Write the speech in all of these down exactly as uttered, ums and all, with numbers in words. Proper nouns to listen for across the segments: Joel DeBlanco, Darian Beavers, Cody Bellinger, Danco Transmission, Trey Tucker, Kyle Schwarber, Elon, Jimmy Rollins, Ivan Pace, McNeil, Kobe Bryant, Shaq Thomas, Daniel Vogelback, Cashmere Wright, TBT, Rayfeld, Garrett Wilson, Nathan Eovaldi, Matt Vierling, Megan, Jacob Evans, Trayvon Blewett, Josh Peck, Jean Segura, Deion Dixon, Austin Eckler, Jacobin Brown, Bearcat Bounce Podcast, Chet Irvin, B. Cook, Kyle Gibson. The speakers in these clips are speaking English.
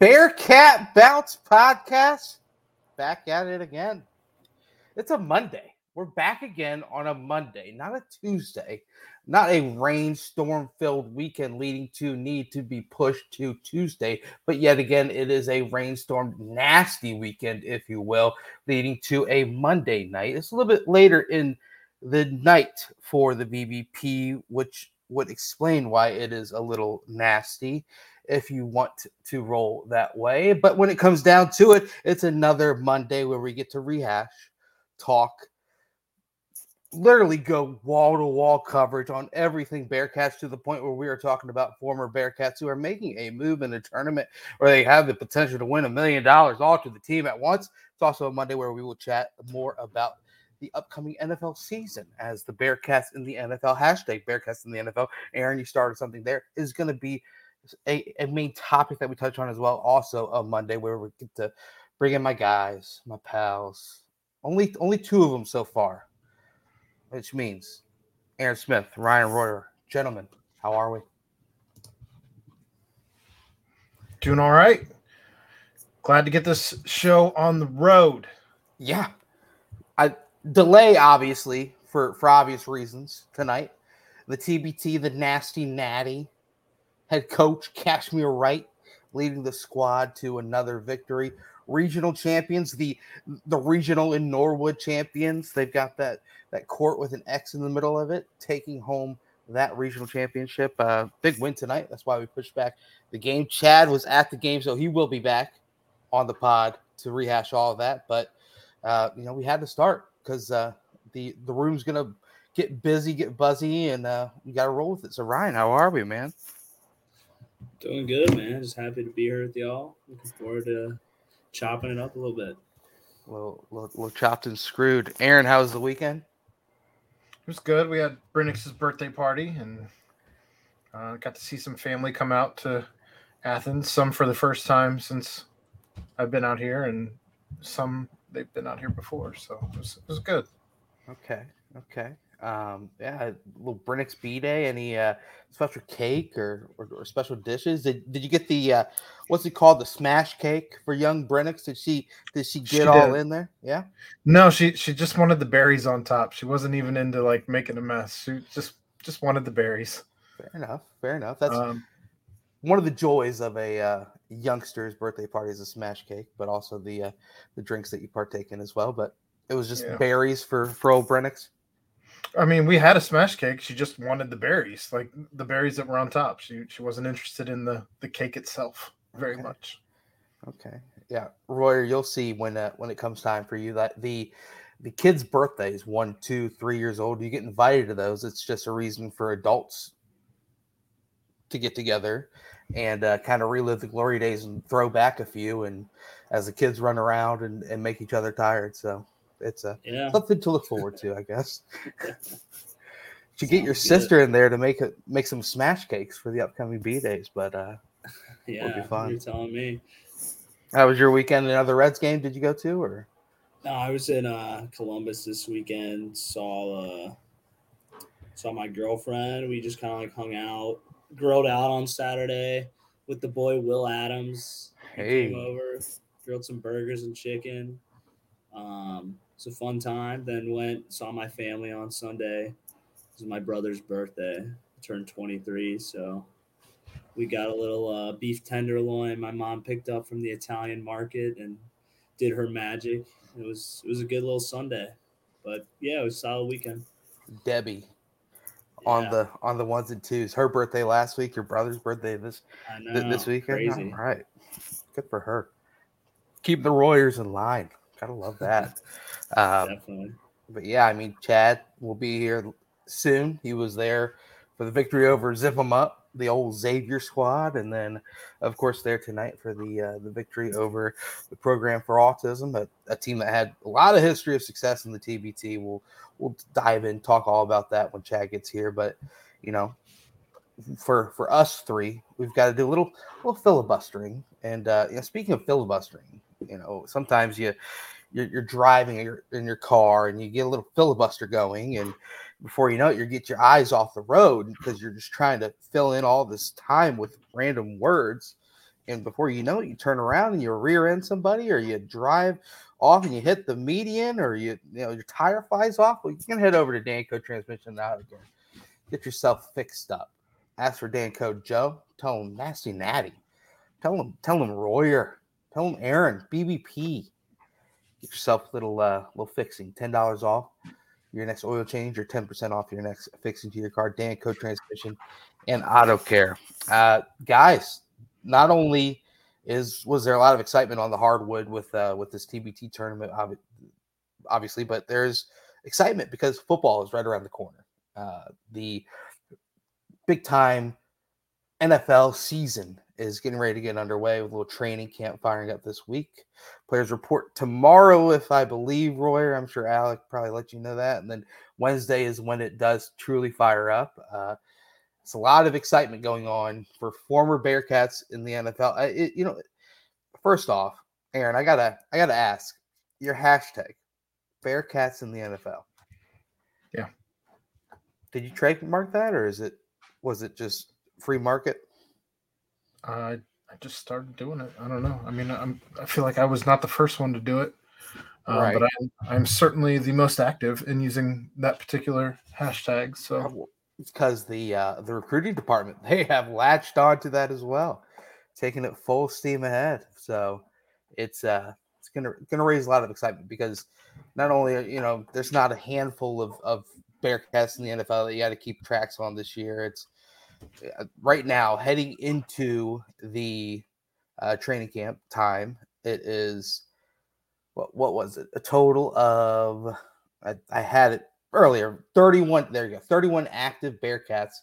Bearcat Bounce Podcast, back at it again. It's a Monday. We're back again on a Monday, not a Tuesday, not a rainstorm-filled weekend leading to need to be pushed to Tuesday, but yet again, it is a rainstorm nasty weekend, if you will, leading to a Monday night. It's a little bit later in the night for the B B P, which would explain why it is a little nasty if you want to roll that way. But when it comes down to it, it's another Monday where we get to rehash, talk, literally go wall-to-wall coverage on everything Bearcats, to the point where we are talking about former Bearcats who are making a move in a tournament where they have the potential to win a million dollars all to the team at once. It's also a Monday where we will chat more about the upcoming N F L season, as the Bearcats in the N F L, hashtag Bearcats in the N F L, Aaron, you started something there, is going to be a, a main topic that we touch on as well. Also a Monday where we get to bring in my guys, my pals, only only two of them so far, which means Aaron Smith, Ryan Royer. Gentlemen, how are we? Doing all right. Glad to get this show on the road. Yeah. I... Delay, obviously, for, for obvious reasons, tonight. The T B T, the nasty natty, head coach Cashmere Wright leading the squad to another victory. Regional champions, the the regional in Norwood champions. They've got that, that court with an X in the middle of it, taking home that regional championship. Uh, big win tonight. That's why we pushed back the game. Chad was at the game, so he will be back on the pod to rehash all of that. But, uh, you know, we had to start, because uh, the, the room's going to get busy, get buzzy, and uh, we got to roll with it. So, Ryan, how are we, man? Doing good, man. Just happy to be here with y'all. Looking forward to chopping it up a little bit. A little, little, little chopped and screwed. Aaron, how was the weekend? It was good. We had Brennix's birthday party, and uh, got to see some family come out to Athens, some for the first time since I've been out here, and some – they've been out here before, so it was, it was good. Okay, okay. Um, yeah, a little Brennix B-Day. Any uh, special cake or, or, or special dishes? Did Did you get the uh, what's it called, the smash cake for young Brennix? Did she Did she get she all did. in there? Yeah. No, she she just wanted the berries on top. She wasn't even into like making a mess. She just just wanted the berries. Fair enough. Fair enough. That's um, one of the joys of a. Uh, youngsters' birthday party is a smash cake, but also the uh, the drinks that you partake in as well. But it was just yeah. berries for for old Brennix. I mean, we had a smash cake. She just wanted the berries, like the berries that were on top. She she wasn't interested in the the cake itself very okay. much. Okay, yeah, Royer, you'll see when uh, when it comes time for you that the the kids' birthdays, one, two, three years old, you get invited to those. It's just a reason for adults to get together and uh, kind of relive the glory days and throw back a few, and as the kids run around and, and make each other tired. So it's uh, yeah. something to look forward to, I guess. You get your sister good. in there to make a, make some smash cakes for the upcoming B-Days, but uh, yeah, it'll be fun. You're telling me. How was your weekend? Another Reds game did you go to? Or no, I was in uh, Columbus this weekend. Saw uh, saw my girlfriend. We just kind of like hung out. Grilled out on Saturday with the boy Will Adams. Hey. He came over, grilled some burgers and chicken. Um, it's a fun time. Then went saw my family on Sunday. It was my brother's birthday. I turned twenty-three, so we got a little uh, beef tenderloin my mom picked up from the Italian market and did her magic. It was it was a good little Sunday, but yeah, it was a solid weekend. Debbie. On yeah. the on the ones and twos. Her birthday last week, your brother's birthday this I know, th- this weekend. Crazy. All right. Good for her. Keep the Royers in line. Gotta love that. um, Definitely. But yeah, I mean, Chad will be here soon. He was there for the victory over Zip Em Up, the old Xavier squad, and then of course there tonight for the uh, the victory over the Program for Autism, a, a team that had a lot of history of success in the T B T. We'll we'll dive in, talk all about that when Chad gets here. But you know, for for us three, we've got to do a little little filibustering. And uh, you know, speaking of filibustering, you know, sometimes you you're, you're driving in your, in your car and you get a little filibuster going, and before you know it, you get your eyes off the road because you're just trying to fill in all this time with random words. And before you know it, you turn around and you rear end somebody, or you drive off and you hit the median, or you, you know, your tire flies off. Well, you can head over to Danco Transmission now again. Get yourself fixed up. Ask for Danco Joe. Tell him Nasty Natty. Tell him, tell him Royer. Tell him Aaron. B B P. Get yourself a little, uh, little fixing. ten dollars off your next oil change, or ten percent off your next fixing to your car. Danco Transmission and Auto Care. Uh, guys. Not only is was there a lot of excitement on the hardwood with uh, with this T B T tournament, obviously, but there's excitement because football is right around the corner. Uh, the big-time N F L season is getting ready to get underway with a little training camp firing up this week. Players report tomorrow, if I believe, Royer. I'm sure Alec probably let you know that. And then Wednesday is when it does truly fire up. Uh It's a lot of excitement going on for former Bearcats in the N F L. I, it, you know, first off, Aaron, I gotta, I gotta ask your hashtag, Bearcats in the N F L. Yeah. Did you trademark that, or is it, was it just free market? Uh, I just started doing it. I don't know. I mean, I'm, I feel like I was not the first one to do it, uh, right. but I'm, I'm certainly the most active in using that particular hashtag. So. I will. It's because the uh, the recruiting department, they have latched on to that as well, taking it full steam ahead. So it's uh, it's gonna gonna raise a lot of excitement, because not only, you know, there's not a handful of, of Bearcats in the N F L that you got to keep tracks on this year. It's uh, right now heading into the uh, training camp time. It is what what was it? A total of I, I had it. Earlier, thirty-one. There you go. thirty-one active Bearcats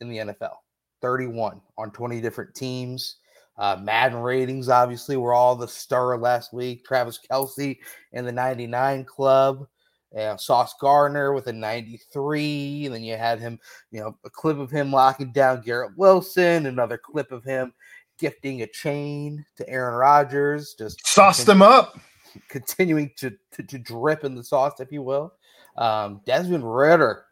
in the N F L. thirty-one on twenty different teams. Uh, Madden ratings, obviously, were all the stir last week. Travis Kelce in the ninety-nine club. Uh, Sauce Gardner with a ninety-three. And then you had him, you know, a clip of him locking down Garrett Wilson. Another clip of him gifting a chain to Aaron Rodgers. Just sauced him up. Continuing to, to, to drip in the sauce, if you will. Um, Desmond Ritter,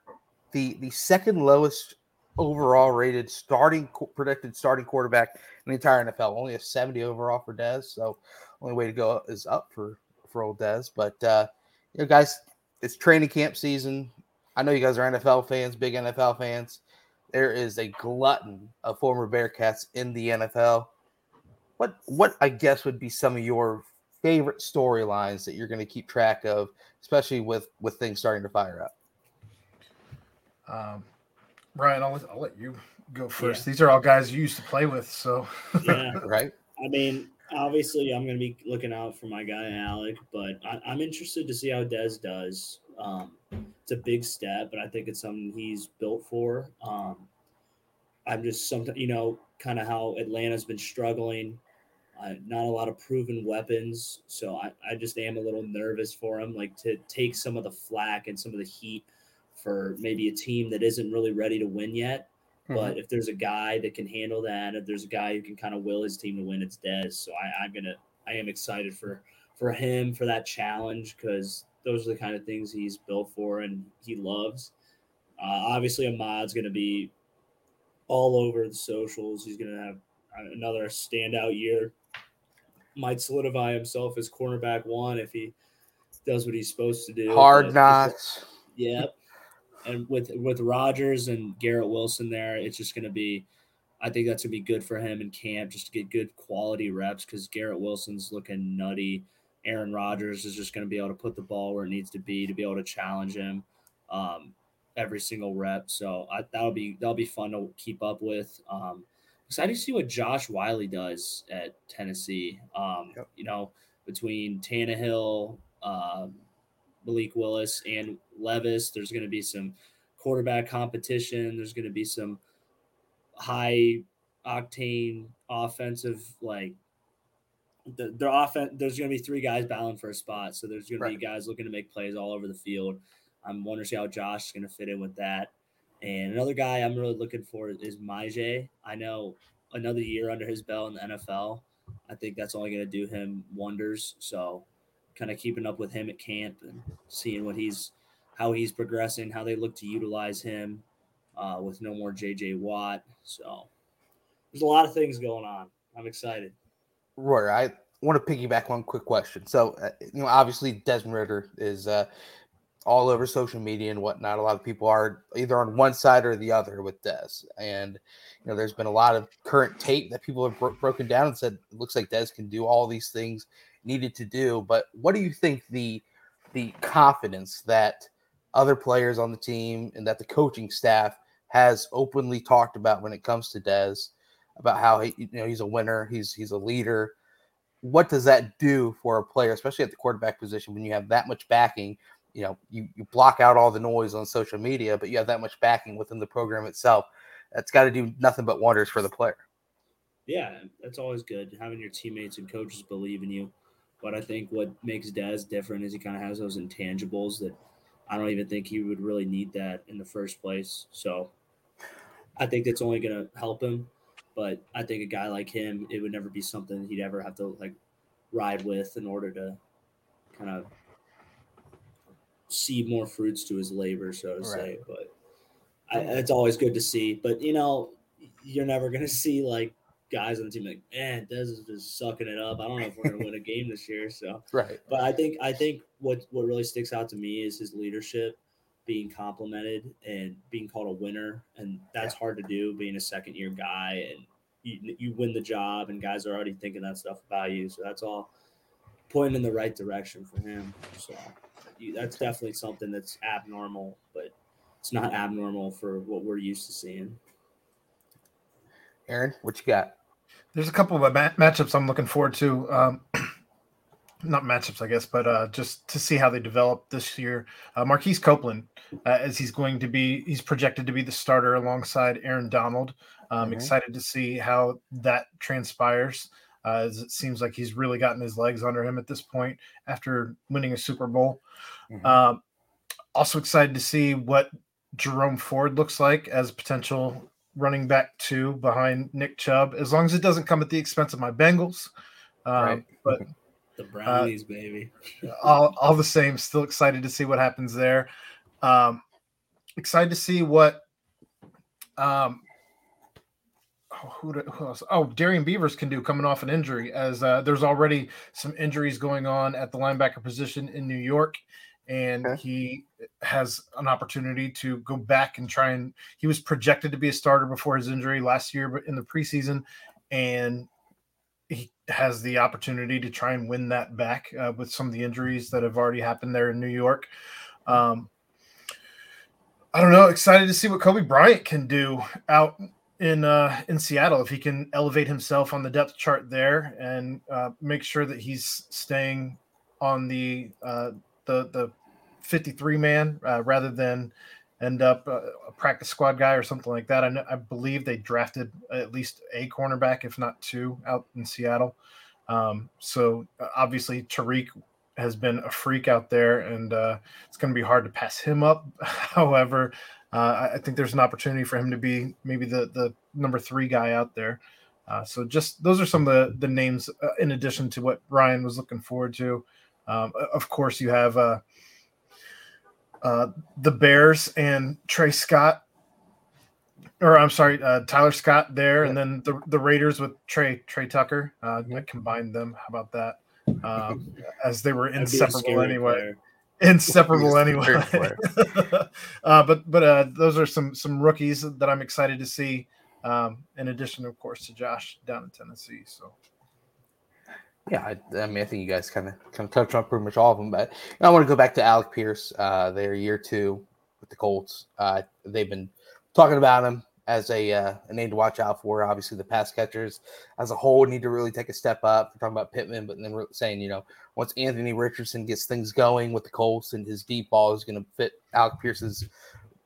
the, the second lowest overall rated starting predicted starting quarterback in the entire N F L, only a seventy overall for Des. So only way to go is up for, for old Des. But, uh, you know, guys, it's training camp season. I know you guys are N F L fans, big N F L fans. There is a glutton of former Bearcats in the N F L. What, what I guess would be some of your favorite storylines that you're going to keep track of, especially with, with things starting to fire up? Um, Ryan, I'll, I'll let you go first. Yeah. These are all guys you used to play with, so. Yeah. Right? I mean, obviously, I'm going to be looking out for my guy, Alec, but I, I'm interested to see how Des does. Um, it's a big step, but I think it's something he's built for. Um, I'm just something, you know, kind of how Atlanta's been struggling. Uh, not a lot of proven weapons, so I, I just am a little nervous for him, like to take some of the flack and some of the heat for maybe a team that isn't really ready to win yet. Mm-hmm. But if there's a guy that can handle that, if there's a guy who can kind of will his team to win, it's Des. So I, I'm gonna, I am excited for for him for that challenge, because those are the kind of things he's built for and he loves. Uh, obviously, Ahmad's gonna be all over the socials. He's gonna have another standout year. Might solidify himself as cornerback one if he does what he's supposed to do. Hard knocks. Yep. And with with Rodgers and Garrett Wilson there, it's just going to be – I think that's going to be good for him in camp, just to get good quality reps, because Garrett Wilson's looking nutty. Aaron Rodgers is just going to be able to put the ball where it needs to be to be able to challenge him um, every single rep. So I, that'll be that'll be fun to keep up with. Um Excited to see what Josh Wiley does at Tennessee. Um, yep. You know, between Tannehill, uh, Malik Willis, and Levis, there's going to be some quarterback competition. There's going to be some high-octane offensive, like the, the offense. There's going to be three guys battling for a spot, so there's going right. to be guys looking to make plays all over the field. I'm wondering to see how Josh is going to fit in with that. And another guy I'm really looking for is Maje. I know another year under his belt in the N F L. I think that's only going to do him wonders. So kind of keeping up with him at camp and seeing what he's, how he's progressing, how they look to utilize him uh, with no more J J Watt. So there's a lot of things going on. I'm excited. Roy, I want to piggyback on a quick question. So, uh, you know, obviously Desmond Ritter is uh, all over social media and whatnot. A lot of people are either on one side or the other with Des. And, you know, there's been a lot of current tape that people have bro- broken down and said, it looks like Des can do all these things needed to do. But what do you think the the confidence that other players on the team and that the coaching staff has openly talked about when it comes to Des, about how he, you know, he's a winner, he's he's a leader. What does that do for a player, especially at the quarterback position, when you have that much backing? You know, you, you block out all the noise on social media, but you have that much backing within the program itself. That's got to do nothing but wonders for the player. Yeah, that's always good, having your teammates and coaches believe in you. But I think what makes Des different is he kind of has those intangibles that I don't even think he would really need that in the first place. So I think that's only going to help him. But I think a guy like him, it would never be something he'd ever have to like ride with in order to kind of see more fruits to his labor, so to say. But I, it's always good to see. But, you know, you're never going to see like guys on the team like, man, Des is just sucking it up. I don't know if we're going to win a game this year. So, right. But I think I think what, what really sticks out to me is his leadership being complimented and being called a winner. And that's yeah. hard to do being a second year guy, and you, you win the job and guys are already thinking that stuff about you. So that's all pointing in the right direction for him. So you, that's definitely something that's abnormal, but it's not abnormal for what we're used to seeing. Aaron, what you got? There's a couple of ma- matchups I'm looking forward to. Um, Not matchups, I guess, but uh, just to see how they develop this year. Uh, Marquise Copeland, uh, as he's going to be, he's projected to be the starter alongside Aaron Donald. I'm um, mm-hmm. excited to see how that transpires, uh, as it seems like he's really gotten his legs under him at this point after winning a Super Bowl. Mm-hmm. Uh, also excited to see what Jerome Ford looks like as potential running back two behind Nick Chubb, as long as it doesn't come at the expense of my Bengals. Um, right. But – the brownies, uh, baby. all, all the same, still excited to see what happens there. Um, excited to see what um, oh, who, do, who else? Oh, Darian Beavers can do coming off an injury, as uh, there's already some injuries going on at the linebacker position in New York, and okay. he has an opportunity to go back and try and – he was projected to be a starter before his injury last year, but in the preseason, and – he has the opportunity to try and win that back uh, with some of the injuries that have already happened there in New York. Um, I don't know. Excited to see what Kobe Bryant can do out in, uh, in Seattle, if he can elevate himself on the depth chart there and uh, make sure that he's staying on the, uh, the, the fifty-three man uh, rather than end up uh, a practice squad guy or something like that. I, know, I believe they drafted at least a cornerback, if not two, out in Seattle. Um, so uh, obviously Tariq has been a freak out there, and uh, it's going to be hard to pass him up. However, uh, I think there's an opportunity for him to be maybe the, the number three guy out there. Uh, so just those are some of the, the names uh, in addition to what Ryan was looking forward to. Um, of course, you have uh, – Uh, the Bears and Trey Scott, or I'm sorry, uh, Tyler Scott there, yeah. and then the the Raiders with Trey Trey Tucker. Uh, yeah. I combined them. How about that? Um, as they were inseparable anyway. Player. Inseparable anyway. uh, but but uh, those are some some rookies that I'm excited to see. Um, in addition, of course, to Josh down in Tennessee. So. Yeah, I, I mean, I think you guys kind of kind of touched on pretty much all of them, but you know, I want to go back to Alec Pierce. Uh, they're year two with the Colts. Uh, they've been talking about him as a uh, a name to watch out for. Obviously, the pass catchers as a whole need to really take a step up. We're talking about Pittman, but then we're saying, you know, once Anthony Richardson gets things going with the Colts and his deep ball is going to fit Alec Pierce's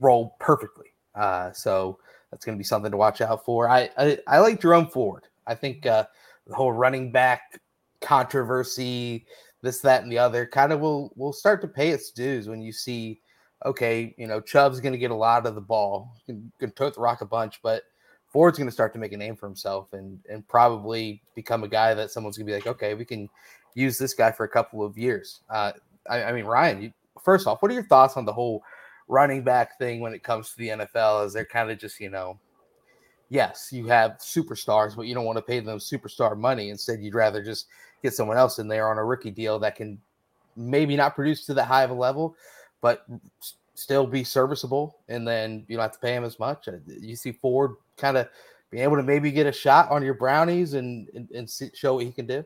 role perfectly. Uh, so that's going to be something to watch out for. I I, I like Jerome Ford. I think uh, the whole running back controversy, this, that, and the other kind of will will start to pay its dues when you see, okay, you know, Chubb's going to get a lot of the ball, going to tote the rock a bunch, but Ford's going to start to make a name for himself and and probably become a guy that someone's going to be like, okay, we can use this guy for a couple of years. Uh, I, I mean, Ryan, you, first off, what are your thoughts on the whole running back thing when it comes to the N F L? Is they're kind of just, you know, yes, you have superstars, but you don't want to pay them superstar money. Instead, you'd rather just get someone else in there on a rookie deal that can maybe not produce to that high of a level, but still be serviceable. And then you don't have to pay him as much. You see Ford kind of being able to maybe get a shot on your brownies and, and, and see, show what he can do.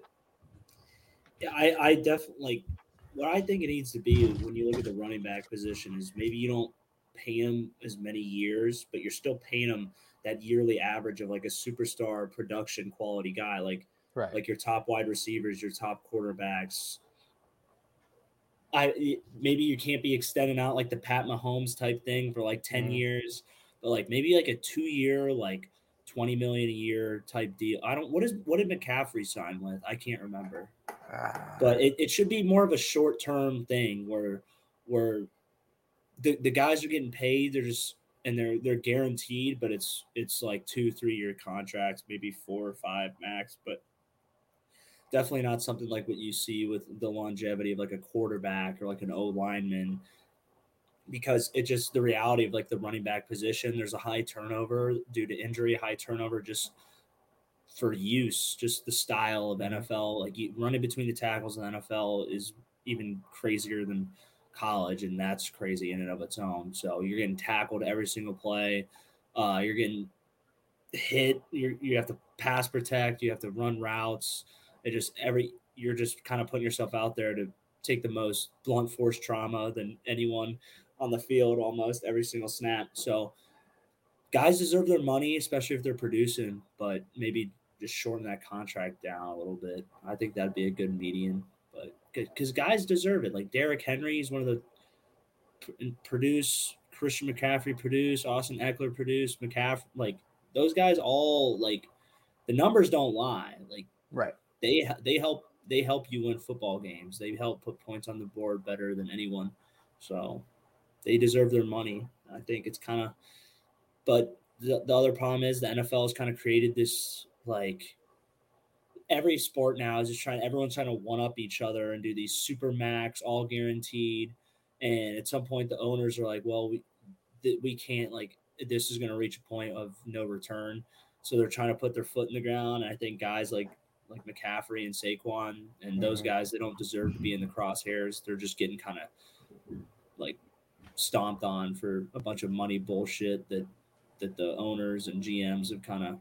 Yeah, I, I definitely – what I think it needs to be is when you look at the running back position is maybe you don't pay him as many years, but you're still paying him that yearly average of like a superstar production quality guy, like right. like your top wide receivers, your top quarterbacks. I maybe you can't be extending out like the Pat Mahomes type thing for like ten mm-hmm. years, but like maybe like a two year, like twenty million a year type deal. I don't, what is, what did McCaffrey sign with? I can't remember. But it, it should be more of a short-term thing where where the, the guys are getting paid, they're just and they're they're guaranteed, but it's it's like two, three-year contracts, maybe four or five max, but definitely not something like what you see with the longevity of like a quarterback or like an O-lineman, because it just the reality of like the running back position, there's a high turnover due to injury, high turnover just – for use, just the style of N F L, like you, running between the tackles in the N F L is even crazier than college, and that's crazy in and of its own. So you're getting tackled every single play. Uh, you're getting hit. You're, you have to pass protect. You have to run routes. It just every you're just kind of putting yourself out there to take the most blunt force trauma than anyone on the field almost every single snap. So guys deserve their money, especially if they're producing, but maybe just shorten that contract down a little bit. I think that'd be a good median, but because guys deserve it. Like Derrick Henry is one of the produce, Christian McCaffrey produce, Austin Eckler produce, McCaffrey. Like those guys all like the numbers don't lie. Like right, they they help they help you win football games. They help put points on the board better than anyone. So they deserve their money. I think it's kind of. But the, the other problem is the N F L has kind of created this, like, every sport now is just trying, everyone's trying to one-up each other and do these super max, all guaranteed. And at some point, the owners are like, well, we th- we can't, like, this is going to reach a point of no return. So they're trying to put their foot in the ground. And I think guys like like McCaffrey and Saquon and mm-hmm. those guys, they don't deserve to be in the crosshairs. They're just getting kind of, like, stomped on for a bunch of money bullshit that, that the owners and G Ms have kind of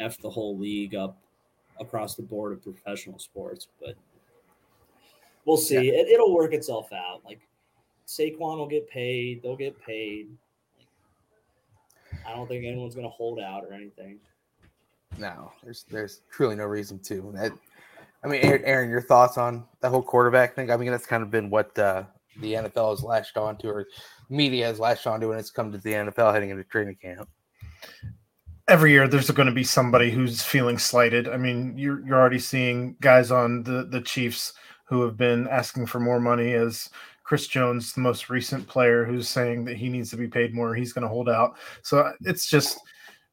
effed the whole league up across the board of professional sports, but we'll see. Yeah. It, it'll work itself out. Like Saquon will get paid. They'll get paid. Like, I don't think anyone's going to hold out or anything. No, there's, there's truly no reason to. That, I mean, Aaron, Aaron, your thoughts on that whole quarterback thing? I mean, that's kind of been what, uh, the N F L has latched onto, or media has latched onto, and it's come to the N F L heading into training camp. Every year, there's going to be somebody who's feeling slighted. I mean, you're you're already seeing guys on the, the Chiefs who have been asking for more money, as Chris Jones, the most recent player, who's saying that he needs to be paid more. He's going to hold out. So it's just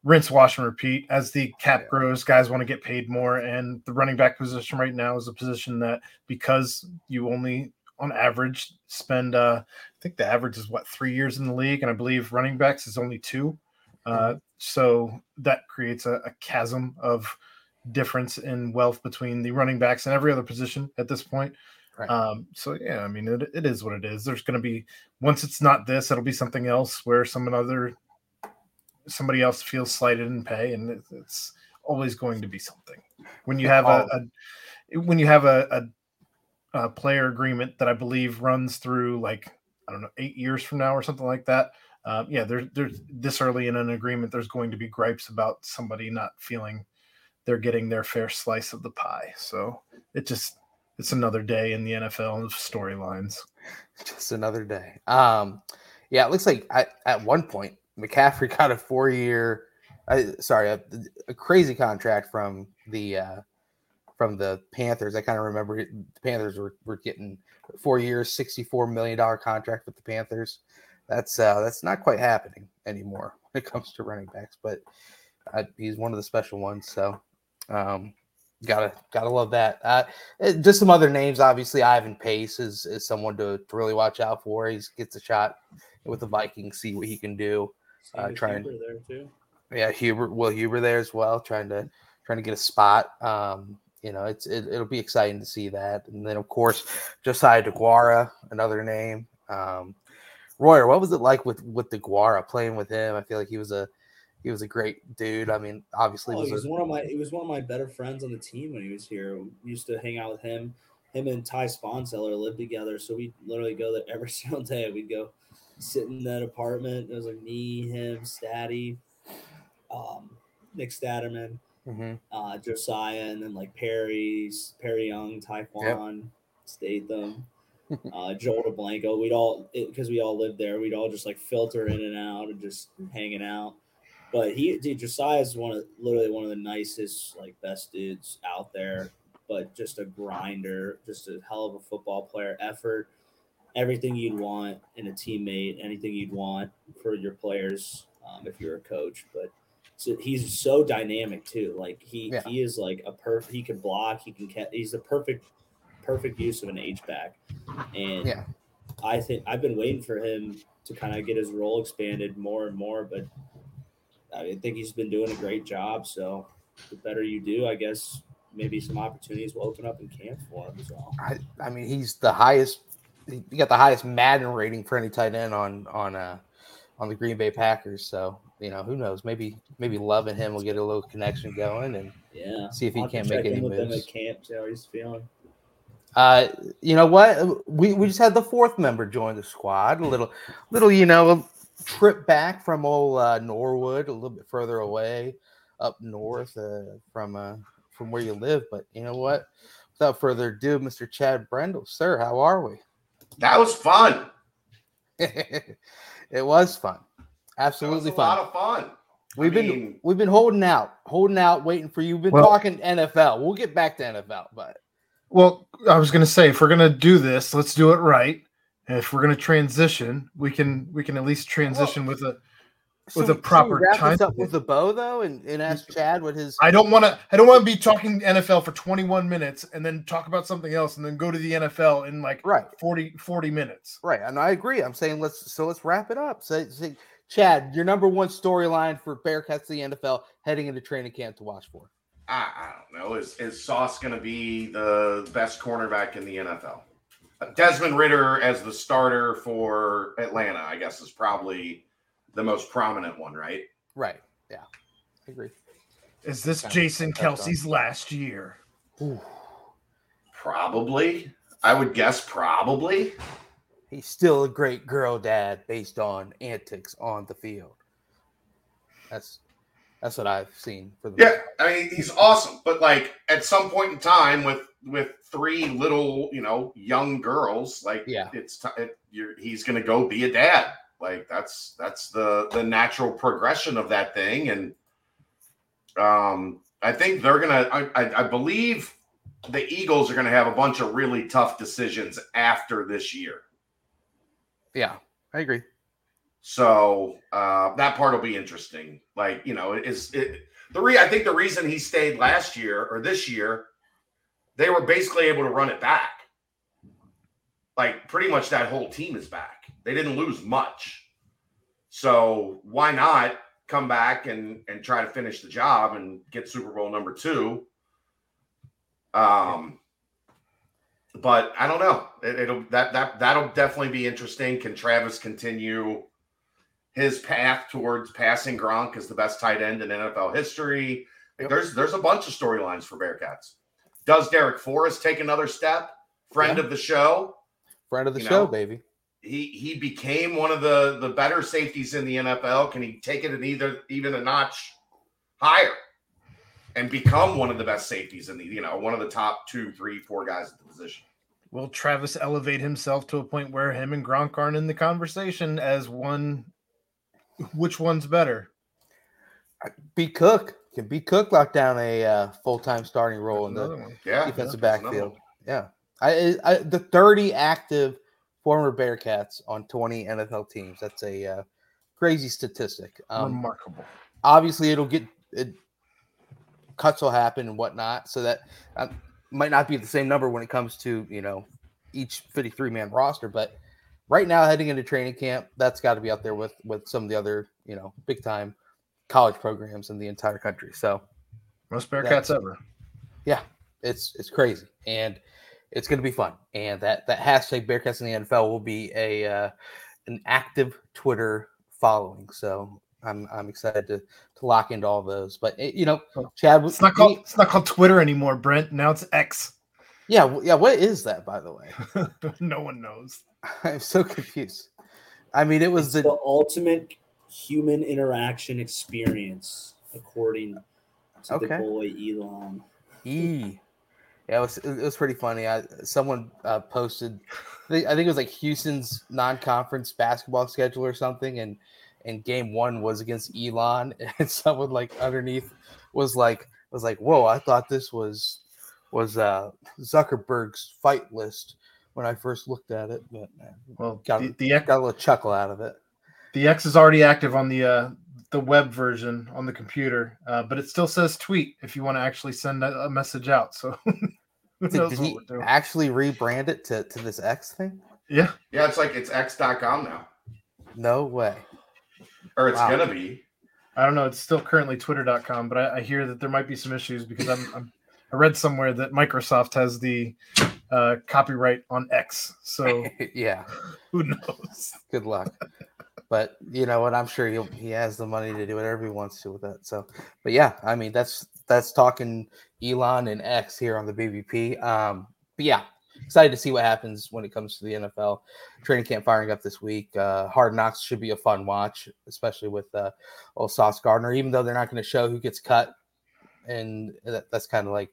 rinse, wash, and repeat. As the cap grows, guys want to get paid more, and the running back position right now is a position that because you only – on average, spend, uh, I think the average is, what, three years in the league, and I believe running backs is only two. Uh, so that creates a, a chasm of difference in wealth between the running backs and every other position at this point. Right. Um, so, yeah, I mean, it, it is what it is. There's going to be – once it's not this, it'll be something else where some other somebody else feels slighted in pay, and it, it's always going to be something. When you have a, a – when you have a, a – Uh, player agreement that I believe runs through like, I don't know, eight years from now or something like that. Um, yeah, there's there's this early in an agreement, there's going to be gripes about somebody not feeling they're getting their fair slice of the pie. So it just, it's another day in the N F L storylines. Just another day. Um, yeah, it looks like I, at one point, McCaffrey got a four year, uh, sorry, a, a crazy contract from the, uh, from the Panthers. I kind of remember the Panthers were, were getting four years, sixty-four million dollars contract with the Panthers. That's uh, that's not quite happening anymore when it comes to running backs, but uh, he's one of the special ones. So um, gotta, gotta love that. Uh, just some other names. Obviously Ivan Pace is, is someone to, to really watch out for. He gets a shot with the Vikings, see what he can do. Uh, try and, Yeah, Huber, Will Huber there as well, trying to trying to get a spot. Um, you know, it's it, it'll be exciting to see that. And then, of course, Josiah DeGuara, another name. Um, Royer, what was it like with with DeGuara, playing with him? I feel like he was a he was a great dude. I mean, obviously, oh, was he was a, one of my he was one of my better friends on the team when he was here. We used to hang out with him. Him and Ty Sponseller lived together, so we literally go there every single day. We'd go sit in that apartment. It was like me, him, Statty, um, Nick Statterman, mm-hmm. uh, Josiah, and then like Perry's, Perry Young, Taekwon, yep. Statham, uh, Joel DeBlanco. We'd all, because we all lived there, we'd all just like filter in and out and just hanging out. But he, dude, Josiah's one of literally one of the nicest, like best dudes out there. But just a grinder, just a hell of a football player, effort, everything you'd want in a teammate, anything you'd want for your players um, if you're a coach. But so he's so dynamic too. Like he, yeah. he is like a perf. He can block. He can catch. He's the perfect, perfect use of an H back. And yeah. I think I've been waiting for him to kind of get his role expanded more and more. But I think he's been doing a great job. So the better you do, I guess. Maybe some opportunities will open up in camp for him as well. I, I mean, he's the highest. He got the highest Madden rating for any tight end on on uh, on the Green Bay Packers. So you know, who knows? Maybe maybe Love and him will get a little connection going and yeah, see if he can't make any moves. Him at camp, see how he's feeling. Uh, you know what? We we just had the fourth member join the squad. A little little, you know, a trip back from old uh, Norwood, a little bit further away, up north uh, from. Uh, from where you live, but you know what? Without further ado, Mister Chad Brendel, sir, how are we? That was fun. It was fun. Absolutely that was a fun. A lot of fun. We've I been mean, we've been holding out, holding out, waiting for you. We've been well, talking N F L. We'll get back to N F L, but well, I was gonna say if we're gonna do this, let's do it right. And if we're gonna transition, we can we can at least transition well, with a With so, a proper wrap time, this up with a bow though, and, and ask Chad what his. I don't want to. I don't want to be talking N F L for twenty-one minutes and then talk about something else and then go to the N F L in like right. forty, forty minutes. Right, and I agree. I'm saying let's so let's wrap it up. So, so Chad, your number one storyline for Bearcats to the N F L heading into training camp to watch for. I, I don't know. Is is Sauce going to be the best cornerback in the N F L? Desmond Ritter as the starter for Atlanta, I guess, is probably. The most prominent one, right? Right. Yeah. I agree. Is this Jason Kelce's last year? Ooh. Probably. I would guess probably. He's still a great girl dad based on antics on the field. That's that's what I've seen for the Yeah, I mean he's awesome. But like at some point in time with with three little, you know, young girls, like yeah. it's t- it, you're, he's gonna go be a dad. Like that's that's the the natural progression of that thing, and um, I think they're gonna. I, I, I believe the Eagles are gonna have a bunch of really tough decisions after this year. Yeah, I agree. So uh, that part will be interesting. Like you know, is it, the re? I think the reason he stayed last year or this year, they were basically able to run it back. Like pretty much that whole team is back. They didn't lose much. So why not come back and, and try to finish the job and get Super Bowl number two? Um, but I don't know. It, it'll that that that'll definitely be interesting. Can Travis continue his path towards passing Gronk as the best tight end in N F L history? Yep. There's there's a bunch of storylines for Bearcats. Does Derek Forrest take another step? Friend yeah. of the show. Friend of the you show, know, baby. He he became one of the, the better safeties in the N F L. Can he take it in either even a notch higher and become one of the best safeties in the, you know, one of the top two, three, four guys at the position? Will Travis elevate himself to a point where him and Gronk aren't in the conversation as one? Which one's better? B. Cook. Can B. Cook lock down a uh, full-time starting role that's in the yeah, defensive yeah, backfield? Yeah. I, I the thirty active former Bearcats on twenty N F L teams. That's a uh, crazy statistic. Um, Remarkable. Obviously, it'll get it, cuts will happen and whatnot, so that uh, might not be the same number when it comes to you know each fifty-three man roster. But right now, heading into training camp, that's got to be out there with with some of the other you know big time college programs in the entire country. So most Bearcats ever. Yeah, it's it's crazy, and it's going to be fun. And that that hashtag Bearcats in the N F L will be a uh, an active Twitter following. So I'm I'm excited to to lock into all those. But it, you know, Chad, it's not called it's not called Twitter anymore, Brent. Now it's X. Yeah, yeah. What is that, by the way? No one knows. I'm so confused. I mean, it was the, the ultimate human interaction experience, according to okay. the boy Elon. E, yeah, it was it was pretty funny. I, someone uh, posted, I think it was like Houston's non-conference basketball schedule or something, and and game one was against Elon, and someone like underneath was like was like, whoa, I thought this was was uh, Zuckerberg's fight list when I first looked at it, but well, got, the, the X, got a little chuckle out of it. The X is already active on the uh, the web version on the computer, uh, but it still says tweet if you want to actually send a, a message out. So who did, knows did what he we're doing. Actually rebrand it to, to this X thing? Yeah. Yeah, it's like it's X dot com now. No way. Or it's wow. going to be. I don't know. It's still currently Twitter dot com, but I, I hear that there might be some issues because I'm, I'm I read somewhere that Microsoft has the uh, copyright on X. So yeah, who knows? Good luck. But you know what? I'm sure he'll, he has the money to do whatever he wants to with that. So, but yeah, I mean that's that's talking Elon and X here on the B B P. Um, but yeah, excited to see what happens when it comes to the N F L training camp firing up this week. Uh, Hard Knocks should be a fun watch, especially with uh, old Sauce Gardner. Even though they're not going to show who gets cut, and that, that's kind of like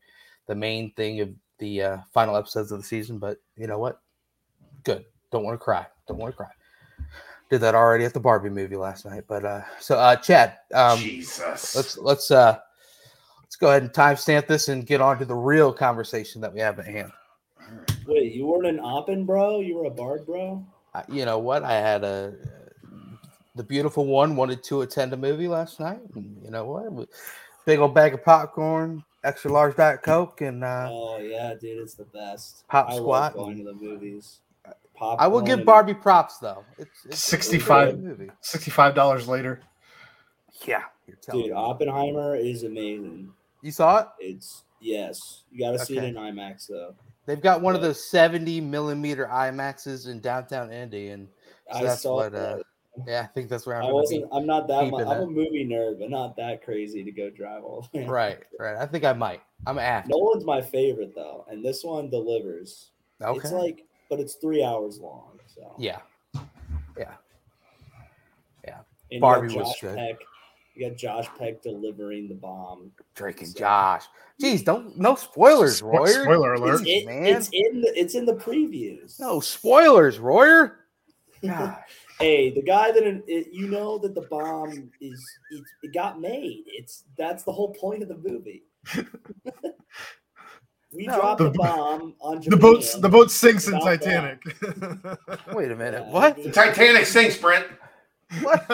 the main thing of the uh, final episodes of the season. But you know what? Good. Don't want to cry. Don't want to cry. Did that already at the Barbie movie last night, but uh, so uh, Chad, um, Jesus, let's let's uh, let's go ahead and timestamp this and get on to the real conversation that we have at hand. Wait, you weren't an oppin', bro? You were a bard, bro? Uh, you know what? I had a uh, the beautiful one wanted to attend a movie last night. And you know what? Big old bag of popcorn, extra large Diet Coke, and uh, oh yeah, dude, it's the best. Pop I squat. Love going to the movies. I will give Barbie props though. It's, it's sixty-five dollars sixty-five dollars later. Yeah, you're telling dude, me. Oppenheimer is amazing. You saw it? It's yes. You got to okay. see it in IMAX though. They've got one yeah. of those seventy millimeter IMAXes in downtown Indy, and so I that's saw what, that. Uh, yeah, I think that's where I'm. I wasn't. I'm not that. Much, I'm a movie nerd, but not that crazy to go drive all the way. Right, right. I think I might. I'm after. Nolan's my favorite though, and this one delivers. Okay. It's like. But it's three hours long. So yeah, yeah, yeah. And Barbie was good. Peck, you got Josh Peck delivering the bomb. Drake and so. Josh. Jeez, don't no spoilers, Royer. Spoiler alert, it's, it, man. It's in the it's in the previews. No spoilers, Royer. Hey, the guy that it, you know that the bomb is it, it got made. It's that's the whole point of the movie. We no, dropped the, the bomb on Jamaica. The boat, the boat sinks in Titanic. Wait a minute. Yeah, what? The Titanic sinks, Brent. What?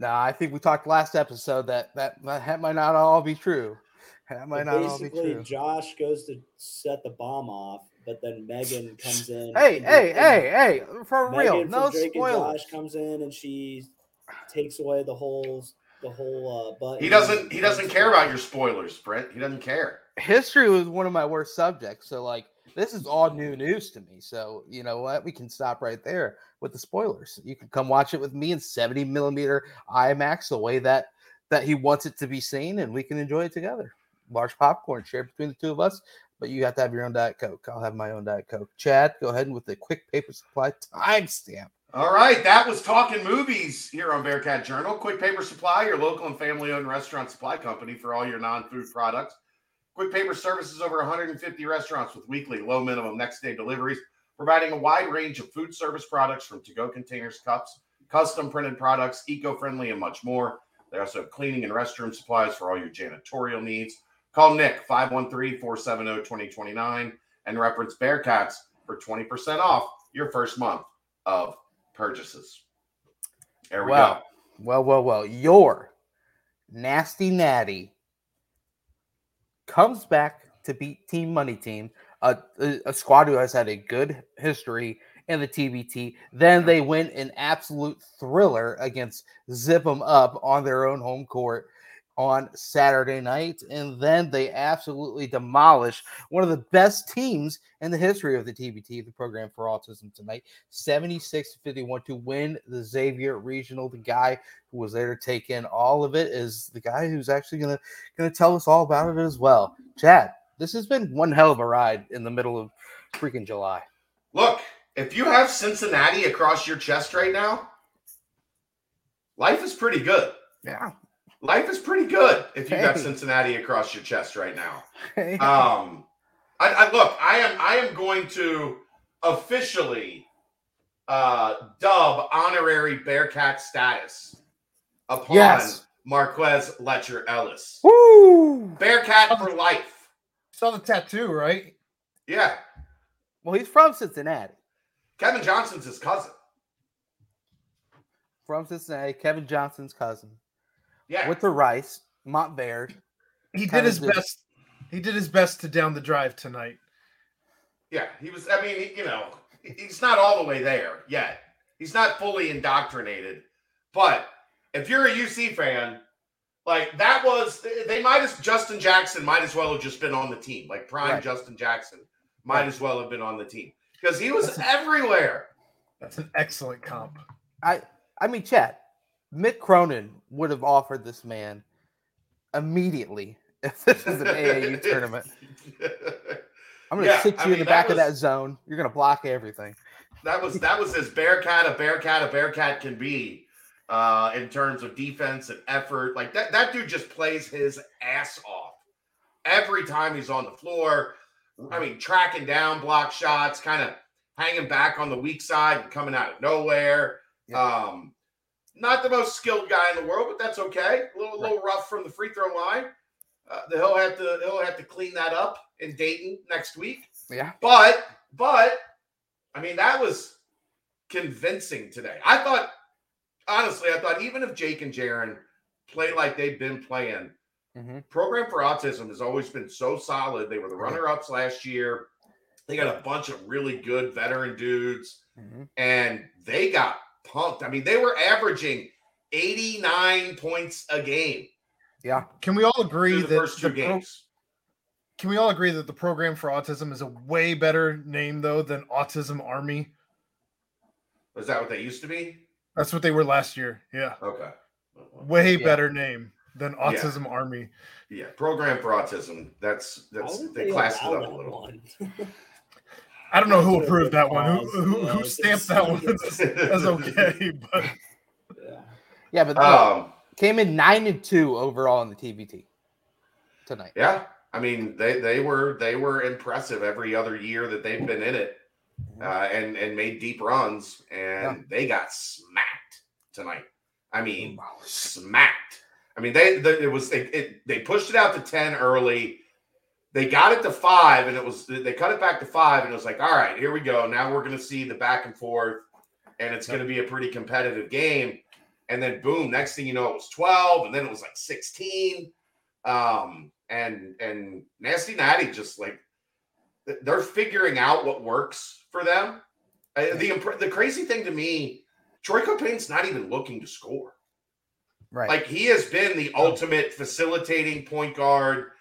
Nah, I think we talked last episode that that, that might not all be true. That might but not all be true. Basically, Josh goes to set the bomb off, but then Megan comes in. Hey, hey, hey, hey. For Megan real. No Drake spoilers. And Josh comes in and she takes away the whole The whole, uh, he doesn't. He doesn't care about your spoilers, Brent. He doesn't care. History was one of my worst subjects, so like this is all new news to me. So you know what? We can stop right there with the spoilers. You can come watch it with me in seventy millimeter IMAX, the way that that he wants it to be seen, and we can enjoy it together. Large popcorn, share between the two of us. But you have to have your own Diet Coke. I'll have my own Diet Coke. Chad, go ahead and with the quick paper supply timestamp. All right, that was Talking Movies here on Bearcat Journal. Quick Paper Supply, your local and family-owned restaurant supply company for all your non-food products. Quick Paper services over one hundred fifty restaurants with weekly low minimum next-day deliveries, providing a wide range of food service products from to-go containers, cups, custom-printed products, eco-friendly, and much more. They also have cleaning and restroom supplies for all your janitorial needs. Call Nick, five one three, four seven zero, two zero two nine, and reference Bearcats for twenty percent off your first month of purchases. There we well, go. Well, well, well. Your nasty natty comes back to beat Team Money Team, a, a squad who has had a good history in the T B T. Then they win an absolute thriller against Zip Em Up on their own home court on Saturday night, and then they absolutely demolish one of the best teams in the history of the T B T, the Program for Autism, tonight, seventy-six to fifty-one, to win the Xavier Regional. The guy who was there to take in all of it is the guy who's actually going to going to tell us all about it as well. Chad, this has been one hell of a ride in the middle of freaking July. Look, if you have Cincinnati across your chest right now, life is pretty good. Yeah. Life is pretty good if you hey. got Cincinnati across your chest right now. Hey. Um, I, I look, I am I am going to officially uh, dub honorary Bearcat status upon yes. Marquez Letcher Ellis. Woo! Bearcat for life. Saw the tattoo, right? Yeah. Well, he's from Cincinnati. Kevin Johnson's his cousin. From Cincinnati, Kevin Johnson's cousin. Yeah. With the rice, Montbaird. He did his did. best. He did his best to down the drive tonight. Yeah, he was, I mean, he, you know, he's not all the way there yet. He's not fully indoctrinated. But if you're a U C fan, like that was, they might as, Justin Jackson might as well have just been on the team. Like prime right. Justin Jackson might right. as well have been on the team. Because he was that's everywhere. A, that's an excellent comp. I, I mean, Chad. Mick Cronin would have offered this man immediately if this is an A A U tournament. I'm going to yeah, sit you I mean, in the back was, of that zone. You're going to block everything. That was that was as Bearcat a Bearcat a Bearcat can be uh, in terms of defense and effort. Like that, that dude just plays his ass off every time he's on the floor. I mean, tracking down block shots, kind of hanging back on the weak side and coming out of nowhere. Yeah. Um, Not the most skilled guy in the world, but that's okay. A little, right. little rough from the free throw line. Uh, he'll have to he'll have to clean that up in Dayton next week. Yeah, but but I mean that was convincing today. I thought honestly, I thought even if Jake and Jaron play like they've been playing, mm-hmm. Program for Autism has always been so solid. They were the runner-ups last year. They got a bunch of really good veteran dudes, mm-hmm. and they got. Pumped. I mean, they were averaging eighty-nine points a game. Yeah. Can we all agree the that first two the games? Pro- can we all agree that the Program for Autism is a way better name though than Autism Army? Was that what they used to be? That's what they were last year. Yeah. Okay. Way yeah. better name than Autism yeah. Army. Yeah. Program for Autism. That's that's they, they classed it up a little. One. I don't know who approved that one. Who who, who stamped that one as, as okay? But yeah, but um, came in nine and two overall in the T B T tonight. Yeah, I mean they, they were they were impressive every other year that they've been in it, uh, and and made deep runs, and yeah. they got smacked tonight. I mean smacked. I mean they, they it was it, it, they pushed it out to ten early. They got it to five, and it was they cut it back to five, and it was like, all right, here we go. Now we're going to see the back and forth, and it's going to be a pretty competitive game. And then, boom, next thing you know, it was twelve, and then it was like sixteen. Um, and and Nasty Natty just, like, they're figuring out what works for them. The, the crazy thing to me, Troy Copain's not even looking to score. Right. Like, he has been the ultimate facilitating point guard,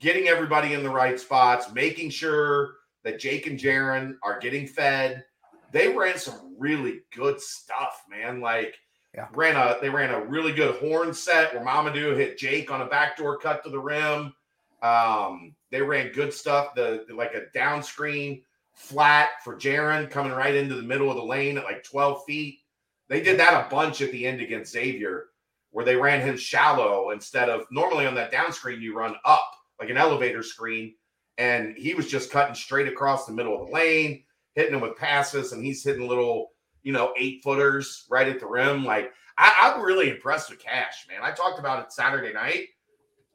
getting everybody in the right spots, making sure that Jake and Jaron are getting fed. They ran some really good stuff, man. Like yeah. ran a they ran a really good horn set where Mamadou hit Jake on a backdoor cut to the rim. Um, they ran good stuff, the, the like a down screen flat for Jaron coming right into the middle of the lane at like twelve feet. They did that a bunch at the end against Xavier, where they ran him shallow instead of normally on that down screen you run up. Like an elevator screen, and he was just cutting straight across the middle of the lane, hitting him with passes, and he's hitting little, you know, eight-footers right at the rim. Like, I, I'm really impressed with Cash, man. I talked about it Saturday night.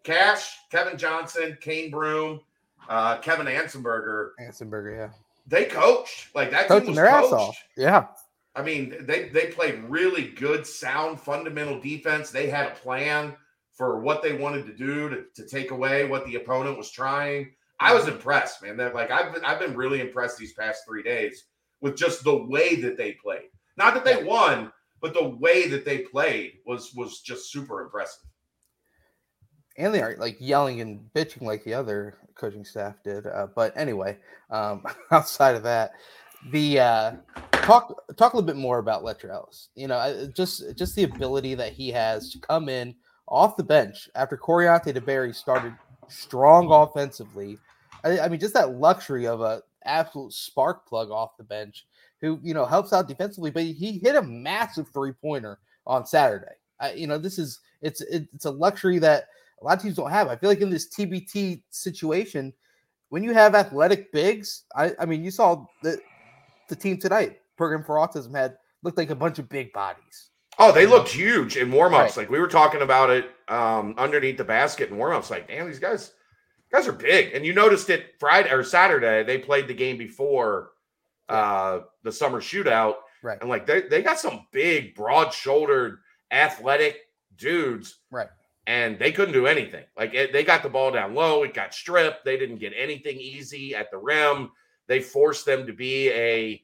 Cash, Kevin Johnson, Kane Broom, uh, Kevin Ansenberger. Ansenberger, yeah. They coached. Like, that coaching team was their coached. Ass off. Yeah. I mean, they, they played really good, sound, fundamental defense. They had a plan for what they wanted to do to, to take away what the opponent was trying. I was impressed, man. That like I've been, I've been really impressed these past three days with just the way that they played. Not that they won, but the way that they played was was just super impressive. And they aren't like yelling and bitching like the other coaching staff did. Uh, but anyway, um, outside of that, the uh, talk talk a little bit more about Letcher Ellis. You know, just just the ability that he has to come in off the bench after Coriante DeBerry started strong offensively. I, I mean, just that luxury of a absolute spark plug off the bench who, you know, helps out defensively. But he hit a massive three pointer on Saturday. I, you know, this is it's it's a luxury that a lot of teams don't have. I feel like in this T B T situation, when you have athletic bigs, I, I mean, you saw the the team tonight, Program for Autism, had looked like a bunch of big bodies. Oh, they looked huge in warmups. Right. Like we were talking about it um, underneath the basket in warmups. Like, damn, these guys, guys are big. And you noticed it Friday or Saturday. They played the game before uh, the summer shootout, right? And like they they got some big, broad-shouldered, athletic dudes, right? And they couldn't do anything. Like it, they got the ball down low. It got stripped. They didn't get anything easy at the rim. They forced them to be a,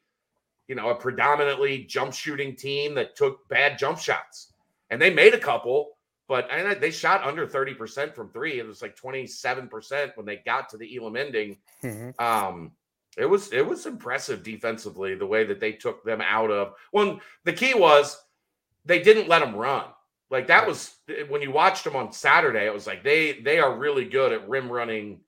you know, a predominantly jump shooting team that took bad jump shots. And they made a couple, but and they shot under thirty percent from three. It was like twenty-seven percent when they got to the Elam ending. Mm-hmm. Um, it was it was impressive defensively, the way that they took them out of. Well, the key was they didn't let them run. Like that was when you watched them on Saturday, it was like they they are really good at rim running,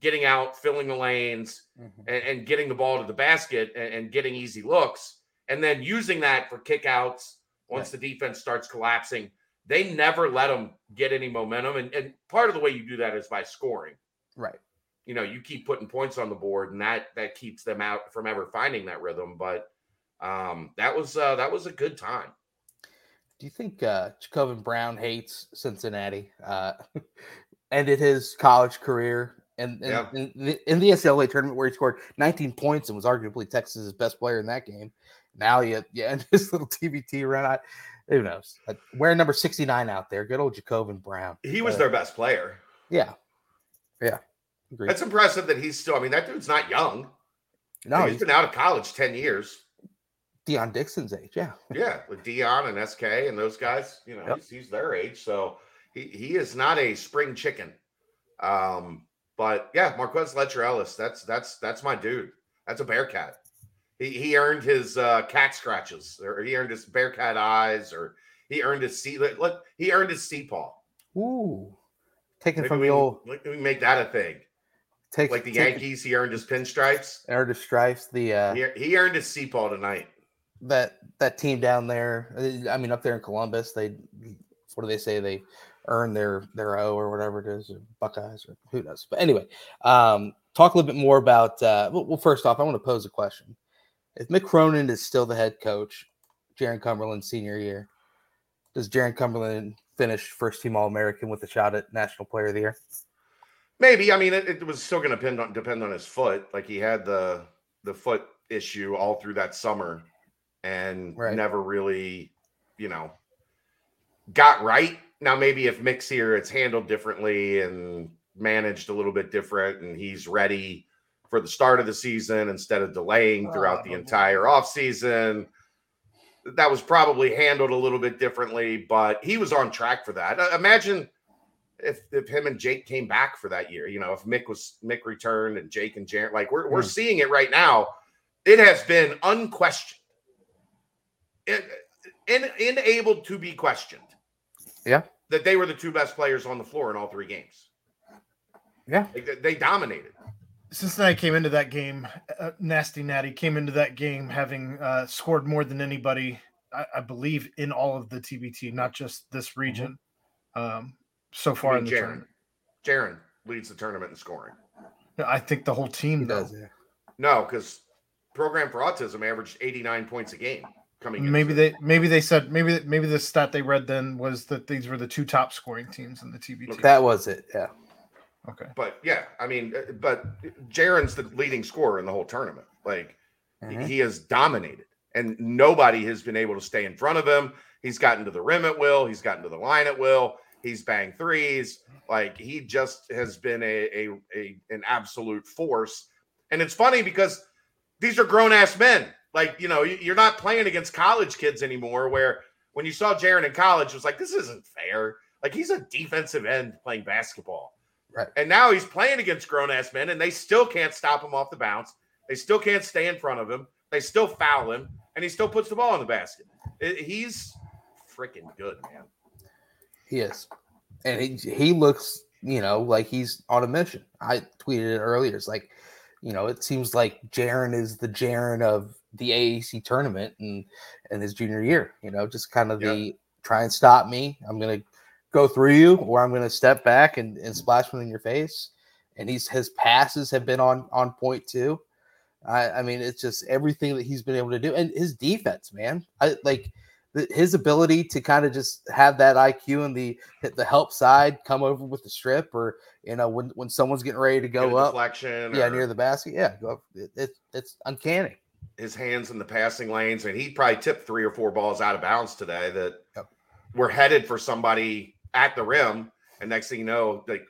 getting out, filling the lanes, mm-hmm. and, and getting the ball to the basket and, and getting easy looks, and then using that for kickouts once right. the defense starts collapsing. They never let them get any momentum, and, and part of the way you do that is by scoring. Right. You know, you keep putting points on the board, and that that keeps them out from ever finding that rhythm. But um, that was uh, that was a good time. Do you think uh, Jacobin Brown hates Cincinnati? Uh, ended his college career and in, yeah. in, in, in the N C double A tournament where he scored nineteen points and was arguably Texas's best player in that game. Now you, you end this little T B T run out. Who knows? Wearing number sixty-nine out there. Good old Jacobin Brown. He was uh, their best player. Yeah. Yeah. Agreed. That's impressive that he's still – I mean, that dude's not young. No. I mean, he's, he's been out of college ten years. Deion Dixon's age, yeah. Yeah, with Deion and S K and those guys, you know, yep. he's, he's their age. So he, he is not a spring chicken. Um, but, yeah, Marquez Letcher Ellis, that's that's that's my dude. That's a Bearcat. He he earned his uh, cat scratches, or he earned his Bearcat eyes, or he earned his sea look, he earned his sea paw. Ooh. Taken from the old. Let me make that a thing. Take, like the take, Yankees, he earned his pinstripes. Earned his stripes. The uh... he, he earned his sea paw tonight. That that team down there, I mean, up there in Columbus, they what do they say? They earn their their O or whatever it is, or Buckeyes or who knows. But anyway, um, talk a little bit more about. Uh, well, first off, I want to pose a question: if Mick Cronin is still the head coach, Jaron Cumberland's senior year, does Jaron Cumberland finish first team All American with a shot at National Player of the Year? Maybe. I mean, it, it was still going to depend on depend on his foot. Like he had the the foot issue all through that summer. And right. never really, you know, got right. Now, maybe if Mick's here, it's handled differently and managed a little bit different, and he's ready for the start of the season instead of delaying throughout oh, the entire offseason. That was probably handled a little bit differently, but he was on track for that. Imagine if if him and Jake came back for that year, you know, if Mick was Mick returned and Jake and Jared, like we're, we're mm. seeing it right now. It has been unquestioned. And unable to be questioned. Yeah. That they were the two best players on the floor in all three games. Yeah. They, they dominated. Cincinnati came into that game, uh, Nasty Natty came into that game having uh, scored more than anybody, I, I believe, in all of the T B T, not just this region, mm-hmm. um, so far in the Jaron. tournament. Jaron leads the tournament in scoring. I think the whole team does. Yeah. No, because Program for Autism averaged eighty-nine points a game. Coming maybe they maybe they said maybe maybe the stat they read then was that these were the two top scoring teams in the T B T. Okay. That was it, yeah. Okay, but yeah, I mean, but Jaron's the leading scorer in the whole tournament. Like mm-hmm. he has dominated, and nobody has been able to stay in front of him. He's gotten to the rim at will. He's gotten to the line at will. He's banged threes. Like he just has been a a, a an absolute force. And it's funny because these are grown ass men. Like, you know, you're not playing against college kids anymore, where when you saw Jaron in college, it was like, this isn't fair. Like, he's a defensive end playing basketball. Right. And now he's playing against grown-ass men, and they still can't stop him off the bounce. They still can't stay in front of him. They still foul him, and he still puts the ball in the basket. It, he's freaking good, man. He is. And he, he looks, you know, like he's on a mission. I tweeted it earlier. It's like, you know, it seems like Jaron is the Jaron of the A A C tournament and, and his junior year, you know, just kind of yep. the try and stop me. I'm going to go through you, or I'm going to step back and, and splash one in your face. And he's, his passes have been on, on point too. I, I mean, it's just everything that he's been able to do, and his defense, man. I like the, his ability to kind of just have that I Q and the, the help side come over with the strip, or, you know, when, when someone's getting ready to go up, deflection, yeah, or near the basket. Yeah. Go up. It, it, it's uncanny. His hands in the passing lanes, and he probably tipped three or four balls out of bounds today that yep. were headed for somebody at the rim. And next thing you know, like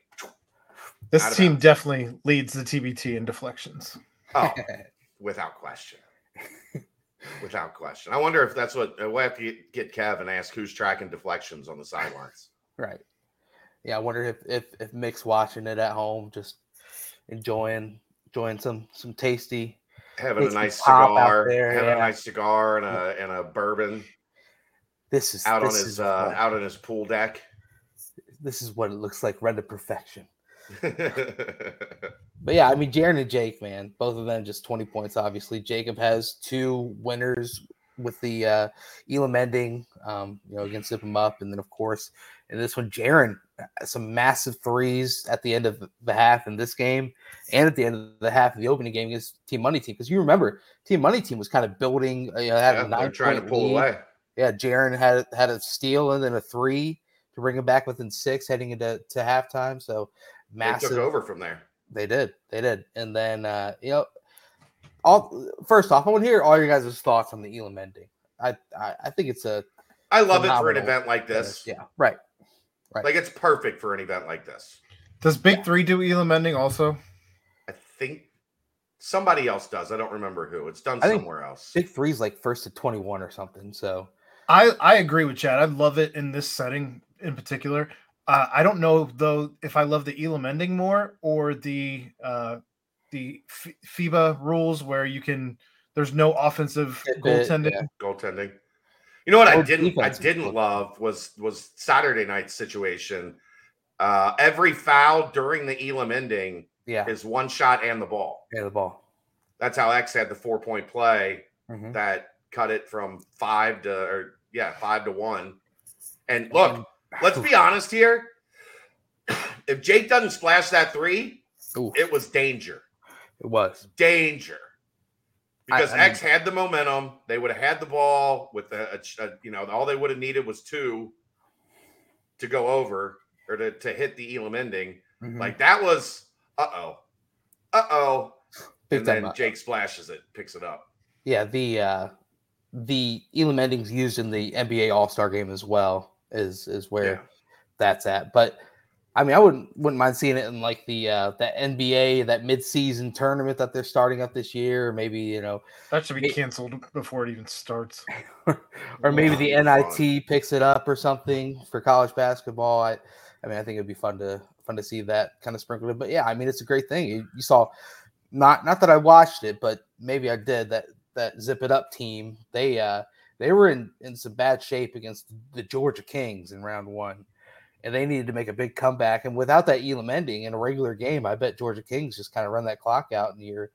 this team bounds. Definitely leads the T B T in deflections. Oh, without question. Without question. I wonder if that's what we'll have to get Kev and ask who's tracking deflections on the sidelines. Right. Yeah. I wonder if, if, if Mick's watching it at home, just enjoying, enjoying some, some tasty, having a nice cigar, there, having yeah. a nice cigar and a and a bourbon. This is out this on his is uh, out on his pool deck. This is what it looks like, run to perfection. But yeah, I mean, Jaron and Jake, man, both of them just twenty points. Obviously, Jacob has two winners with the uh, Elam ending, um, you know, against Zip Em Up, and then of course, in this one, Jaron some massive threes at the end of the half in this game, and at the end of the half of the opening game against Team Money Team, because you remember Team Money Team was kind of building. You know, had yeah, a nine trying to pull lead. Away. Yeah, Jaron had had a steal and then a three to bring him back within six, heading into to halftime. So massive. They took over from there. They did. They did. And then uh, you know, all first off, I want to hear all your guys' thoughts on the Elam ending. I I, I think it's a. I love it for an event like this. Finish. Yeah. Right. Right. Like, it's perfect for an event like this. Does Big yeah. Three do Elam ending also? I think somebody else does. I don't remember who. It's done I somewhere else. Big Three's like first to twenty-one or something. So I, I agree with Chad. I love it in this setting in particular. Uh, I don't know, though, if I love the Elam ending more or the uh, the F- FIBA rules where you can there's no offensive it, goaltending. Yeah. Goaltending. You know what I didn't I didn't love was was Saturday night's situation. Uh, every foul during the Elam ending yeah. is one shot and the ball. Yeah, the ball. That's how X had the four point play mm-hmm. that cut it from five to or yeah five to one. And look, and let's be honest here. If Jake doesn't splash that three, oof. It was danger. It was danger. Because I, I mean, X had the momentum. They would have had the ball with a, a, a, you know, all they would have needed was two to go over or to, to hit the Elam ending. Mm-hmm. Like, that was, uh-oh, uh-oh. And then up. Jake splashes it, picks it up. Yeah, the uh, the Elam endings used in the N B A All-Star game as well is is where yeah. that's at. But, I mean, I wouldn't wouldn't mind seeing it in like the uh, that N B A that midseason tournament that they're starting up this year. Maybe, you know, that should be it, canceled before it even starts, or, or maybe the N I T picks it up or something for college basketball. I, I mean, I think it'd be fun to fun to see that kind of sprinkled in. But yeah, I mean, it's a great thing. You, you saw, not not that I watched it, but maybe I did. That that Zip It Up team, they uh, they were in, in some bad shape against the Georgia Kings in round one. And they needed to make a big comeback. And without that Elam ending in a regular game, I bet Georgia Kings just kind of run that clock out, and you're,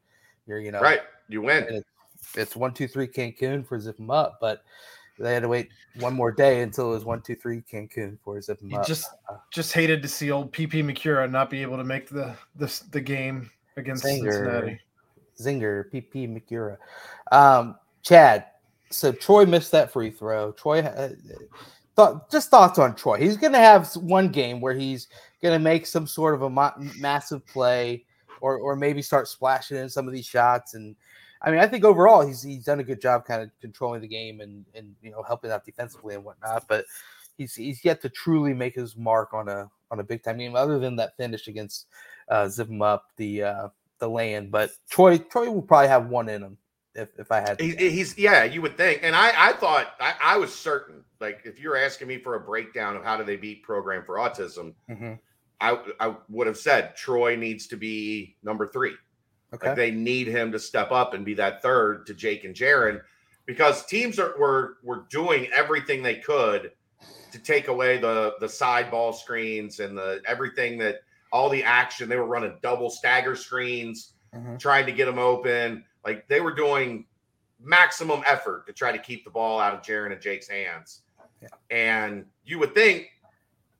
you're, you know, right, you win. It's, it's one, two, three Cancun for Zip Em Up, but they had to wait one more day until it was one, two, three Cancun for Zip Em Up. You just, uh, just hated to see old P P McCura not be able to make the the, the game against Zinger, Cincinnati. Zinger, P P McCura, um, Chad. So Troy missed that free throw. Troy. Uh, Thought, just thoughts on Troy. He's going to have one game where he's going to make some sort of a mo- massive play, or or maybe start splashing in some of these shots. And I mean, I think overall he's he's done a good job kind of controlling the game and and you know helping out defensively and whatnot. But he's he's yet to truly make his mark on a on a big time game, other than that finish against uh, Zip Em Up, the uh, the land. But Troy Troy will probably have one in him if, if I had to. He, he's yeah, you would think. And I, I thought I, I was certain. Like, if you're asking me for a breakdown of how do they beat Program for Autism, mm-hmm. I I would have said Troy needs to be number three. Okay, like, they need him to step up and be that third to Jake and Jaron, because teams are were were doing everything they could to take away the the side ball screens and the everything that all the action. They were running double stagger screens, mm-hmm. trying to get them open. Like, they were doing maximum effort to try to keep the ball out of Jaron and Jake's hands. Yeah. And you would think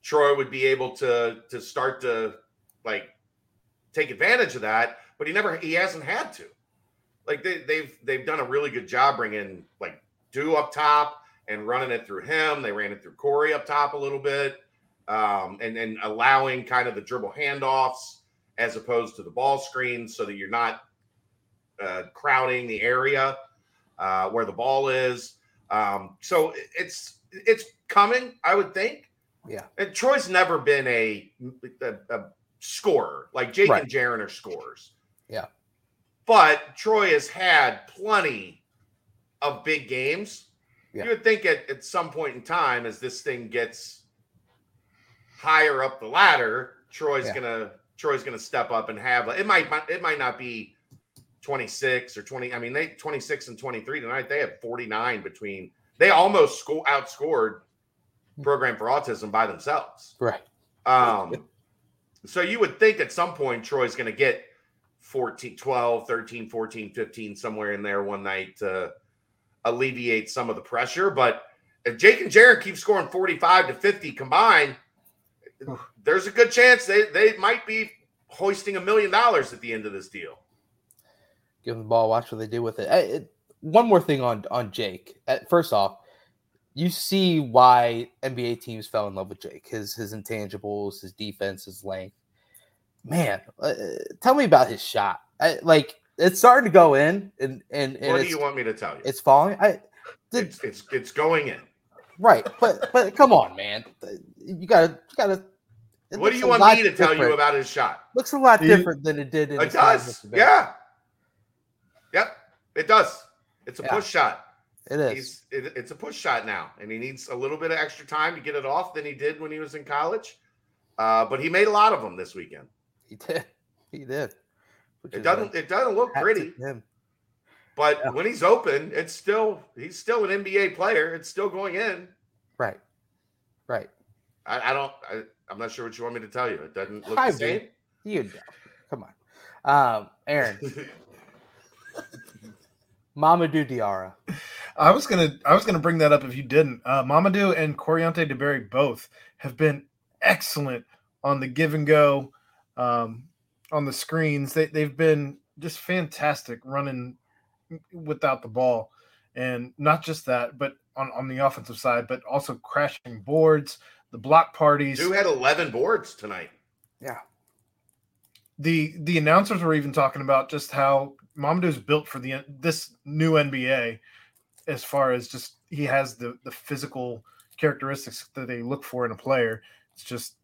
Troy would be able to to start to, like, take advantage of that, but he never he hasn't had to. Like, they, they've they've done a really good job bringing, like, Dew up top and running it through him. They ran it through Corey up top a little bit, um, and then allowing kind of the dribble handoffs as opposed to the ball screens, so that you're not uh, crowding the area uh, where the ball is. Um, so it's it's coming, I would think. Yeah. And Troy's never been a a, a scorer. Like, Jake right. and Jaron are scorers. Yeah. But Troy has had plenty of big games. Yeah. You would think at, at some point in time, as this thing gets higher up the ladder, Troy's yeah. gonna Troy's gonna step up and have. It might it might not be twenty-six or twenty. I mean, they twenty-six and twenty-three tonight. They have forty-nine between. They almost sco- outscored Program for Autism by themselves. Right. Um. So you would think at some point Troy's gonna get fourteen, twelve, thirteen, fourteen, fifteen, somewhere in there one night to alleviate some of the pressure. But if Jake and Jaron keep scoring forty-five to fifty combined, there's a good chance they, they might be hoisting a million dollars at the end of this deal. Give them the ball, watch what they do with it. I, it one more thing on, on Jake. First off, you see why N B A teams fell in love with Jake. His, his intangibles, his defense, his length. Man, uh, tell me about his shot. I, like, it's starting to go in, and and, and what do you want me to tell you? It's falling. I, the, it's, it's it's going in. Right, but but come on, man, you gotta you gotta. What do you want me to different. tell you about his shot? Looks a lot you, different than it did. In It the does. Yeah. Yep, it does. It's a yeah. push shot. It is. He's, it, it's a push shot now, and he needs a little bit of extra time to get it off than he did when he was in college. Uh, but he made a lot of them this weekend. He did. He did. It doesn't. It doesn't look pretty. But yeah. when he's open, it's still. He's still an N B A player. It's still going in. Right. Right. I, I don't. I, I'm not sure what you want me to tell you. It doesn't look I the same. You know. Come on, um, Aaron. Mamadou Diarra. I was gonna. I was gonna bring that up if you didn't. Uh, Mamadou and Coriante DeBerry both have been excellent on the give and go. Um, on the screens, they they've been just fantastic running without the ball, and not just that, but on, on the offensive side, but also crashing boards, the block parties. Who had eleven boards tonight? Yeah. The the announcers were even talking about just how Mamadou's built for the this new N B A, as far as just he has the the physical characteristics that they look for in a player. It's just.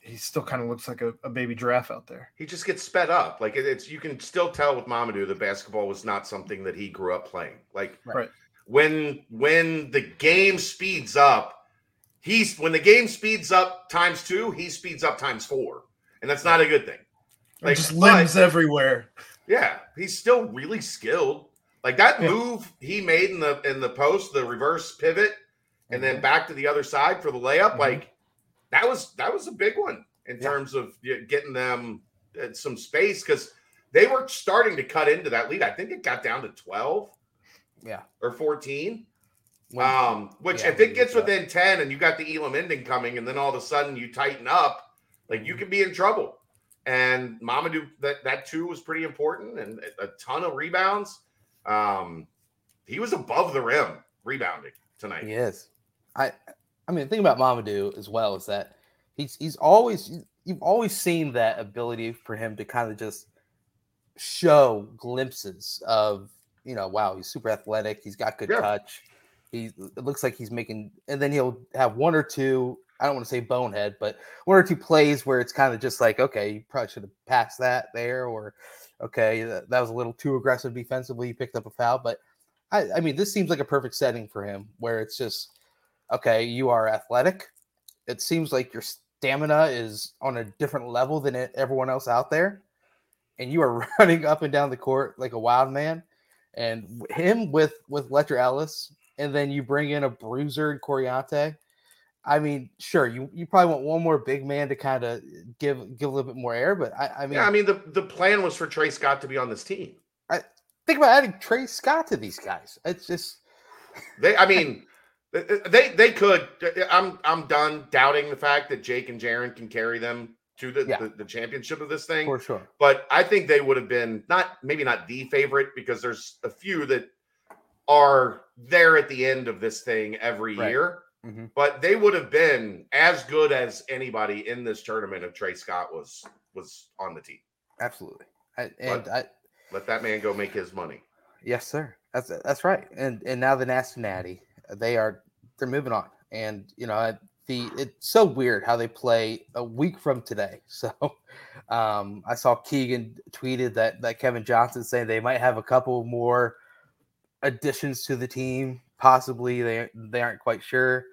He still kind of looks like a, a baby giraffe out there. He just gets sped up. Like, it, it's, you can still tell with Mamadou that basketball was not something that he grew up playing. Like right. when, when the game speeds up, he's, when the game speeds up times two, he speeds up times four. And that's not a good thing. Like, just limbs but, everywhere. Yeah. He's still really skilled. Like that yeah. move he made in the, in the post, the reverse pivot, mm-hmm. and then back to the other side for the layup. Mm-hmm. Like, That was that was a big one in yeah. terms of getting them some space, because they were starting to cut into that lead. I think it got down to twelve, yeah, or fourteen. When, um, which yeah, if it gets within up. ten and you got the Elam ending coming, and then all of a sudden you tighten up, like you could be in trouble. And Mamadou, that that too was pretty important, and a ton of rebounds. Um, he was above the rim rebounding tonight. He is. I. I mean, the thing about Mamadou as well is that he's he's always you've always seen that ability for him to kind of just show glimpses of, you know, wow, he's super athletic, he's got good yeah. touch, he it looks like he's making, and then he'll have one or two I don't want to say bonehead, but one or two plays where it's kind of just like, okay, you probably should have passed that there, or okay, that, that was a little too aggressive defensively. You picked up a foul, but I, I mean, this seems like a perfect setting for him where it's just, okay, you are athletic. It seems like your stamina is on a different level than it, everyone else out there. And you are running up and down the court like a wild man. And him with, with Letcher Ellis, and then you bring in a bruiser in Coriante. I mean, sure, you, you probably want one more big man to kind of give give a little bit more air, but I, I mean... Yeah, I mean, the, the plan was for Trey Scott to be on this team. I think about adding Trey Scott to these guys. It's just... they. I mean, they they could... I'm I'm done doubting the fact that Jake and Jaren can carry them to the, yeah. the, the championship of this thing. For sure. But I think they would have been not maybe not the favorite, because there's a few that are there at the end of this thing every right. year. Mm-hmm. But they would have been as good as anybody in this tournament if Trey Scott was was on the team. Absolutely. I, and let, I, let that man go make his money. Yes, sir. That's that's right. And and now the Nasty Natty, they are they're moving on. And you know the it's so weird how they play a week from today. So um, I saw Keegan tweeted that that Kevin Johnson saying they might have a couple more additions to the team. Possibly they they aren't quite sure.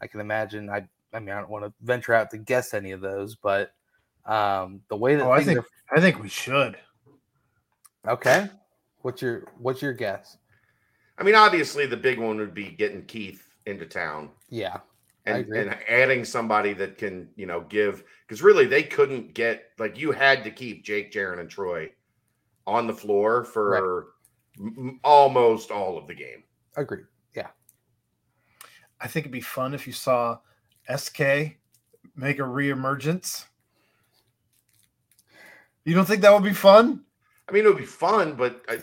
I can imagine. I I mean I don't want to venture out to guess any of those, but um, the way that oh, I think are... I think we should. Okay, what's your what's your guess? I mean, obviously the big one would be getting Keith into town. Yeah, and and adding somebody that can you know give because really they couldn't get like you had to keep Jake, Jaren, and Troy on the floor for right. m- almost all of the game. Agreed. I think it'd be fun if you saw S K make a reemergence. You don't think that would be fun? I mean, it would be fun, but I,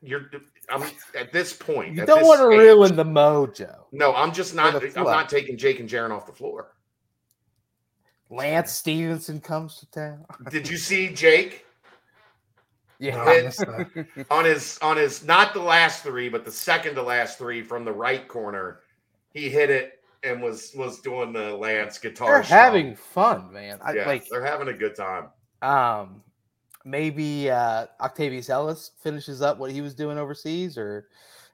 you're I'm at this point. You don't want to ruin the mojo. No, I'm just not. I'm not taking Jake and Jaren off the floor. Lance Stevenson comes to town. Did you see Jake? Yeah, no, on his on his not the last three, but the second to last three from the right corner. He hit it and was was doing the Lance guitar. They're show. Having fun, man. I, yeah, like, they're having a good time. Um, maybe uh, Octavius Ellis finishes up what he was doing overseas, or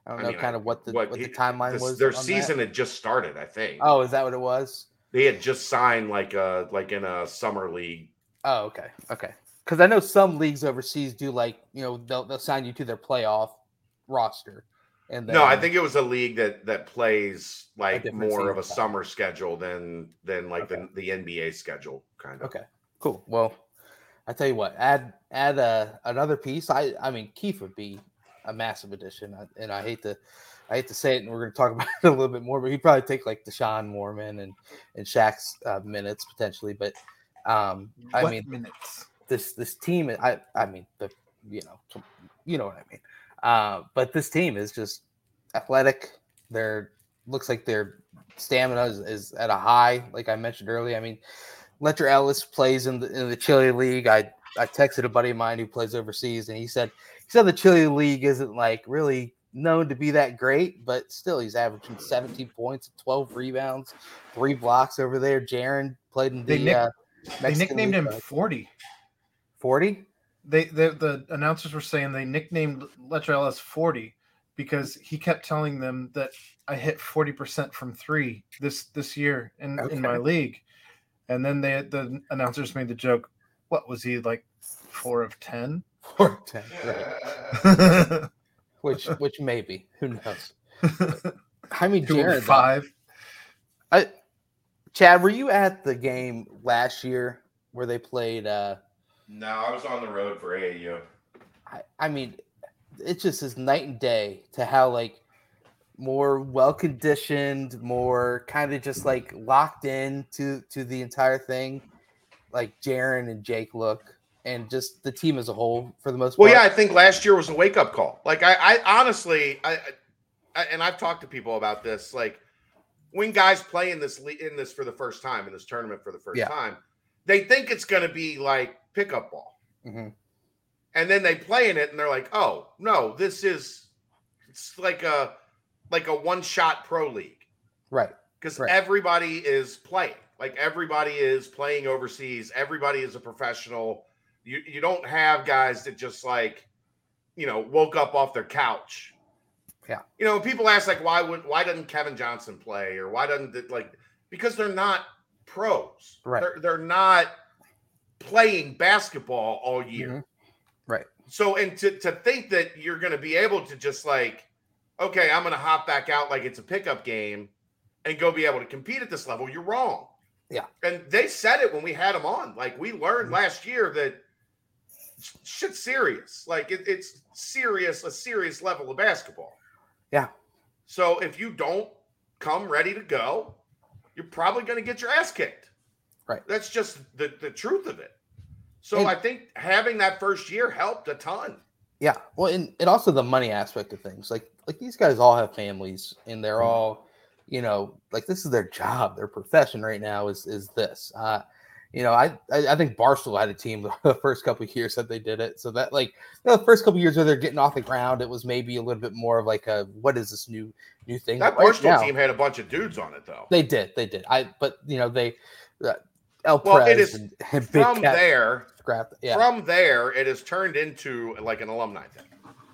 I don't I know, mean, kind I, of what the what, what he, the timeline this, was. Their season that. Had just started, I think. Oh, is that what it was? They had just signed like a like in a summer league. Oh, okay, okay. Because I know some leagues overseas do like you know they'll they'll sign you to their playoff roster. And then, no, I think it was a league that, that plays like more of a time. Summer schedule than than like okay. the, the N B A schedule kind of. Okay, cool. Well, I tell you what, add add a, another piece. I, I mean, Keith would be a massive addition, I, and I hate to I hate to say it, and we're going to talk about it a little bit more, but he'd probably take like Deshaun Mormon and and Shaq's uh, minutes potentially. But um, I what mean, minutes? This this team, I I mean, the you know, you know what I mean. Uh, but this team is just athletic. They're looks like their stamina is, is at a high, like I mentioned earlier. I mean, Letcher Ellis plays in the in the Chile League. I, I texted a buddy of mine who plays overseas, and he said he said the Chile League isn't like really known to be that great, but still he's averaging seventeen points, twelve rebounds, three blocks over there. Jaren played in the they, nick- uh, they nicknamed league, him forty. forty? They, they the announcers were saying they nicknamed Letcher Ellis forty because he kept telling them that I hit forty percent from three this, this year in, okay. in my league. And then they the announcers made the joke, what was he, like four of ten? four of ten, right. which, which maybe. Who knows? But, I mean, Jaren. Five. I, Chad, were you at the game last year where they played uh, – No, I was on the road for A A U. I, I mean, it just is night and day to how, like, more well-conditioned, more kind of just, like, locked in to, to the entire thing, like Jaren and Jake look, and just the team as a whole for the most part. Well, yeah, I think last year was a wake-up call. Like, I, I honestly, I, I and I've talked to people about this, like, when guys play in this, in this for the first time, in this tournament for the first yeah. time, they think it's going to be, like, pickup ball. Mm-hmm. And then they play in it and they're like, oh no, this is it's like a like a one shot pro league. Right. Because right. everybody is playing. Like, everybody is playing overseas. Everybody is a professional. You you don't have guys that just, like, you know, woke up off their couch. Yeah. You know, people ask, like, why would why doesn't Kevin Johnson play, or why doesn't, like, because they're not pros. Right. They're, they're not playing basketball all year. Mm-hmm. Right. So, and to, to think that you're going to be able to just, like, okay, I'm going to hop back out like it's a pickup game and go be able to compete at this level, you're wrong. Yeah. And they said it when we had them on. Like, we learned mm-hmm. last year that shit's serious. Like, it, it's serious, a serious level of basketball. Yeah. So if you don't come ready to go, you're probably going to get your ass kicked. Right. That's just the, the truth of it. So and, I think having that first year helped a ton. Yeah. Well, and, and also the money aspect of things. Like, like these guys all have families, and they're mm-hmm. all, you know, like, this is their job. Their profession right now is is this. Uh, you know, I, I I think Barstool had a team the first couple of years that they did it. So that, like, you know, the first couple of years where they're getting off the ground, it was maybe a little bit more of like a, what is this new new thing? That right Barstool now, team had a bunch of dudes on it, though. They did, they did. I but you know they. Uh, El well, Perez it is and, and from Cat, there. Yeah. From there, it has turned into like an alumni thing.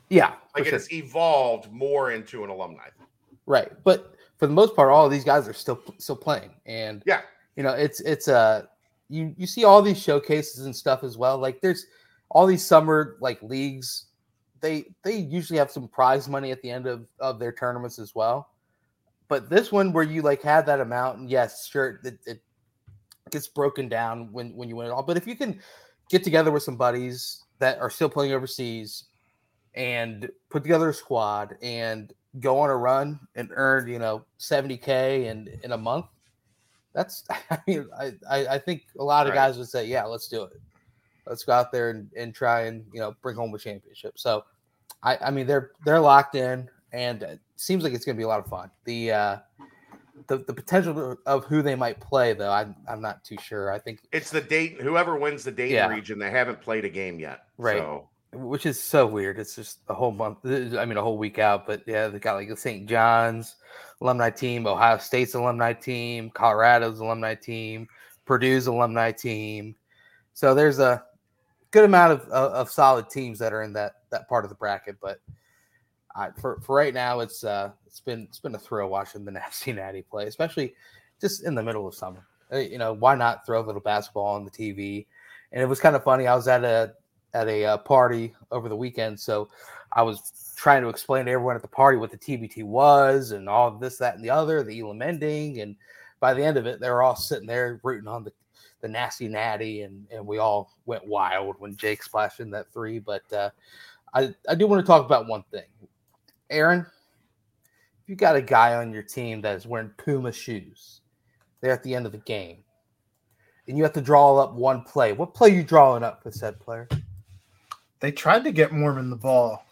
Yeah, like it sure. has evolved more into an alumni thing. Right, but for the most part, all of these guys are still still playing, and yeah, you know, it's it's uh you you see all these showcases and stuff as well. Like, there's all these summer like leagues. They they usually have some prize money at the end of, of their tournaments as well. But this one where you like had that amount, and yes, sure, it. it gets broken down when, when you win it all. But if you can get together with some buddies that are still playing overseas and put together a squad and go on a run and earn, you know, seventy K in, in a month, that's, I mean, I, I think a lot of right. guys would say, yeah, let's do it. Let's go out there and, and try and, you know, bring home a championship. So I, I mean, they're, they're locked in, and it seems like it's going to be a lot of fun. The, uh, The, the potential of who they might play, though, I'm, I'm not too sure. I think it's the Dayton. Whoever wins the Dayton yeah. region, they haven't played a game yet. Right. So. Which is so weird. It's just a whole month. I mean, a whole week out. But, yeah, they got, like, the Saint John's alumni team, Ohio State's alumni team, Colorado's alumni team, Purdue's alumni team. So there's a good amount of, of, of solid teams that are in that, that part of the bracket. But I, for, for right now, it's uh, it's been it's been a thrill watching the Nasty Natty play, especially just in the middle of summer. You know, why not throw a little basketball on the T V? And it was kind of funny. I was at a at a uh, party over the weekend, so I was trying to explain to everyone at the party what the T B T was and all this, that, and the other, the Elam ending. And by the end of it, they were all sitting there rooting on the, the Nasty Natty, and, and we all went wild when Jake splashed in that three. But uh, I, I do want to talk about one thing. Aaron, if you got a guy on your team that is wearing Puma shoes, they're at the end of the game, and you have to draw up one play, what play are you drawing up for said player? They tried to get Mormon the ball.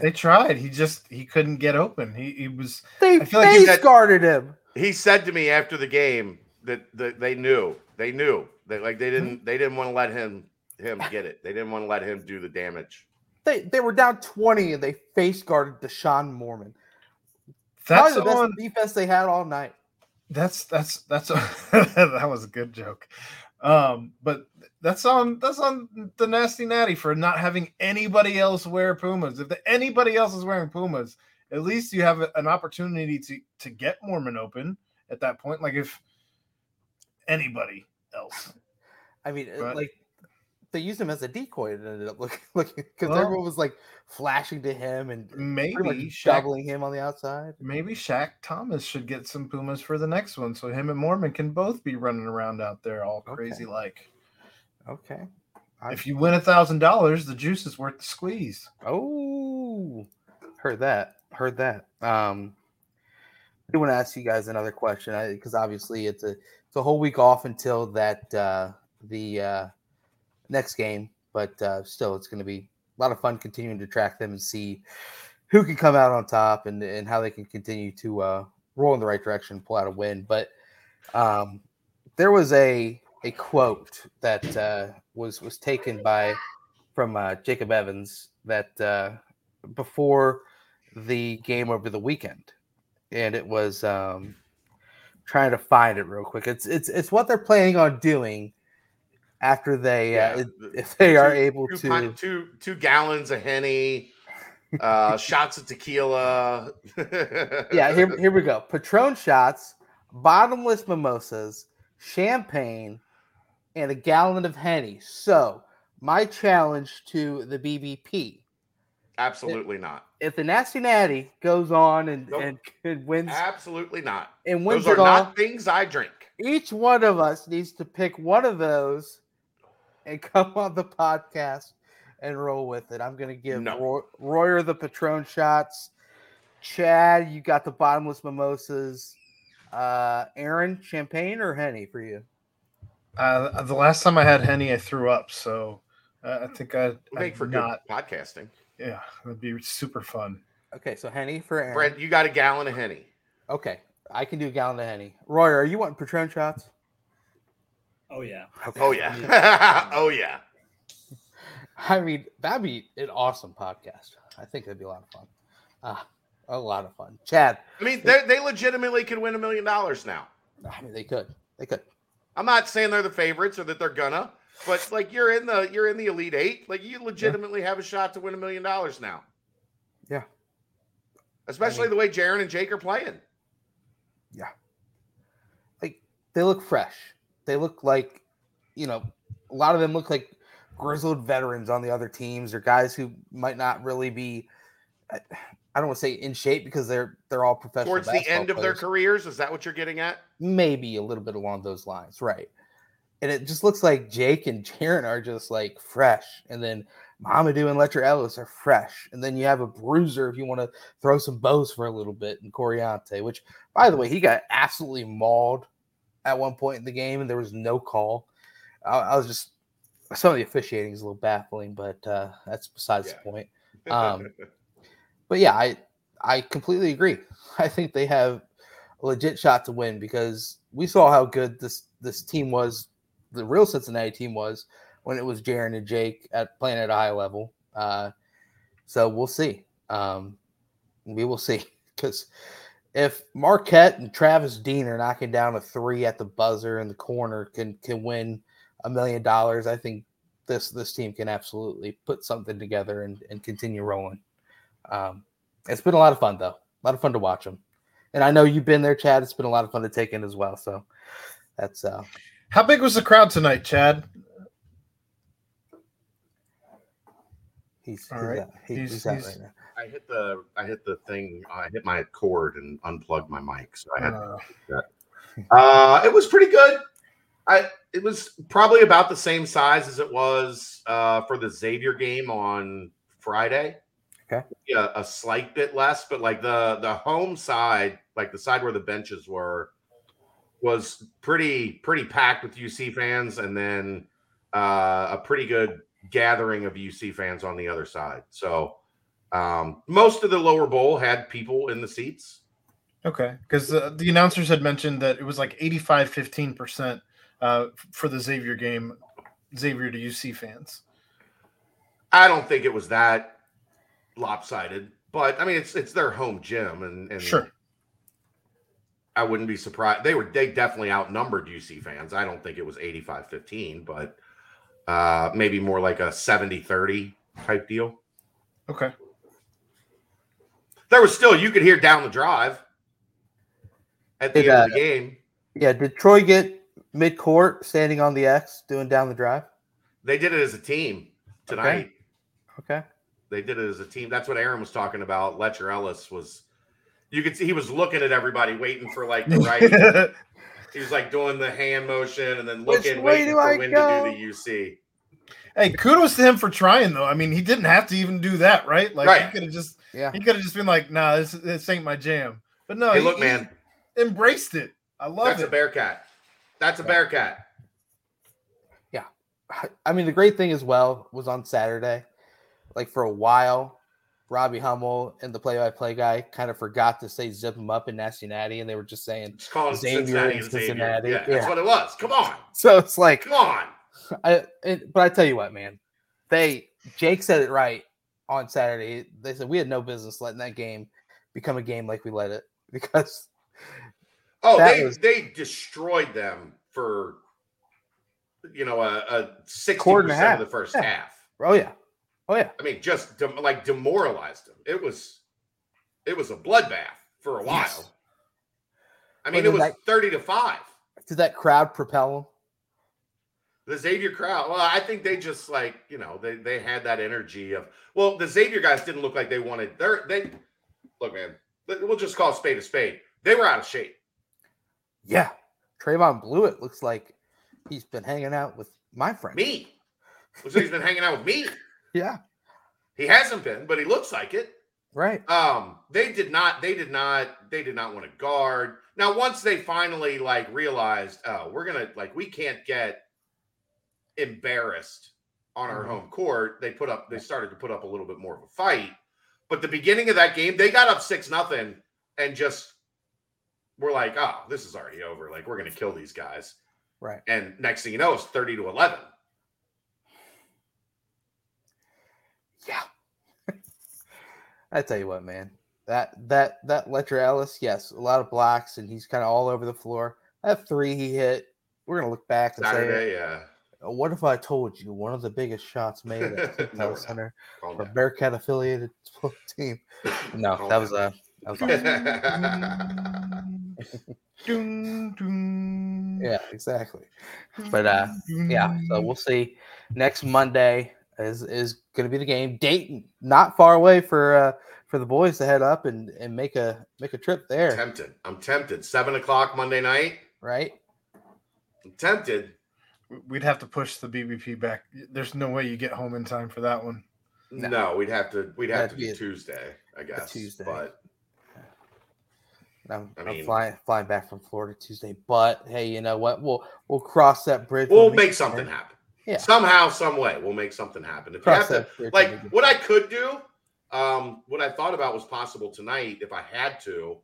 They tried. He just he couldn't get open. He he was. They I feel like he got, guarded him. He said to me after the game that, that they knew they knew that like they didn't they didn't want to let him him get it. They didn't want to let him do the damage. They they were down twenty, and they face guarded Deshaun Mormon. That's probably the on, best defense they had all night. That's that's that's a, that was a good joke, um, but that's on that's on the Nasty Natty for not having anybody else wear Pumas. If the, anybody else is wearing Pumas, at least you have an opportunity to to get Mormon open at that point. Like if anybody else, I mean, but, like. They used him as a decoy and ended up looking looking because well, everyone was like flashing to him and maybe shoveling him on the outside. Maybe Shaq Thomas should get some Pumas for the next one, so him and Mormon can both be running around out there all okay. crazy like. Okay. I, if you win a thousand dollars, the juice is worth the squeeze. Oh, heard that. Heard that. Um, I do want to ask you guys another question because obviously it's a it's a whole week off until that uh, the. Uh, next game, but uh, still, it's going to be a lot of fun continuing to track them and see who can come out on top and, and how they can continue to uh, roll in the right direction, pull out a win. But um, there was a a quote that uh, was was taken by from uh, Jacob Evans that uh, before the game over the weekend, and it was um, trying to find it real quick. It's it's it's what they're planning on doing after they yeah, uh, if, if they two, are able two, to two two gallons of Henny, uh, shots of tequila. yeah, here here we go. Patron shots, bottomless mimosas, champagne, and a gallon of Henny. So my challenge to the B B P. Absolutely if, not. If the Nasty Natty goes on and, nope. and, and wins. Absolutely not. And wins those are all, not things I drink. Each one of us needs to pick one of those and come on the podcast and roll with it. I'm going to give no. Roy, Royer the Patron shots. Chad, you got the bottomless mimosas. Uh, Aaron, champagne or Henny for you? Uh, the last time I had Henny, I threw up. So uh, I think I make for not podcasting. Yeah, that'd be super fun. Okay, so Henny for Aaron. Brent, you got a gallon of Henny. Okay, I can do a gallon of Henny. Roy, are you wanting Patron shots? Oh, yeah. Okay. Oh, yeah. oh, yeah. I mean, that'd be an awesome podcast. I think that'd be a lot of fun. Uh, a lot of fun. Chad. I mean, they, they legitimately could win a million dollars now. I mean, they could. They could. I'm not saying they're the favorites or that they're gonna. But like you're in the you're in the Elite Eight, like you legitimately yeah. have a shot to win a million dollars now. Yeah, especially I mean, the way Jaren and Jake are playing. Yeah, like they look fresh. They look like, you know, a lot of them look like grizzled veterans on the other teams, or guys who might not really be. I don't want to say in shape because they're they're all professional. Towards the end of players. Their careers, is that what you're getting at? Maybe a little bit along those lines, right? And it just looks like Jake and Jaren are just like fresh. And then Mamadou and Letcher Ellis are fresh. And then you have a bruiser if you want to throw some bows for a little bit in Coriante, which, by the way, he got absolutely mauled at one point in the game and there was no call. I, I was just, some of the officiating is a little baffling, but uh, that's besides yeah. the point. Um, but yeah, I, I completely agree. I think they have a legit shot to win because we saw how good this, this team was. The real Cincinnati team was when it was Jaren and Jake at playing at a high level. Uh, so we'll see. Um, we will see. Because if Marquette and Travis Dean are knocking down a three at the buzzer in the corner can can win a million dollars, I think this this team can absolutely put something together and, and continue rolling. Um, it's been a lot of fun, though. A lot of fun to watch them. And I know you've been there, Chad. It's been a lot of fun to take in as well. So that's uh, – how big was the crowd tonight, Chad? He's all right. He's, he's, he's, he's out right now. I hit the I hit the thing. I hit my cord and unplugged my mic, so I had uh, to that. Uh, it was pretty good. I it was probably about the same size as it was uh, for the Xavier game on Friday. Okay, yeah, a slight bit less, but like the the home side, like the side where the benches were. Was pretty pretty packed with U C fans, and then uh, a pretty good gathering of U C fans on the other side. So um, most of the lower bowl had people in the seats. Okay, because uh, the announcers had mentioned that it was like eighty-five fifteen percent uh, for the Xavier game, Xavier to U C fans. I don't think it was that lopsided, but I mean it's it's their home gym, and, and sure. I wouldn't be surprised. They were they definitely outnumbered U C fans. I don't think it was eighty-five fifteen, but uh, maybe more like a seventy thirty type deal. Okay. There was still, you could hear down the drive at the did, end of the uh, game. Yeah, did Troy get mid-court standing on the X doing down the drive? They did it as a team tonight. Okay. okay. They did it as a team. That's what Aaron was talking about. Letcher Ellis was You could see he was looking at everybody, waiting for like the right. He was like doing the hand motion and then looking, waiting for I when go? to do the U C. Hey, kudos to him for trying though. I mean, he didn't have to even do that, right? Like right. he could have just, yeah. he could have just been like, "Nah, this, this ain't my jam." But no, hey, he, look, man, embraced it. I love That's it. That's a Bearcat. That's a yeah. Bearcat. Yeah, I mean, the great thing as well was on Saturday, like for a while. Robbie Hummel and the play-by-play guy kind of forgot to say "Zip Em Up" in Nasty Natty, and they were just saying "Xavier in Cincinnati." Yeah, yeah. That's what it was. Come on. So it's like, come on. I, it, but I tell you what, man, they Jake said it right on Saturday. They said we had no business letting that game become a game like we let it because. Oh, that they was, they destroyed them for, you know, a, a sixty percent of the first yeah. half. Oh, yeah. Oh, yeah. I mean, just de- like demoralized them. It was it was a bloodbath for a while. Yes. I mean, it was that, thirty to five. Did that crowd propel them? The Xavier crowd, well, I think they just like, you know, they, they had that energy of, well, the Xavier guys didn't look like they wanted, they're, they, look, man, we'll just call a spade a spade. They were out of shape. Yeah. Trayvon Blewett looks like he's been hanging out with my friend. Me. Looks like he's been hanging out with me. Yeah. He hasn't been, but he looks like it. Right. Um, they did not, they did not, they did not want to guard. Now, once they finally like realized, oh, we're going to, like, we can't get embarrassed on our mm-hmm. home court, they put up, they started to put up a little bit more of a fight. But the beginning of that game, they got up six nothing and just were like, oh, this is already over. Like, we're going to kill these guys. Right. And next thing you know, it's thirty to eleven. Yeah. I tell you what, man, that, that, that Letcher Ellis, yes, a lot of blocks and he's kind of all over the floor. That three he hit, we're going to look back and Saturday, say, yeah. What if I told you one of the biggest shots made at no, Center for a Bearcat affiliated team? No, that was, uh, that was awesome. Yeah, exactly. But uh, yeah, so we'll see. Next Monday is is going to be the game. Dayton, not far away for uh, for the boys to head up and, and make a make a trip there. I'm tempted. I'm tempted. Seven o'clock Monday night. Right. I'm tempted. We'd have to push the B B P back. There's no way you get home in time for that one. No, no we'd have to. We'd have That'd to do Tuesday, I guess. Tuesday, but I'm, I mean, I'm flying flying back from Florida Tuesday. But hey, you know what? We'll we'll cross that bridge. We'll make something there. happen. Yeah. Somehow, some way, we'll make something happen. If cross you have to, like what I could do, um, what I thought about was possible tonight. If I had to,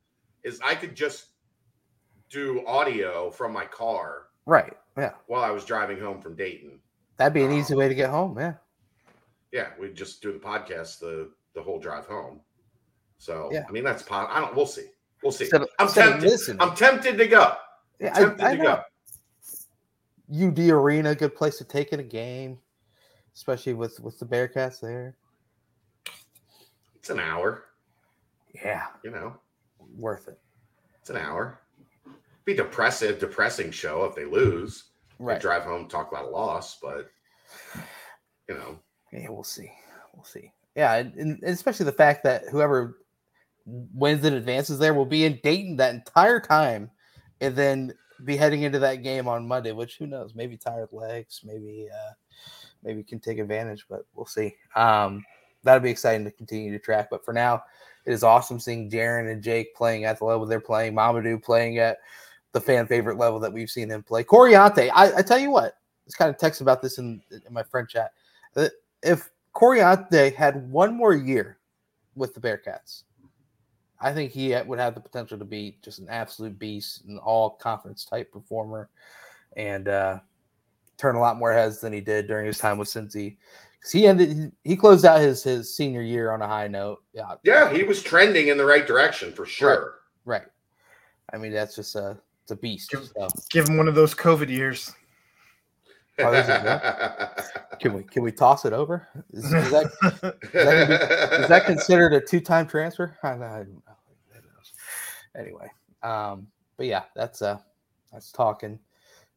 is I could just do audio from my car. Right. Yeah. While I was driving home from Dayton. That'd be an um, easy way to get home, yeah. Yeah, we'd just do the podcast the, the whole drive home. So, yeah. I mean, that's pop. I don't we'll see. We'll see. Instead I'm instead tempted. I'm tempted to go. I'm yeah, tempted I, I to know. go. U D Arena, good place to take in a game, especially with, with the Bearcats there. It's an hour. Yeah. You know. Worth it. It's an hour. Be depressive, depressing show if they lose. Right. They drive home, talk about a loss, but you know. Yeah, we'll see. We'll see. Yeah, and, and especially the fact that whoever wins and advances there will be in Dayton that entire time, and then be heading into that game on Monday. Which who knows? Maybe tired legs. Maybe uh, maybe can take advantage, but we'll see. Um, that'll be exciting to continue to track. But for now, it is awesome seeing Darren and Jake playing at the level they're playing. Mamadou playing at the fan favorite level that we've seen him play. Coriante, I, I tell you what, it's kind of text about this in, in my friend chat. If Coriante had one more year with the Bearcats, I think he would have the potential to be just an absolute beast, an all conference type performer, and uh, turn a lot more heads than he did during his time with Cincy. Because he ended, he closed out his, his senior year on a high note. Yeah, yeah, he was trending in the right direction for sure. Right. right. I mean, that's just a. It's a beast. Give, so. give him one of those COVID years. Oh, is it, no? Can we can we toss it over? Is, is, that, is, that, is, that, is that considered a two-time transfer? I don't know. Anyway, um, but yeah, that's uh, that's talking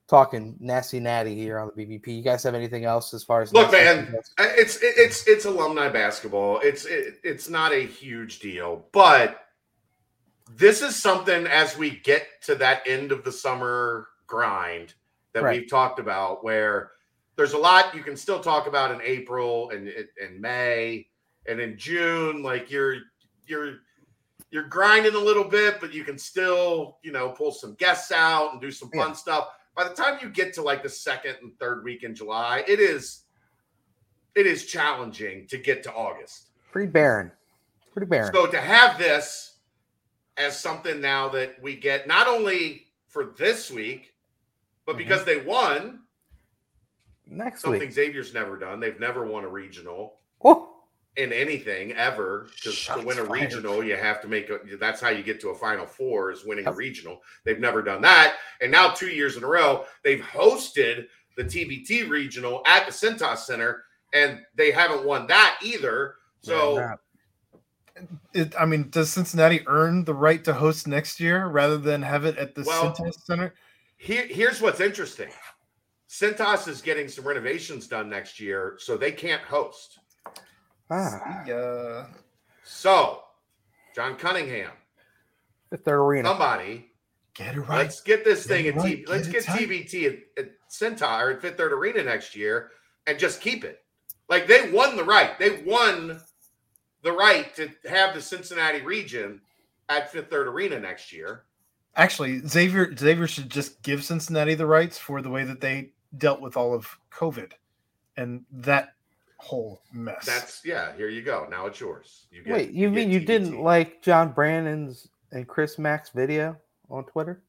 talking nasty natty here on the B B P. You guys have anything else as far as look, man? Goes? It's it's it's alumni basketball. It's it, it's not a huge deal, but. This is something as we get to that end of the summer grind that right. we've talked about where there's a lot you can still talk about in April and, and May and in June, like you're, you're, you're grinding a little bit, but you can still, you know, pull some guests out and do some fun yeah. stuff. By the time you get to like the second and third week in July, it is, it is challenging to get to August. Pretty barren. Pretty barren. So to have this, as something now that we get not only for this week, but mm-hmm. because they won next something week. Xavier's never done. They've never won a regional. Oh. in anything ever, because to win a fired. regional, you have to make a, that's how you get to a Final Four, is winning oh. a regional. They've never done that. And now two years in a row, they've hosted the T B T regional at the Cintas Center, and they haven't won that either. So, yeah, it, I mean, does Cincinnati earn the right to host next year rather than have it at the well, Cintas Center? Here, here's what's interesting. Cintas is getting some renovations done next year, so they can't host. Ah. So, John Cunningham, fifth arena. Somebody, get it right. Let's get this thing at right. T V. Let's get, get T B T at, at Cintas or at Fifth Third Arena next year, and just keep it. Like, they won the right. They won the right to have the Cincinnati region at Fifth Third Arena next year. Actually, Xavier Xavier should just give Cincinnati the rights for the way that they dealt with all of COVID, and that whole mess. That's yeah. Here you go. Now it's yours. You get, Wait, you, you mean you T V didn't T V. Like John Brannon's and Chris Mack's video on Twitter?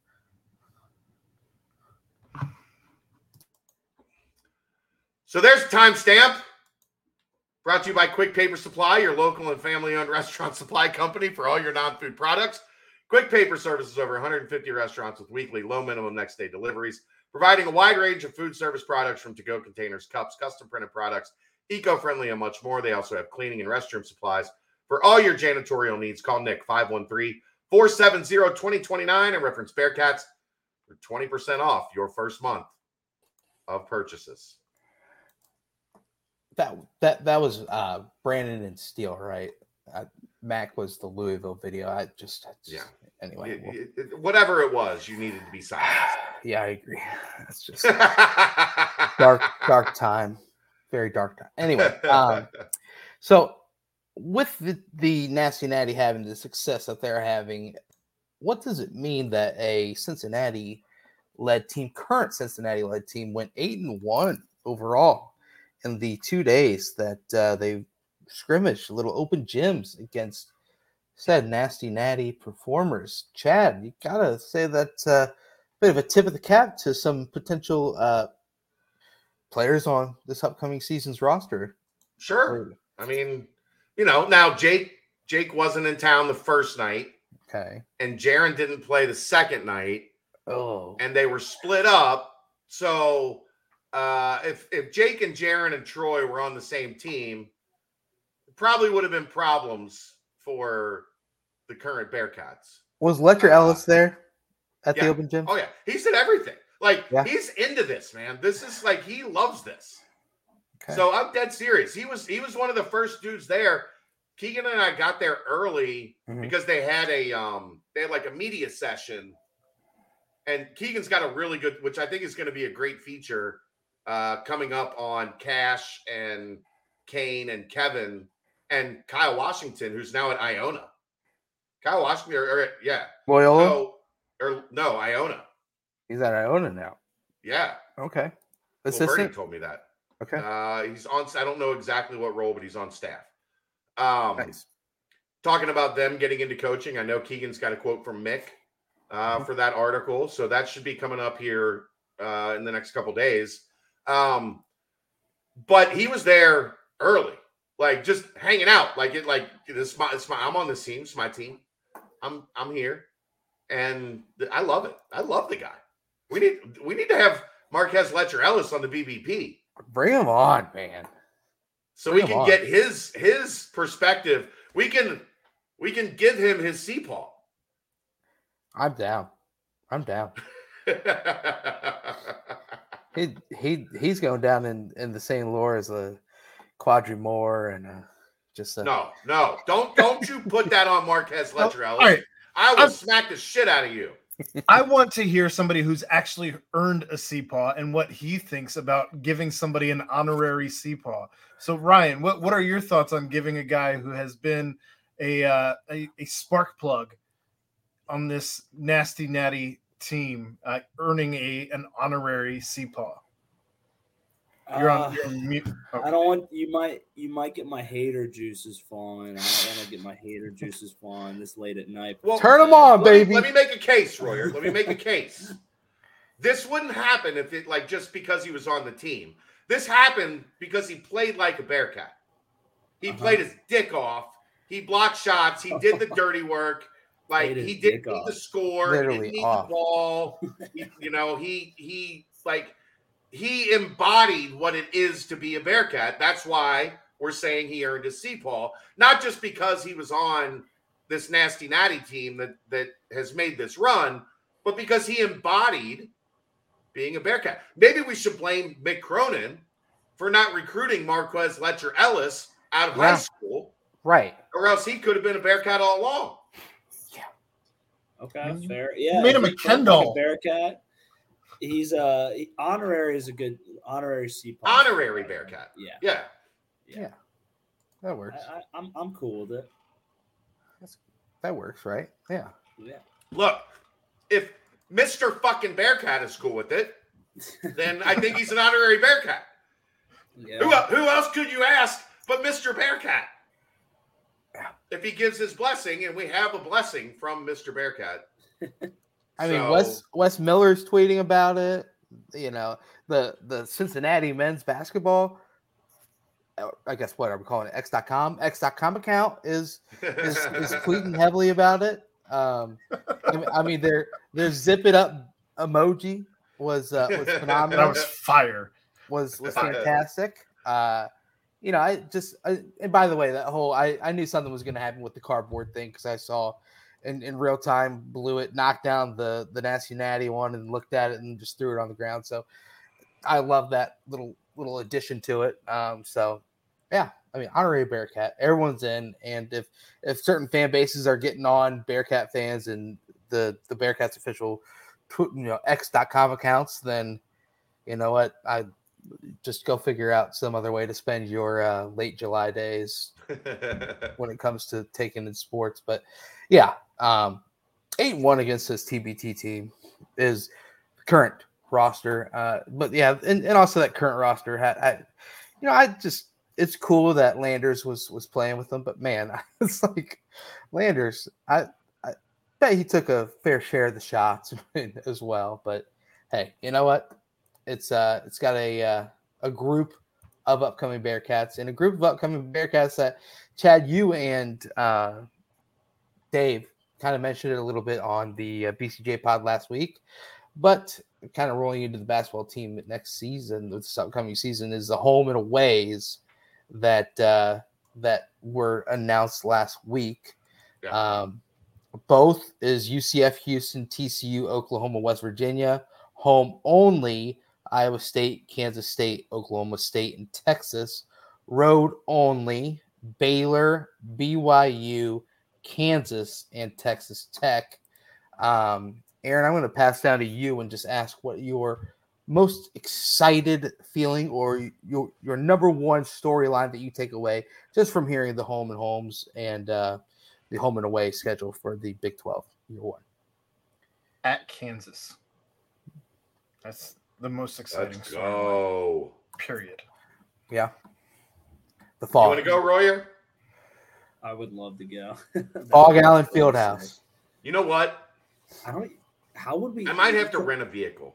So there's a timestamp. Brought to you by Quick Paper Supply, your local and family-owned restaurant supply company for all your non-food products. Quick Paper services over one hundred fifty restaurants with weekly low minimum next day deliveries, providing a wide range of food service products from to-go containers, cups, custom printed products, eco-friendly, and much more. They also have cleaning and restroom supplies. For all your janitorial needs, call Nick, five one three, four seven zero, two zero two nine, and reference Bearcats for twenty percent off your first month of purchases. That that that was uh, Brandon and Steele, right? Uh, Mac was the Louisville video. I just, I just yeah. Anyway, it, we'll... it, whatever it was, you needed to be silenced. Yeah, I agree. That's just dark, dark time. Very dark time. Anyway, um, so with the, the Nasty Natty having the success that they're having, what does it mean that a Cincinnati-led team, current Cincinnati-led team, went eight and one overall in the two days that uh, they scrimmaged little open gyms against said Nasty Natty performers? Chad, you gotta say that's uh, a bit of a tip of the cap to some potential Uh, players on this upcoming season's roster. Sure. I mean, you know, now Jake Jake wasn't in town the first night. Okay. And Jaron didn't play the second night. Oh. And they were split up. So uh, if, if Jake and Jaron and Troy were on the same team, it probably would have been problems for the current Bearcats. Was Letcher Ellis there at yeah. the open gym? Oh, yeah. He said everything. Like, yeah. he's into this, man. This is like, he loves this. Okay. So I'm dead serious. He was he was one of the first dudes there. Keegan and I got there early mm-hmm. because they had a um they had like a media session, and Keegan's got a really good, which I think is going to be a great feature uh, coming up on Cash and Kane and Kevin and Kyle Washington, who's now at Iona. Kyle Washington, or, or yeah, Loyola, no, or no Iona. He's at Iona now. Yeah. Okay. Assistant? Well, Bernie told me that. Okay. Uh, he's on, I don't know exactly what role, but he's on staff. Um, nice. Talking about them getting into coaching, I know Keegan's got a quote from Mick uh, mm-hmm. for that article. So that should be coming up here uh, in the next couple days. Um, but he was there early, like just hanging out. Like, it, like this, my, it's my, I'm on this team. It's my team. I'm, I'm here. And I love it. I love the guy. We need we need to have Marquez Letcher Ellis on the B B P. Bring him on, man. So Bring we can on. get his his perspective. We can we can give him his C P A W. I'm down. I'm down. he he he's going down in, in the Saint Lore as a Quadri Moore and a, just a... no no don't don't you put that on Marquez Letcher Ellis. All right. I will I'm... smack the shit out of you. I want to hear somebody who's actually earned a C P A W and what he thinks about giving somebody an honorary C P A W. So, Ryan, what, what are your thoughts on giving a guy who has been a, uh, a, a spark plug on this Nasty Natty team uh, earning a an honorary C P A W? You're on, uh, you're on mute. Okay. I don't want you might you might get my hater juices flowing. I don't want to get my hater juices flowing this late at night. Well, turn them on, let, baby. Let me make a case, Royer. Let me make a case. This wouldn't happen if it like just because he was on the team. This happened because he played like a Bearcat. He uh-huh. played his dick off. He blocked shots. He did the dirty work. Like, he didn't need the score. Literally he didn't need off. the ball. he, you know, he he like he embodied what it is to be a Bearcat. That's why we're saying he earned his C, Paul. Not just because he was on this nasty natty team that that has made this run, but because he embodied being a Bearcat. Maybe we should blame Mick Cronin for not recruiting Marquez Letcher Ellis out of yeah. high school. Right. Or else he could have been a Bearcat all along. Okay, fair. Yeah, you made him a Kendall. Bearcat. He's uh he, honorary is a good honorary C. Honorary Bearcat. Yeah. yeah, yeah, yeah. That works. I, I, I'm I'm cool with it. That's, that works, right? Yeah, yeah. Look, if Mister fucking Bearcat is cool with it, then I think he's an honorary Bearcat. Yeah. Who who else could you ask but Mister Bearcat? If he gives his blessing, and we have a blessing from Mister Bearcat. I so. mean, Wes Wes Miller's tweeting about it. You know, the, the Cincinnati men's basketball, I guess what are we calling it? X dot com X dot com account is is, is tweeting heavily about it. Um, I mean, their their zip it up emoji was uh, was phenomenal. That was fire. Was was fantastic. Uh, You know, I just I, and by the way, that whole I, I knew something was going to happen with the cardboard thing because I saw in, in real time blew it, knocked down the the nasty natty one, and looked at it and just threw it on the ground. So I love that little little addition to it. Um, so yeah, I mean, honorary Bearcat, everyone's in, and if if certain fan bases are getting on Bearcat fans and the the Bearcats official, you know, X dot com accounts, then you know what I. Just go figure out some other way to spend your uh, late July days when it comes to taking in sports. But yeah, um, eight one against this T B T team is current roster. Uh, but yeah, and, and also that current roster had, I, you know, I just it's cool that Landers was was playing with them. But man, it's like Landers, I, I bet he took a fair share of the shots as well. But hey, you know what? It's uh, it's got a uh, a group of upcoming Bearcats and a group of upcoming Bearcats that Chad, you and uh, Dave kind of mentioned it a little bit on the uh, B C J pod last week, but kind of rolling into the basketball team next season, this upcoming season is the home and aways that uh, that were announced last week. Yeah. Um, both is U C F, Houston, T C U, Oklahoma, West Virginia. Home only. Iowa State, Kansas State, Oklahoma State, and Texas. Road only, Baylor, B Y U, Kansas, and Texas Tech. Um, Aaron, I'm going to pass down to you and just ask what your most excited feeling or your your number one storyline that you take away just from hearing the home and homes and uh, the home and away schedule for the Big twelve, year one. At Kansas. That's... the most exciting. Let's go. Period. Yeah. The Phog. You want to go, Royer? I would love to go. Phog Allen Fieldhouse. You know what? I don't. How would we? I might have to rent a vehicle,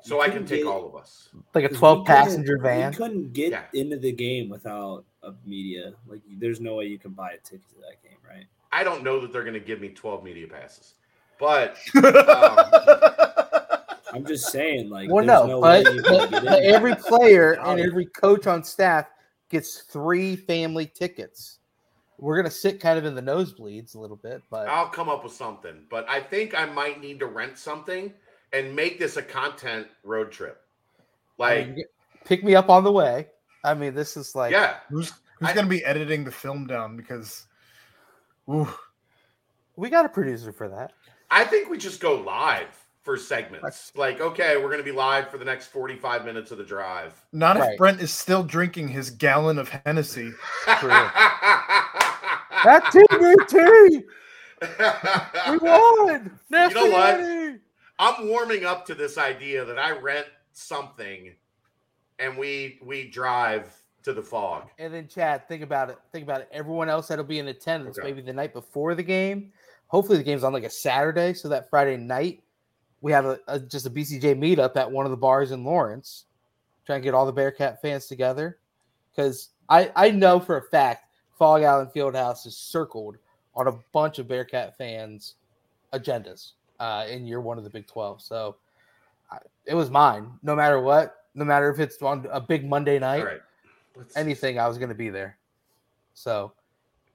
so I can take all of us. Like a twelve passenger van. You couldn't get yeah. into the game without a media. Like, there's no way you can buy a ticket to that game, right? I don't know that they're going to give me twelve media passes, but. Um, I'm just saying, like, well, no, no but, but every player and every coach on staff gets three family tickets. We're gonna sit kind of in the nosebleeds a little bit, but I'll come up with something. But I think I might need to rent something and make this a content road trip. Like, I mean, pick me up on the way. I mean, this is like, yeah, who's who's I, gonna be editing the film down because, ooh, we got a producer for that. I think we just go live. For segments. Like, okay, we're going to be live for the next forty-five minutes of the drive. Not right. If Brent is still drinking his gallon of Hennessy. That T B T! We won! Nasty, you know what? Eddie. I'm warming up to this idea that I rent something and we we drive to the Phog. And then, Chad, think about it. Think about it. Everyone else that'll be in attendance, okay. Maybe the night before the game. Hopefully the game's on like a Saturday, so that Friday night, we have a, a just a B C J meetup at one of the bars in Lawrence, trying to get all the Bearcat fans together. Because I, I know for a fact Phog Allen Fieldhouse is circled on a bunch of Bearcat fans' agendas uh, in year one of the Big twelve. So I, it was mine, no matter what, no matter if it's on a big Monday night, right. anything, I was going to be there. So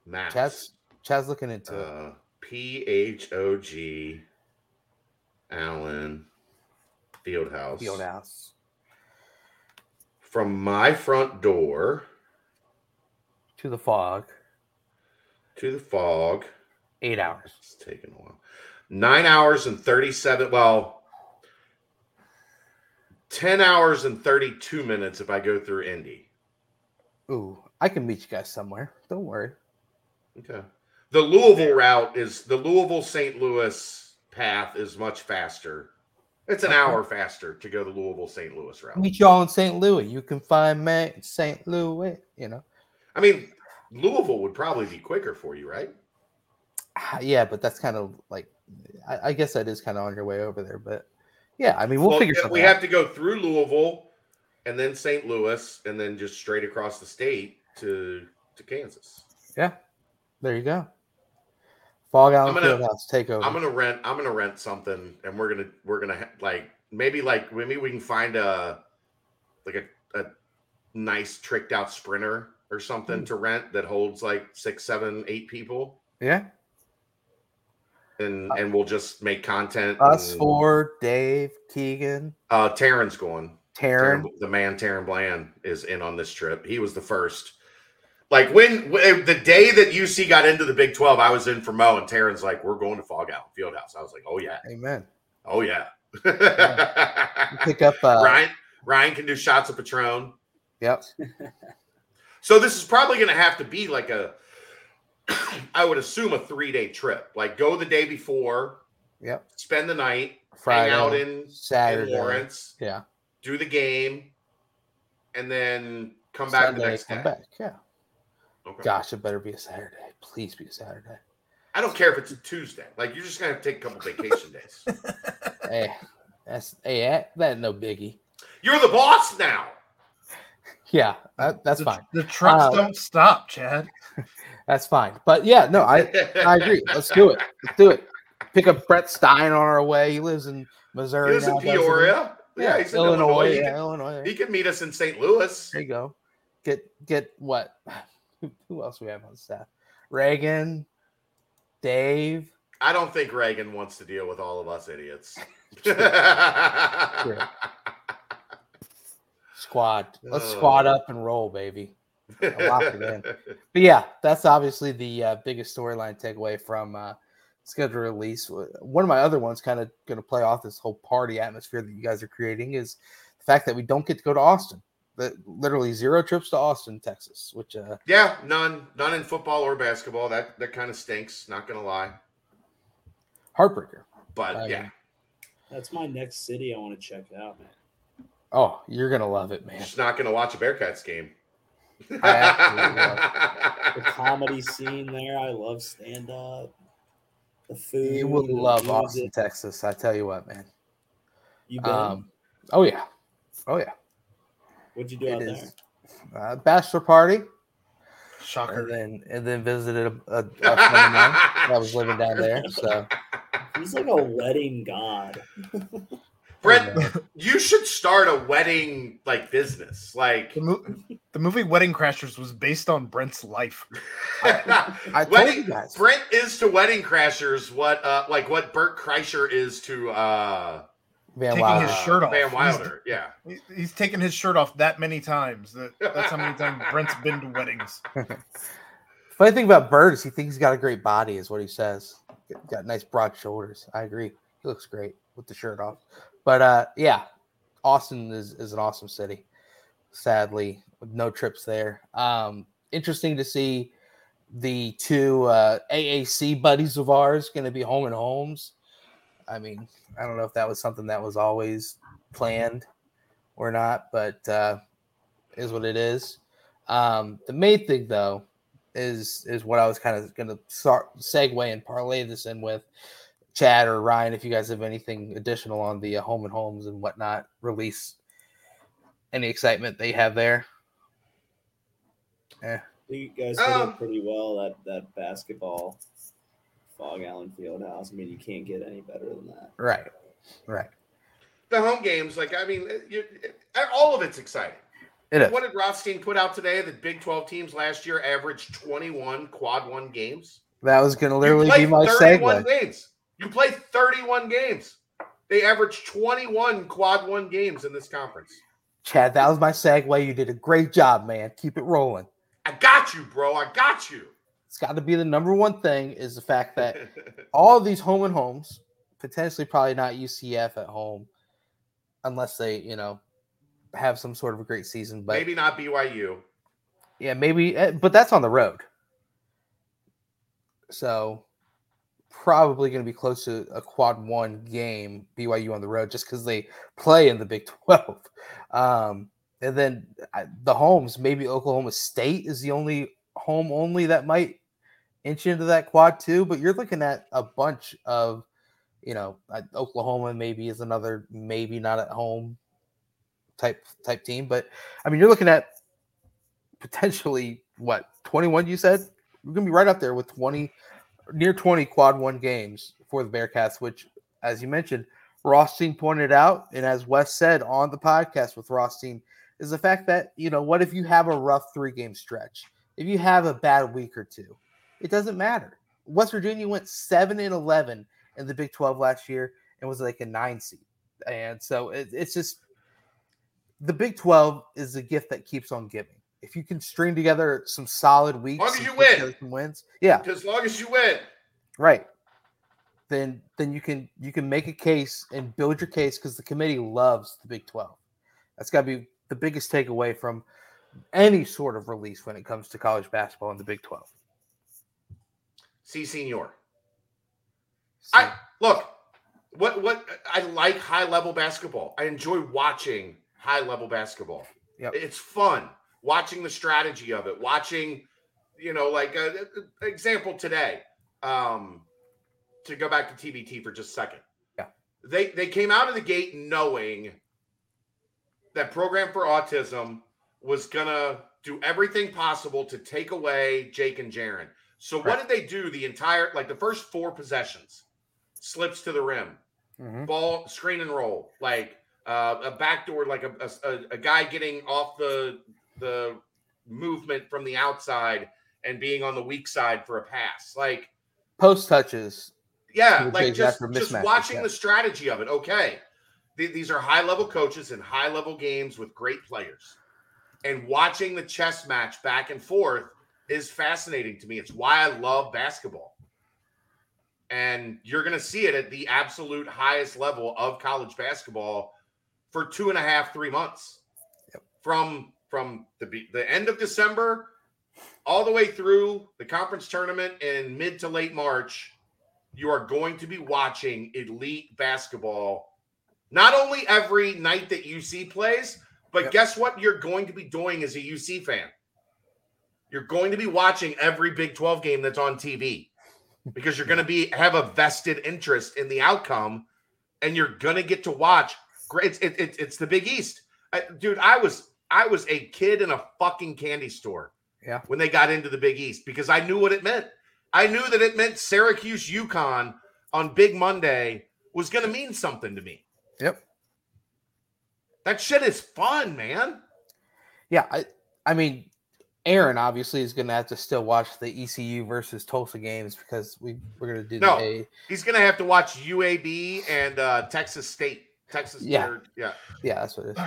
math. Chaz, Chaz looking into uh, it. P H O G Allen Fieldhouse. Fieldhouse. From my front door. To the fog. To the fog. Eight hours. It's taking a while. Nine hours and thirty-seven. Well, ten hours and thirty-two minutes if I go through Indy. Ooh, I can meet you guys somewhere. Don't worry. Okay. The Louisville route is the Louisville Saint Louis path is much faster. It's an hour faster to go the Louisville Saint Louis route. Meet y'all in Saint Louis. You can find me in Saint Louis. You know. I mean, Louisville would probably be quicker for you, right? Yeah, but that's kind of like, I, I guess that is kind of on your way over there. But yeah, I mean, we'll, well figure something out. We have to go through Louisville and then Saint Louis and then just straight across the state to to Kansas. Yeah, there you go. Phog Allen Fieldhouse takeover. I'm gonna rent. I'm gonna rent something, and we're gonna we're gonna ha- like maybe like maybe we can find a like a, a nice tricked out sprinter or something mm-hmm. to rent that holds like six, seven, eight people. Yeah. And uh, and we'll just make content. Us and, four, Dave, Keegan. Uh, Taryn's going. Taryn, Taryn, the man, Taryn Bland is in on this trip. He was the first. Like when, when the day that U C got into the Big twelve, I was in for Mo, and Taryn's like, "We're going to Phog Allen Fieldhouse." I was like, "Oh yeah, amen." Oh yeah. yeah. Pick up uh, Ryan. Ryan can do shots of Patron. Yep. So this is probably going to have to be like a, I would assume a three day trip. Like go the day before. Yep. Spend the night. Friday, hang out in Saturday, in Lawrence. Yeah. Do the game, and then come Sunday, back the next come day. Back. Yeah. Okay. Gosh, it better be a Saturday. Please be a Saturday. I don't care if it's a Tuesday. Like, you're just going to take a couple vacation days. Hey, that's hey, that no biggie. You're the boss now. Yeah, that, that's the, fine. The trucks uh, don't stop, Chad. That's fine. But, yeah, no, I, I agree. Let's do it. Let's do it. Pick up Brett Stein on our way. He lives in Missouri. He lives now, in Peoria. He? Yeah, yeah, he's Illinois. in Illinois. Yeah, he, can, Illinois. He can meet us in Saint Louis. There you go. Get, get what? Who else we have on staff? Reagan, Dave. I don't think Reagan wants to deal with all of us idiots. True. True. Squad. Let's oh. squad up and roll, baby. I locked it in. But yeah, that's obviously the uh, biggest storyline takeaway from uh, scheduled release. One of my other ones kind of going to play off this whole party atmosphere that you guys are creating is the fact that we don't get to go to Austin. That literally zero trips to Austin, Texas, which uh yeah, none, none in football or basketball. That that kind of stinks, not gonna lie. Heartbreaker. But um, yeah. That's my next city I want to check out, man. Oh, you're gonna love it, man. Just not gonna watch a Bearcats game. I absolutely love it. The comedy scene there. I love stand-up. The food. You will love music. Austin, Texas. I tell you what, man. You been? Um, oh yeah. Oh yeah. What'd you do it out is, there? Uh, bachelor party. Shocker. And then, and then visited a, a, a friend of mine that was living down there. So he's like a wedding god. Brett, you should start a wedding like business. Like the, mo- the movie Wedding Crashers was based on Brent's life. I, I told wedding, you guys. Brent is to Wedding Crashers what uh, like what Bert Kreischer is to. Uh, Van taking Wilder. his shirt off. Van Wilder, he's, yeah. He's, he's taken his shirt off that many times. That, that's how many times Brent's been to weddings. Funny thing about Bert is he thinks he's got a great body, is what he says. Got nice broad shoulders. I agree. He looks great with the shirt off. But, uh, yeah, Austin is, is an awesome city, sadly, with no trips there. Um, interesting to see the two uh, A A C buddies of ours going to be home and homes. I mean, I don't know if that was something that was always planned or not, but uh, is what it is. Um, the main thing, though, is is what I was kind of going to start segue and parlay this in with Chad or Ryan, if you guys have anything additional on the uh, home and homes and whatnot release, any excitement they have there. Eh. You guys did um, pretty well at that basketball Phog Allen Fieldhouse. I mean, you can't get any better than that. Right, right. The home games, like, I mean, you, all of it's exciting. It is. What did Rothstein put out today? The Big twelve teams last year averaged twenty-one quad one games. That was going to literally be my segue. Games. You play thirty-one games. They averaged twenty-one quad one games in this conference. Chad, that was my segue. You did a great job, man. Keep it rolling. I got you, bro. I got you. It's got to be the number one thing is the fact that all of these home and homes, potentially probably not U C F at home, unless they, you know, have some sort of a great season. But maybe not B Y U. Yeah, maybe. But that's on the road. So probably going to be close to a quad one game, B Y U on the road, just because they play in the Big twelve. Um, and then the homes, maybe Oklahoma State is the only home only that might inch into that quad two. But you're looking at a bunch of, you know, Oklahoma maybe is another maybe not at home type type team. But, I mean, you're looking at potentially, what, twenty-one you said? We're going to be right up there with twenty, near twenty quad one games for the Bearcats, which, as you mentioned, Rothstein pointed out, and as Wes said on the podcast with Rothstein, is the fact that, you know, what if you have a rough three-game stretch? If you have a bad week or two, it doesn't matter. West Virginia went seven and eleven in the Big twelve last year and was like a nine seed. And so it, it's just the Big twelve is a gift that keeps on giving. If you can string together some solid weeks, as long as you win, some wins, yeah, as long as you win, right, then then you can you can make a case and build your case because the committee loves the Big twelve. That's got to be the biggest takeaway from any sort of release when it comes to college basketball in the Big twelve. See, senor. So. I look what what I like high level basketball. I enjoy watching high level basketball. Yep. It's fun. Watching the strategy of it, watching, you know, like an example today, um, to go back to T B T for just a second. Yeah. They, they came out of the gate knowing that Program for Autism was going to do everything possible to take away Jake and Jaron. So right. What did they do the entire, like the first four possessions? Slips to the rim, mm-hmm. ball, screen and roll, like uh, a backdoor, like a, a, a guy getting off the – the movement from the outside and being on the weak side for a pass, like post touches. Yeah. Like just, just watching yeah. the strategy of it. Okay. Th- these are high level coaches and high level games with great players, and watching the chess match back and forth is fascinating to me. It's why I love basketball, and you're going to see it at the absolute highest level of college basketball for two and a half, three months yep. from, From the the end of December all the way through the conference tournament in mid to late March, you are going to be watching elite basketball. Not only every night that U C plays, but yep. guess what you're going to be doing as a U C fan? You're going to be watching every Big twelve game that's on T V because you're going to be have a vested interest in the outcome, and you're going to get to watch. It's, it, it, it's the Big East. I, dude, I was... I was a kid in a fucking candy store yeah. when they got into the Big East because I knew what it meant. I knew that it meant Syracuse UConn on Big Monday was going to mean something to me. Yep. That shit is fun, man. Yeah. I, I mean, Aaron obviously is going to have to still watch the E C U versus Tulsa games because we, we're going to do no, the A. He's going to have to watch U A B and uh, Texas State. Texas. Yeah. Third, yeah. Yeah. That's what it is.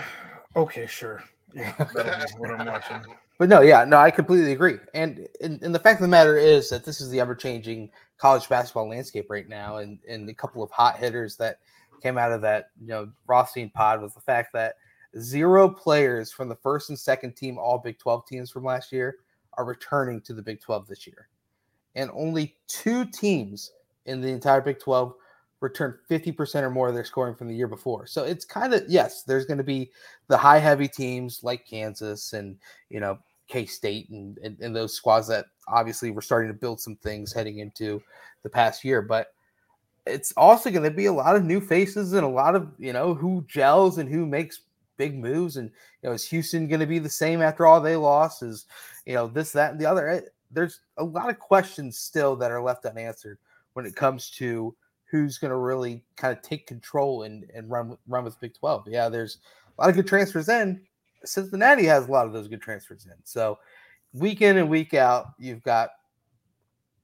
Okay, sure. Yeah, that's what I'm watching. But no, yeah, no, I completely agree. And, and and the fact of the matter is that this is the ever-changing college basketball landscape right now. And and a couple of hot hitters that came out of that, you know, Rothstein pod was the fact that zero players from the first and second team, all Big twelve teams from last year, are returning to the Big twelve this year. And only two teams in the entire Big twelve returned fifty percent or more of their scoring from the year before. So it's kind of, yes, there's going to be the high heavy teams like Kansas and, you know, K-State and, and, and those squads that obviously were starting to build some things heading into the past year. But it's also going to be a lot of new faces and a lot of, you know, who gels and who makes big moves. And, you know, is Houston going to be the same after all they lost? Is, you know, this, that, and the other? It, there's a lot of questions still that are left unanswered when it comes to who's going to really kind of take control and, and run, run with Big twelve. Yeah, there's a lot of good transfers in. Cincinnati has a lot of those good transfers in. So week in and week out, you've got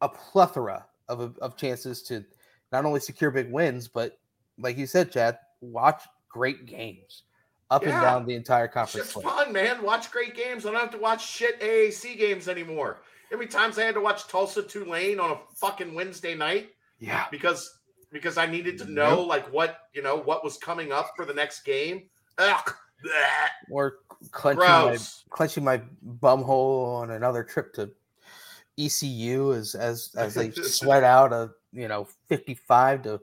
a plethora of, of chances to not only secure big wins, but like you said, Chad, watch great games up yeah. and down the entire conference. It's just fun, man. Watch great games. I don't have to watch shit A A C games anymore. Every time I had to watch Tulsa Tulane on a fucking Wednesday night. Yeah. Because, because I needed to know yep. like what, you know, what was coming up for the next game. Ugh. Or clenching my, clenching my bum hole on another trip to E C U as as as they sweat out a, you know, fifty-five to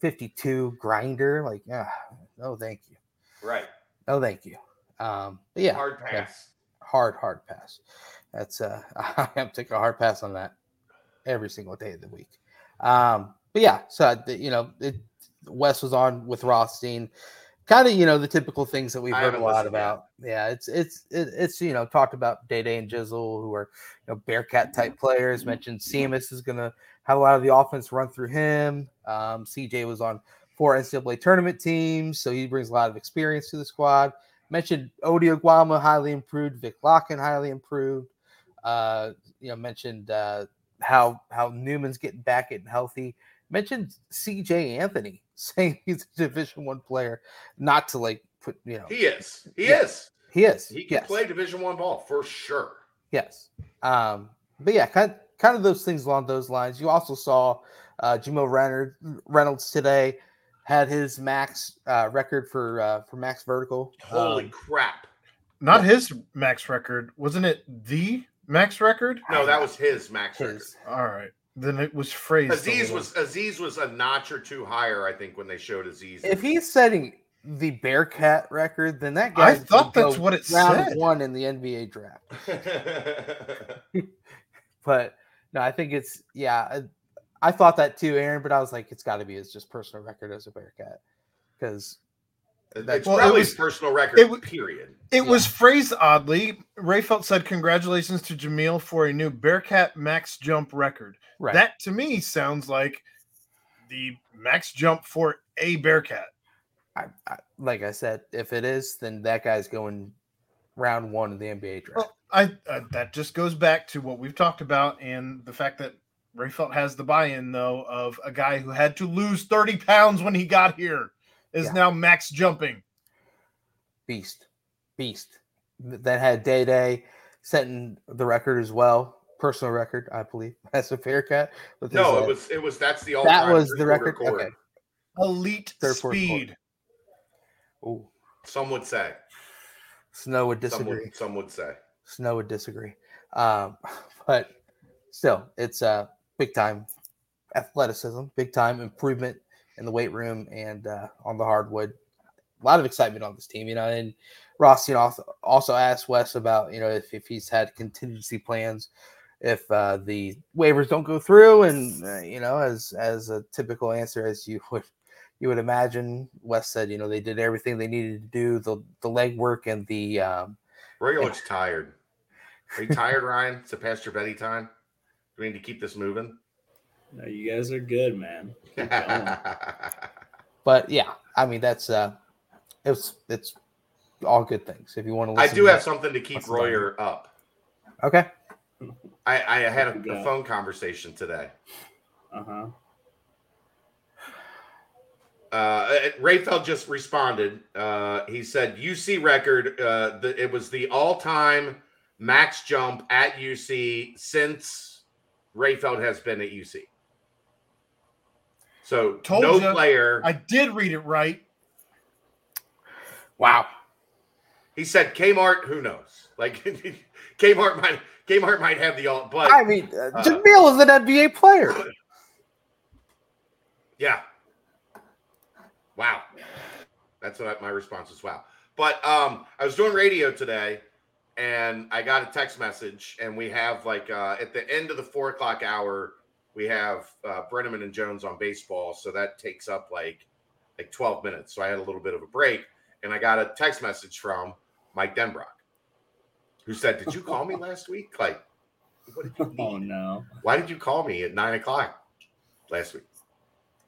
fifty-two grinder. Like, ah, no, thank you. Right. No, thank you. Um, but yeah, hard pass. Hard, hard pass. That's uh, I am taking a hard pass on that every single day of the week. Um, but yeah, so you know, it, Wes was on with Rothstein. Kind of, you know, the typical things that we've heard a lot about. Yet. Yeah, it's, it's, it's, you know, talked about Day-Day and Jizzle, who are, you know, Bearcat-type players. Mentioned Seamus is going to have a lot of the offense run through him. Um, C J was on four N C double A tournament teams, so he brings a lot of experience to the squad. Mentioned Odio Guama, highly improved. Vic Locken, highly improved. Uh, you know, mentioned uh, how how Newman's getting back, getting healthy. Mentioned C J Anthony, saying he's a Division One player, not to like put, you know, he is, he yeah. is, he is, he can yes. play Division One ball for sure. Yes, um, but yeah, kind of, kind of those things along those lines. You also saw uh, Jimo Reynolds, Reynolds today had his max uh, record for uh, for max vertical. Holy um, crap! Not yeah. his max record, wasn't it? The max record? No, that was his max his. record. All right. Then it was phrased. Aziz was Aziz was a notch or two higher, I think, when they showed Aziz. If he's setting the Bearcat record, then that guy. I thought that's what it round said. One in the N B A draft. But no, I think it's yeah. I, I thought that too, Aaron. But I was like, it's got to be his just personal record as a Bearcat because that's well, probably his personal record. It, period. It yeah. was phrased oddly. Rayfelt said, "Congratulations to Jamil for a new Bearcat max jump record." Right. That to me sounds like the max jump for a Bearcat. I, I, like I said, if it is, then that guy's going round one of the N B A draft. Well, I, I that just goes back to what we've talked about and the fact that Rayfelt has the buy-in though of a guy who had to lose thirty pounds when he got here is yeah. now max jumping. Beast, beast. That had Day-Day setting the record as well. Personal record, I believe, as a Bearcat. But no, it uh, was it was that's the all. That was the record. Quarter. Okay. Elite third speed. Oh, some would say. Snow would disagree. Some would, some would say. Snow would disagree. Um, but still, it's a uh, big time athleticism, big time improvement in the weight room and uh, on the hardwood. A lot of excitement on this team, you know, and Ross, you know, also asked Wes about, you know, if, if he's had contingency plans. If uh, the waivers don't go through, and uh, you know, as as a typical answer as you would you would imagine, Wes said, you know, they did everything they needed to do. The the leg work and the um, Roy looks and- tired. Are you tired, Ryan? It's a Pastor Betty time. Do we need to keep this moving? No, you guys are good, man. But yeah, I mean that's uh, it's it's all good things. If you want to, listen I do to have that, something to keep Royer up. Okay. I, I had a, a phone conversation today. Uh-huh. Uh, Rayfeld just responded. Uh, he said, U C record, uh, the, it was the all-time max jump at U C since Rayfeld has been at U C. So Told no you. player. I did read it right. Wow. He said Kmart, who knows? Like, Kmart might... Kmart might have the all, but I mean, uh, uh, Jamil is an N B A player. Yeah. Wow. That's what I, my response was. Wow. But um, I was doing radio today, and I got a text message, and we have like uh, at the end of the four o'clock hour, we have uh, Brenneman and Jones on baseball, so that takes up like like twelve minutes. So I had a little bit of a break, and I got a text message from Mike Denbrock, who said, did you call me last week? Like, what did you mean? Oh, no. Why did you call me at nine o'clock last week?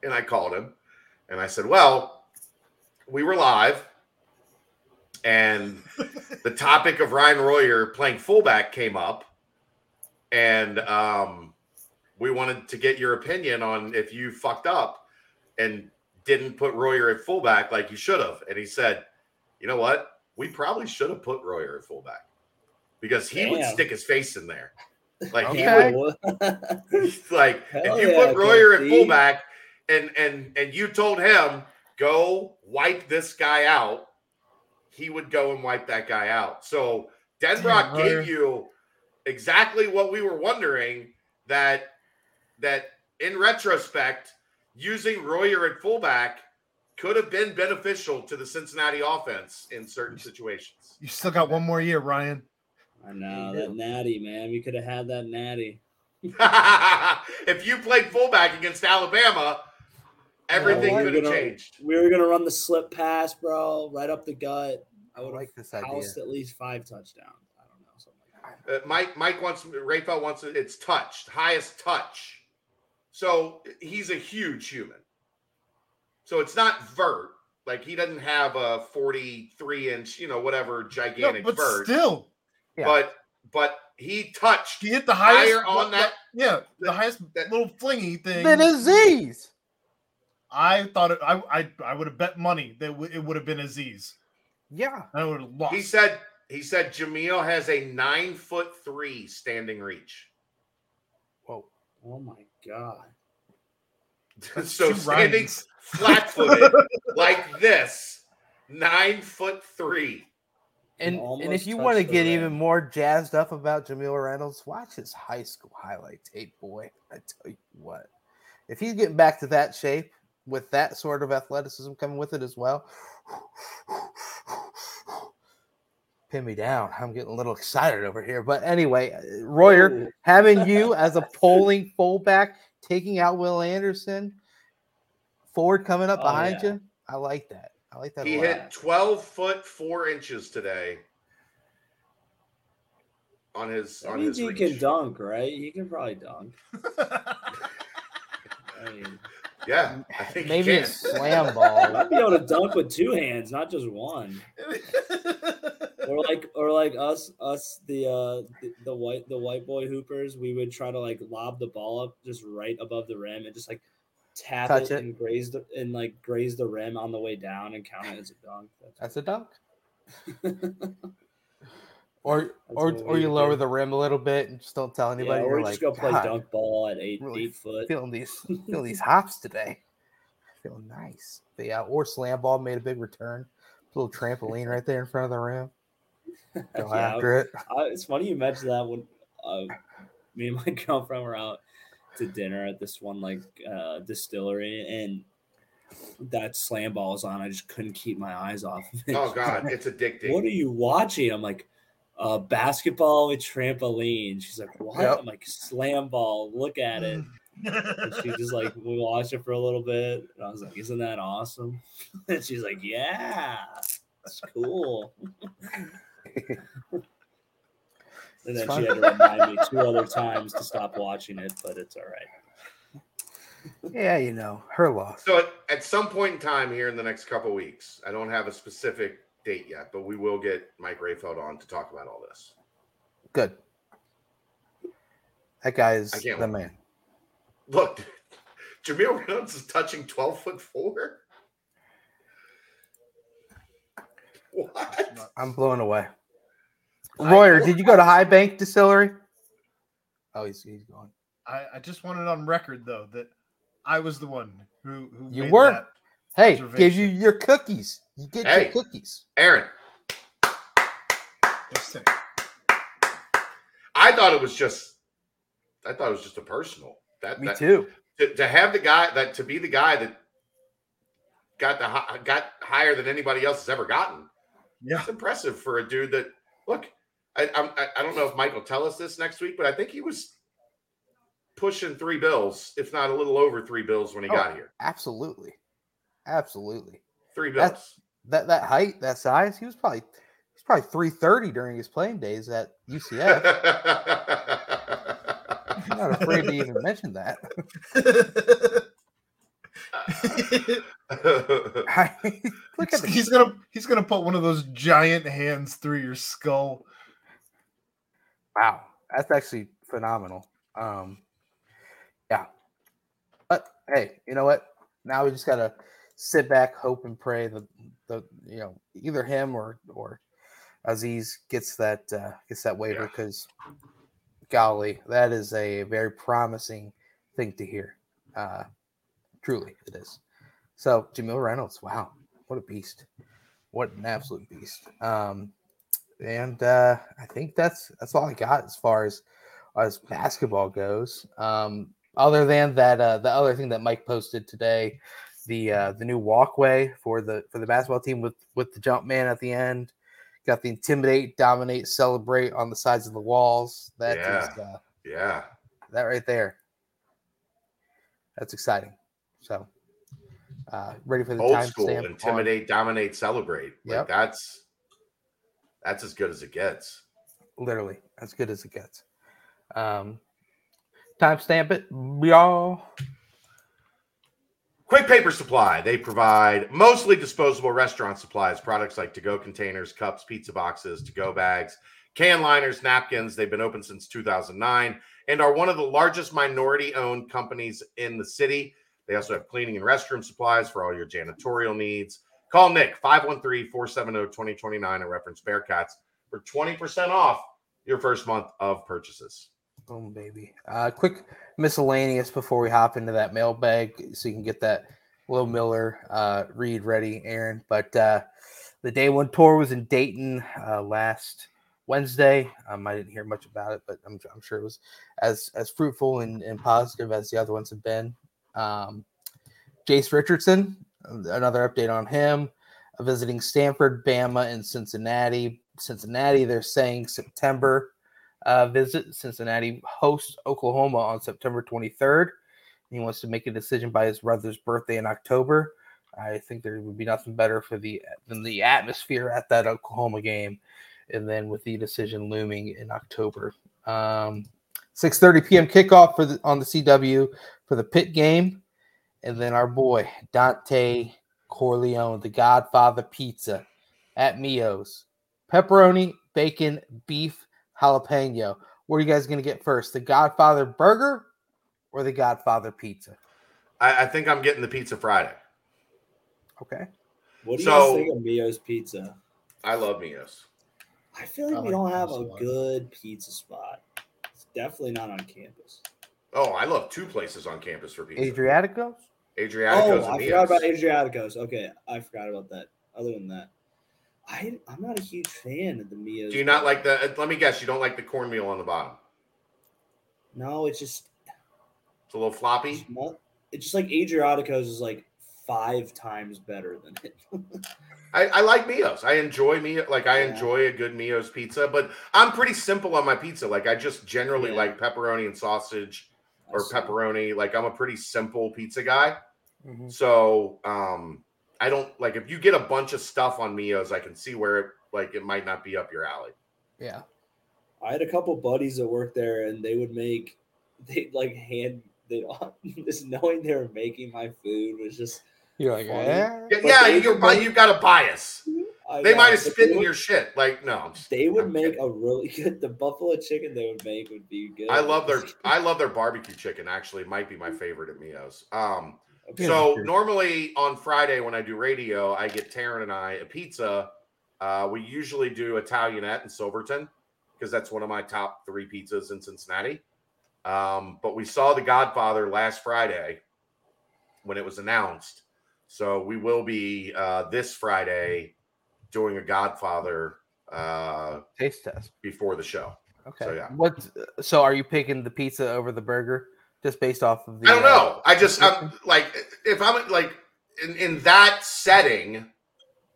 And I called him and I said, well, we were live and the topic of Ryan Royer playing fullback came up, and um, we wanted to get your opinion on if you fucked up and didn't put Royer at fullback like you should have. And he said, you know what? We probably should have put Royer at fullback because he Damn. would stick his face in there. Like, okay. he would, like Hell if you yeah, put Royer at fullback and, and, and you told him, go wipe this guy out, he would go and wipe that guy out. So Denbrock Damn, gave you exactly what we were wondering, that, that in retrospect, using Royer at fullback could have been beneficial to the Cincinnati offense in certain situations. You still got one more year, Ryan. I know, that natty, man. We could have had that natty. If you played fullback against Alabama, everything oh, could have changed. We were going to run the slip pass, bro, right up the gut. I would I like this idea. Housed at least five touchdowns. I don't know. Something like that. Uh, Mike, Mike wants, Rafael wants, it's touched, highest touch. So he's a huge human. So it's not vert. Like, he doesn't have a forty-three inch, you know, whatever, gigantic no, but vert. Still. Yeah. But but he touched. He hit the highest higher on that. Yeah, the, the highest that, little flingy thing. That is Aziz. I thought it, I I I would have bet money that w- it would have been Aziz. Yeah, I would have lost. He said he said Jamil has a nine foot three standing reach. Whoa! Oh my god! So standing flat footed like this, nine foot three. And and if you want to get even more jazzed up about Jamil Reynolds, watch his high school highlight tape, boy. I tell you what. If he's getting back to that shape with that sort of athleticism coming with it as well, pin me down. I'm getting a little excited over here. But anyway, Royer, Ooh. having you as a polling fullback, taking out Will Anderson, Ford coming up oh, behind yeah. you, I like that. I like that. He hit twelve foot four inches today on his. That on means his he reach. Can dunk, right? He can probably dunk. I mean, yeah, I think maybe a slam ball. I'd be able to dunk with two hands, not just one. Or like, or like us, us the uh, the, the white, the white boy hoopers. We would try to like lob the ball up just right above the rim and just like. Tap Touch it, it and graze the and like graze the rim on the way down and count it as a dunk. That's, That's a dunk. or That's or or you lower do. the rim a little bit and just don't tell anybody. Yeah, or just like, go play dunk ball at eight really eight foot. Feeling these feeling these hops today. Feeling nice. But yeah, or slam ball made a big return. A little trampoline right there in front of the rim. Go yeah, after it. I, it's funny you mentioned that when uh, me and my girlfriend were out to dinner at this one like uh distillery, and that slam ball is on. I just couldn't keep my eyes off of it. Oh god, it's addicting. What are you watching? I'm like, uh basketball with trampoline. She's like, what? Yep. I'm like, slam ball, look at it. And she just like, we watched it for a little bit, and I was like, isn't that awesome? And she's like, yeah, it's cool. And then she had to remind me two other times to stop watching it, but it's all right. Yeah, you know, her loss. So at, at some point in time here in the next couple of weeks, I don't have a specific date yet, but we will get Mike Rayfeld on to talk about all this. Good. That guy is the wait. man. Look, Jamil Reynolds is touching twelve foot four. What? I'm blown away. Royer, did you go to High Bank Distillery? Oh, he's he's gone. I, I just want it on record though that I was the one who who you made were. That hey, gave you your cookies. You get hey, your cookies, Aaron. I thought it was just. I thought it was just a personal. That me that, too. To, to have the guy that to be the guy that got the got higher than anybody else has ever gotten. Yeah, it's impressive for a dude that look. I, I I don't know if Mike will tell us this next week, but I think he was pushing three bills, if not a little over three bills, when he oh, got here. Absolutely, absolutely. Three bills. That's, that that height, that size, he was probably he's probably three thirty during his playing days at U C F. I'm not afraid to even mention that. I, look at he's the, gonna he's gonna put one of those giant hands through your skull. Wow, that's actually phenomenal. Um, yeah, but hey, you know what? Now we just gotta sit back, hope and pray that the you know either him or or Aziz gets that uh, gets that waiver because, yeah. golly, that is a very promising thing to hear. Uh, truly, it is. So Jamil Reynolds, wow, what a beast! What an absolute beast! Um, and uh, I think that's that's all I got as far as as basketball goes. Um, other than that, uh, the other thing that Mike posted today. The uh, the new walkway for the for the basketball team with, with the jump man at the end. Got the intimidate, dominate, celebrate on the sides of the walls. That yeah. is uh, yeah. That right there. That's exciting. So uh, ready for the old time school intimidate, on. Dominate, celebrate. Yep. Like that's that's as good as it gets. Literally, as good as it gets. Um, timestamp it, y'all. Quick Paper Supply. They provide mostly disposable restaurant supplies, products like to-go containers, cups, pizza boxes, to-go bags, can liners, napkins. They've been open since two thousand nine and are one of the largest minority-owned companies in the city. They also have cleaning and restroom supplies for all your janitorial needs. Call Nick, five one three, four seven zero, two zero two nine and reference Bearcats for twenty percent off your first month of purchases. Boom, baby. Uh, quick miscellaneous before we hop into that mailbag so you can get that Will Miller uh, read ready, Aaron. But uh, the day one tour was in Dayton uh, last Wednesday. Um, I didn't hear much about it, but I'm, I'm sure it was as, as fruitful and, and positive as the other ones have been. Um, Jace Richardson, another update on him, uh, visiting Stanford, Bama, and Cincinnati. Cincinnati, they're saying September. Uh, visit Cincinnati hosts Oklahoma on September twenty-third. He wants to make a decision by his brother's birthday in October. I think there would be nothing better for the than the atmosphere at that Oklahoma game, and then with the decision looming in October. Um, six thirty p.m. kickoff for the, on the C W for the Pitt game, and then our boy Dante Corleone, the Godfather Pizza at Mio's, pepperoni, bacon, beef. Jalapeno. What are you guys going to get first? The Godfather Burger or the Godfather Pizza? I, I think I'm getting the Pizza Friday. Okay. What do so, you guys think of Mio's Pizza? I love Mio's. I feel like I we like don't have a one. good pizza spot. It's definitely not on campus. Oh, I love two places on campus for pizza. Adriatico's? Adriatico's oh, and I Mio's. forgot about Adriatico's. Okay, I forgot about that. Other than that. I, I'm not a huge fan of the Mio's. Do you not like the, let me guess, you don't like the cornmeal on the bottom? No, it's just. It's a little floppy? It's, not, it's just like Adriatico's is like five times better than it. I, I like Mio's. I enjoy Mio, like I yeah. enjoy a good Mio's pizza, but I'm pretty simple on my pizza. Like I just generally yeah. like pepperoni and sausage or pepperoni. Like I'm a pretty simple pizza guy. Mm-hmm. So, um. I don't like if you get a bunch of stuff on Mio's, I can see where it like it might not be up your alley. Yeah. I had a couple buddies that worked there and they would make they'd like hand they just knowing they were making my food was just you're like funny. yeah, but yeah you're make, you got a bias. I they know, might have spit in your shit. Like no. They would I'm make kidding. a really good the buffalo chicken they would make would be good. I love their I love their barbecue chicken actually might be my favorite at Mio's. Um So normally on Friday when I do radio, I get Taryn and I a pizza. Uh, we usually do Italianate in Silverton because that's one of my top three pizzas in Cincinnati. Um, but we saw The Godfather last Friday when it was announced. So we will be uh, this Friday doing a Godfather uh, taste test before the show. Okay. So, yeah. What? So are you picking the pizza over the burger? Just based off of the... I don't know. Uh, I just, I'm like, if I'm, like, in, in that setting,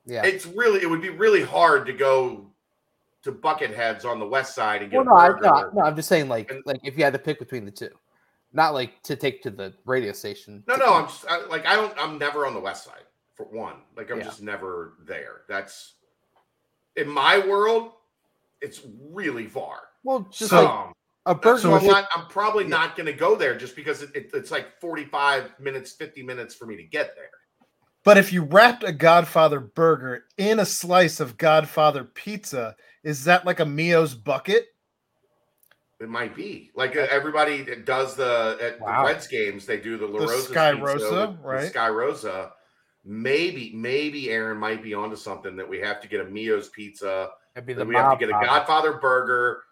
yeah, it's really, it would be really hard to go to Bucketheads on the west side and get well, a burger. No, no, no, I'm just saying, like, and, like if you had to pick between the two. Not, like, to take to the radio station. No, no, I'm just, I, like, I don't, I'm never on the west side. for one. Like, I'm yeah. just never there. That's, in my world, it's really far. Well, just so, like a person. So I'm, not, I'm probably yeah. not going to go there just because it, it, it's like forty-five minutes, fifty minutes for me to get there. But if you wrapped a Godfather burger in a slice of Godfather pizza, is that like a Mio's bucket? It might be. Like everybody that does the at wow. the Reds games, they do the La Rosa's the Sky pizza, Rosa, the, right? The Sky Rosa. Maybe, maybe Aaron might be onto something that we have to get a Mio's pizza. That'd be the we have to get a Godfather burger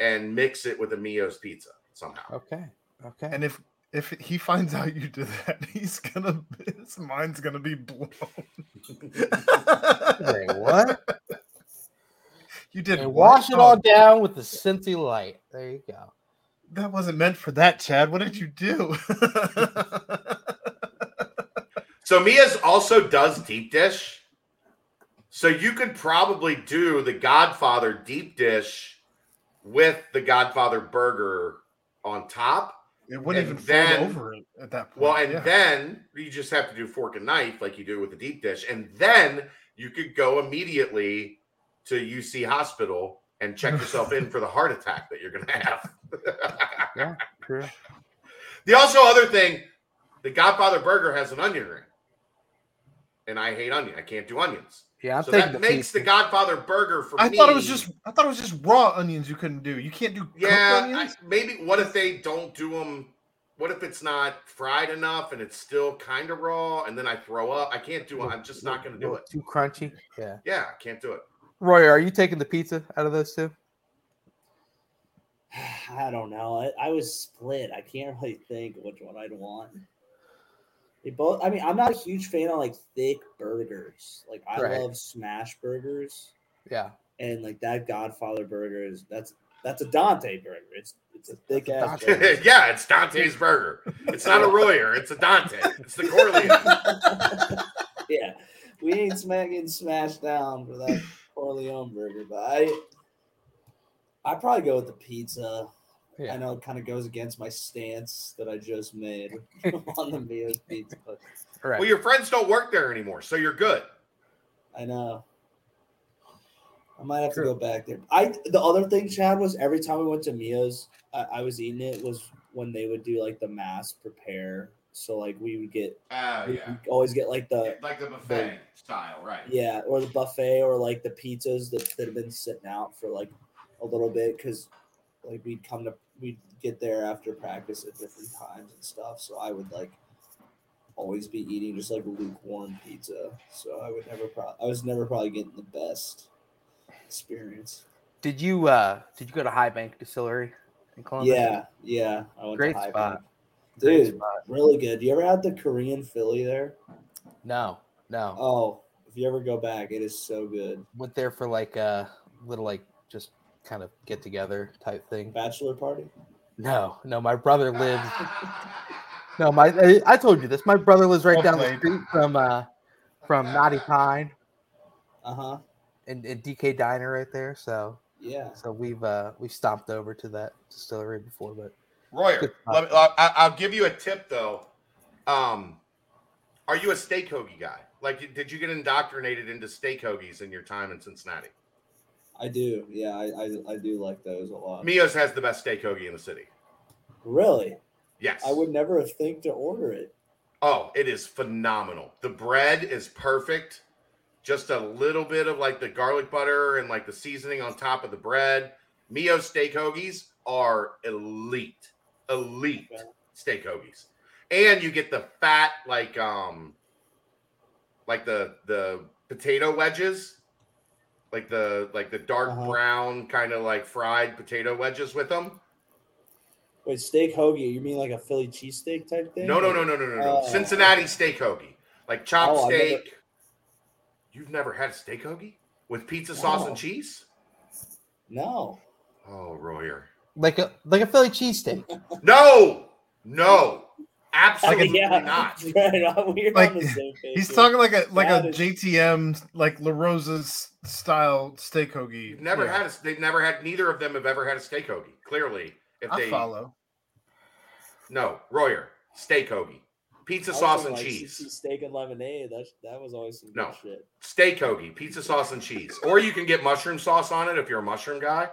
and mix it with a Mio's pizza somehow. Okay. Okay. And if if he finds out you do that, he's gonna his mind's gonna be blown. Wait, what? You did and wash it all down with the Scentsy light. There you go. That wasn't meant for that, Chad. What did you do? So Mia's also does deep dish. So you could probably do the Godfather deep dish with the Godfather burger on top. It wouldn't and even then, fold over it at that point. Well, and yeah. then you just have to do fork and knife like you do with the deep dish. And then you could go immediately to U C Hospital and check yourself in for the heart attack that you're going to have. Yeah, true. The also other thing, the Godfather burger has an onion ring. And I hate onion. I can't do onions. Yeah, I'm so that the makes pizza. The Godfather burger for I me. I thought it was just I thought it was just raw onions you couldn't do. You can't do yeah, cooked onions? I, maybe what if they don't do them? What if it's not fried enough and it's still kind of raw and then I throw up? I can't do it. I'm just not going to do it. Too crunchy? Yeah. Yeah, I can't do it. Roy, are you taking the pizza out of those two? I don't know. I, I was split. I can't really think which one I'd want. They both. I mean, I'm not a huge fan of like thick burgers. Like I right. love smash burgers. Yeah. And like that Godfather burger is that's that's a Dante burger. It's it's a thick ass. Yeah, it's Dante's burger. It's not a Royer. It's a Dante. It's the Corleone. Yeah, we ain't smacking smash down for that. Orleone burger, but I I probably go with the pizza. Yeah. I know it kind of goes against my stance that I just made on the Mio's pizza. But... Right. Well, your friends don't work there anymore, so you're good. I know. I might have True. to go back there. I the other thing, Chad, was every time we went to Mio's, I, I was eating it was when they would do like the mass prepare. So like we would get, oh, we yeah. always get like the like the buffet the, style, right? Yeah, or the buffet, or like the pizzas that, that have been sitting out for like a little bit because like we'd come to we'd get there after practice at different times and stuff. So I would like always be eating just like lukewarm pizza. So I would never probably I was never probably getting the best experience. Did you uh did you go to High Bank Distillery in Columbus? Yeah, yeah, I went Great to High spot. Bank. Dude, really good. You ever had the Korean Philly there? No, no. Oh, if you ever go back, it is so good. Went there for like a little, like just kind of get together type thing. Bachelor party? No, no. My brother lives. no, my I told you this. My brother lives right down the street from uh from Knotty Pine. Uh huh. And, and D K Diner right there. So yeah. So we've uh we've stomped over to that distillery before, but. Royer, let me, I, I'll give you a tip though. Um, are you a steak hoagie guy? Like, did you get indoctrinated into steak hoagies in your time in Cincinnati? I do. Yeah, I I, I do like those a lot. Mio's has the best steak hoagie in the city. Really? Yes. I would never have think to order it. Oh, it is phenomenal. The bread is perfect. Just a little bit of like the garlic butter and like the seasoning on top of the bread. Mio's steak hoagies are elite. Elite okay. steak hoagies, and you get the fat like um like the the potato wedges, like the like the dark uh-huh. brown kind of like fried potato wedges with them. Wait, steak hoagie? You mean like a Philly cheesesteak type thing? No, no, no, no, no, no. Uh, Cincinnati steak hoagie, like chopped oh, steak. Never... You've never had a steak hoagie with pizza sauce no. and cheese? No. Oh, Royer. Like a like a Philly cheesesteak. No, no, absolutely yeah, not. Right, we're like, on the same page he's here. Talking like a like that a is... J T M like La Rosa's style steak hoagie. You've never yeah. had a, they've never had neither of them have ever had a steak hoagie. Clearly, if I they follow. No, Royer, steak hoagie. Pizza sauce and like cheese. Steak and lemonade. That, that was always some no. good shit. Steak hoagie, pizza sauce and cheese. Or you can get mushroom sauce on it if you're a mushroom guy.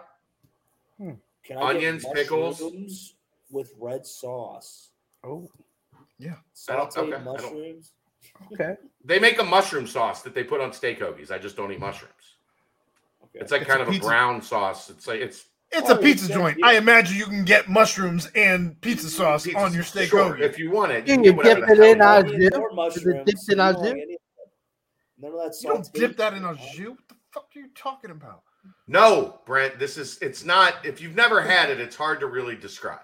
Hmm. Can I Onions, get pickles. With red sauce. Oh, yeah. Sauteed okay. mushrooms. Okay. They make a mushroom sauce that they put on steak hoagies. I just don't eat mushrooms. Okay. It's like it's kind a of pizza. a brown sauce. It's like it's. It's oh, a pizza joint. You. I imagine you can get mushrooms and pizza sauce pizza. on your steak sure, hoagie if you want it. You, you can, can dip it in our jus. You don't dip that in our jus. What the fuck are you talking about? No, Brent. This is. It's not. If you've never had it, it's hard to really describe.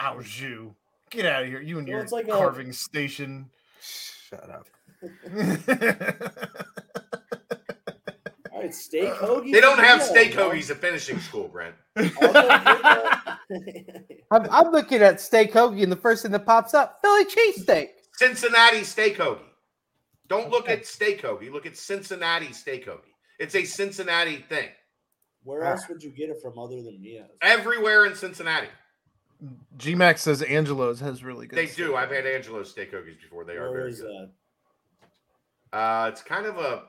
Our jus. Get out of here. You and well, your like carving a... station. Shut up. All right, steak hoagies. They don't have steak hoagies at finishing school, Brent. I'm, I'm looking at steak hoagie, and the first thing that pops up, Philly cheesesteak. Cincinnati steak hoagie. Don't look at steak hoagie. Look at Cincinnati steak hoagie. It's a Cincinnati thing. Where ah. else would you get it from other than Mia's? Everywhere in Cincinnati. G Max says Angelo's has really good. They do. I've had Angelo's steak hoagies before. They Where are very is good. That? Uh, it's kind of a,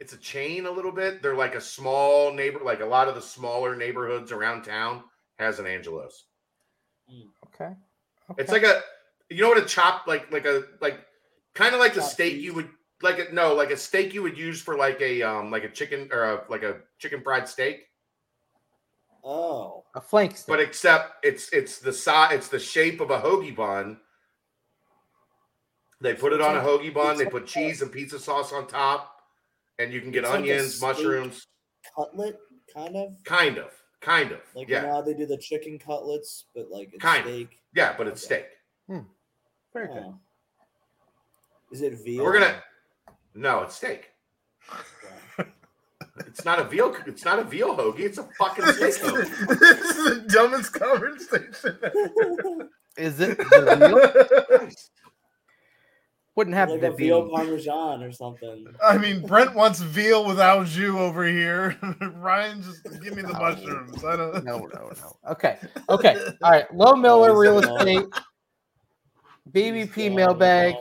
it's a chain a little bit. They're like a small neighbor, like a lot of the smaller neighborhoods around town has an Angelo's. Okay. okay. It's like a, you know what a chop like like a like, kind of like the steak cheese. you would like a, no like a steak you would use for like a um like a chicken or a, like a chicken fried steak. Oh, a flank steak. But except it's it's the size, it's the shape of a hoagie bun. They put it on a hoagie bun. They put cheese and pizza sauce on top, and you can get it's onions, like mushrooms, cutlet, kind of, kind of, kind of. Like yeah. now they do the chicken cutlets, but like it's kind steak. Of. Yeah, but it's okay. steak. Hmm. Very good. Oh. Is it veal? We're gonna. No, it's steak. It's not a veal. It's not a veal hoagie. It's a fucking steak hoagie. This is the dumbest conversation. Is it the veal? Wouldn't happen like to be veal parmesan or something. I mean, Brent wants veal without jus over here. Ryan, just give me the no, mushrooms. I don't. No, no, no. Okay, okay. All right. Low Miller Real Estate. B B P mailbag.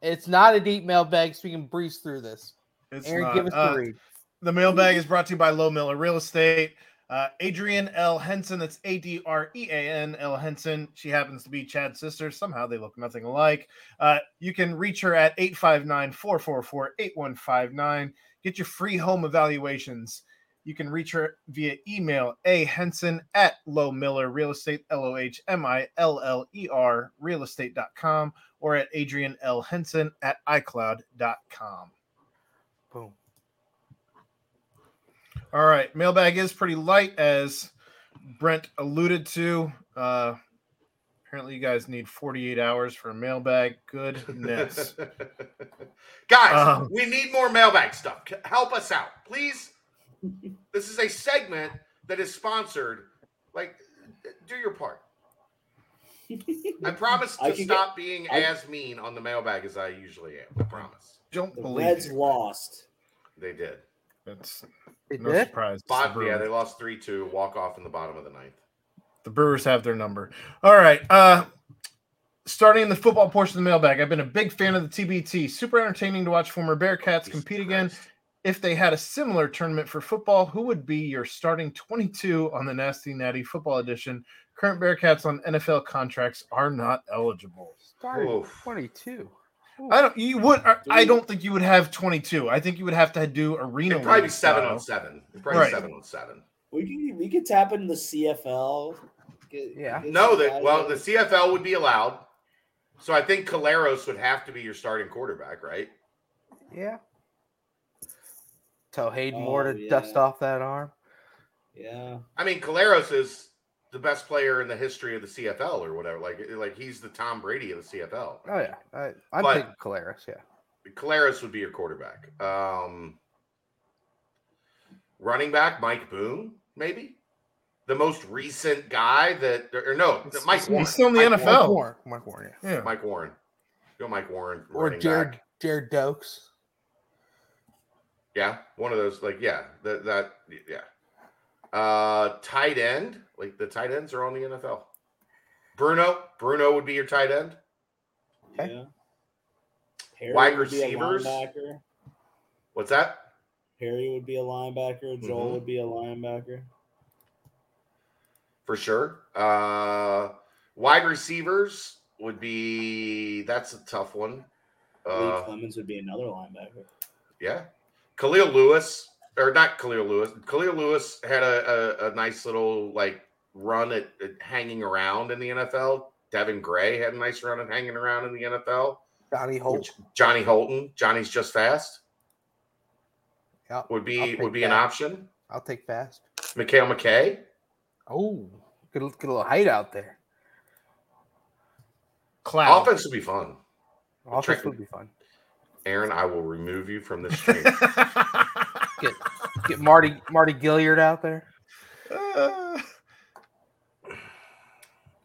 It's not a deep mailbag, so we can breeze through this. It's Aaron, not. give us uh, the read. The mailbag is brought to you by Low Miller Real Estate. Uh, Adrian L. Henson, that's A D R E A N L. Henson. She happens to be Chad's sister. Somehow they look nothing alike. Uh, you can reach her at eight five nine, four four four, eight one five nine. Get your free home evaluations. You can reach her via email, ahenson at Low Miller Real Estate, L O H M I L L E R, real estate dot com, or at Adrian L. Henson at iCloud dot com. Boom. All right, mailbag is pretty light, as Brent alluded to. Uh, apparently, you guys need forty-eight hours for a mailbag. Goodness. Guys, um, we need more mailbag stuff. Help us out, please. This is a segment that is sponsored. Like, do your part. I promise to I stop get, being I, as mean on the mailbag as I usually am. I promise. Don't the believe Reds you. lost. They did. That's it no did? surprise. Bob, the yeah, they lost three two, walk off in the bottom of the ninth. The Brewers have their number. All right. Uh, starting in the football portion of the mailbag, I've been a big fan of the T B T. Super entertaining to watch former Bearcats Jesus compete Christ. again. If they had a similar tournament for football, who would be your starting twenty-two on the Nasty Natty Football Edition? Current Bearcats on N F L contracts are not eligible. Starting twenty-two. I don't. You would. I don't think you would have twenty-two. I think you would have to do arena. It'd probably be seven on seven. It'd probably right. seven on seven. We could we could tap into the C F L. Get, yeah. No, that well, the C F L would be allowed. So I think Caleros would have to be your starting quarterback, right? Yeah. Tell Hayden oh, Moore to yeah. dust off that arm. Yeah. I mean, Caleros is the best player in the history of the C F L or whatever. Like, like he's the Tom Brady of the C F L. Oh, yeah. I, I'm but thinking Caleros, yeah. Caleros would be your quarterback. Um, running back, Mike Boone, maybe? The most recent guy that – or no, it's, Mike it's, Warren. He's still in the Mike N F L. Warren. Mike Warren, yeah. yeah. Mike Warren. Go Mike Warren. Or Jared, Jared Dokes. Yeah, one of those. Like, yeah, that, that – yeah. Uh, tight end, like the tight ends are on the N F L. Bruno, Bruno would be your tight end. Okay. Yeah. Perry wide receivers. What's that? Perry would be a linebacker. Joel mm-hmm. would be a linebacker. For sure. Uh, wide receivers would be – that's a tough one. Uh, Lee Clemens would be another linebacker. Yeah. Khalil Lewis – or not Khalil Lewis. Khalil Lewis had a, a, a nice little, like, run at, at hanging around in the N F L. Devin Gray had a nice run at hanging around in the N F L. Johnny Holton. Johnny Holton. Johnny's just fast. Yep, would be would be fast. An option. I'll take fast. Mikhail McKay. Oh, get a, get a little height out there. Cloud. Offense would be fun. Offense Tra- would be fun. Aaron, I will remove you from this stream. get get Marty Marty Gilliard out there. Uh,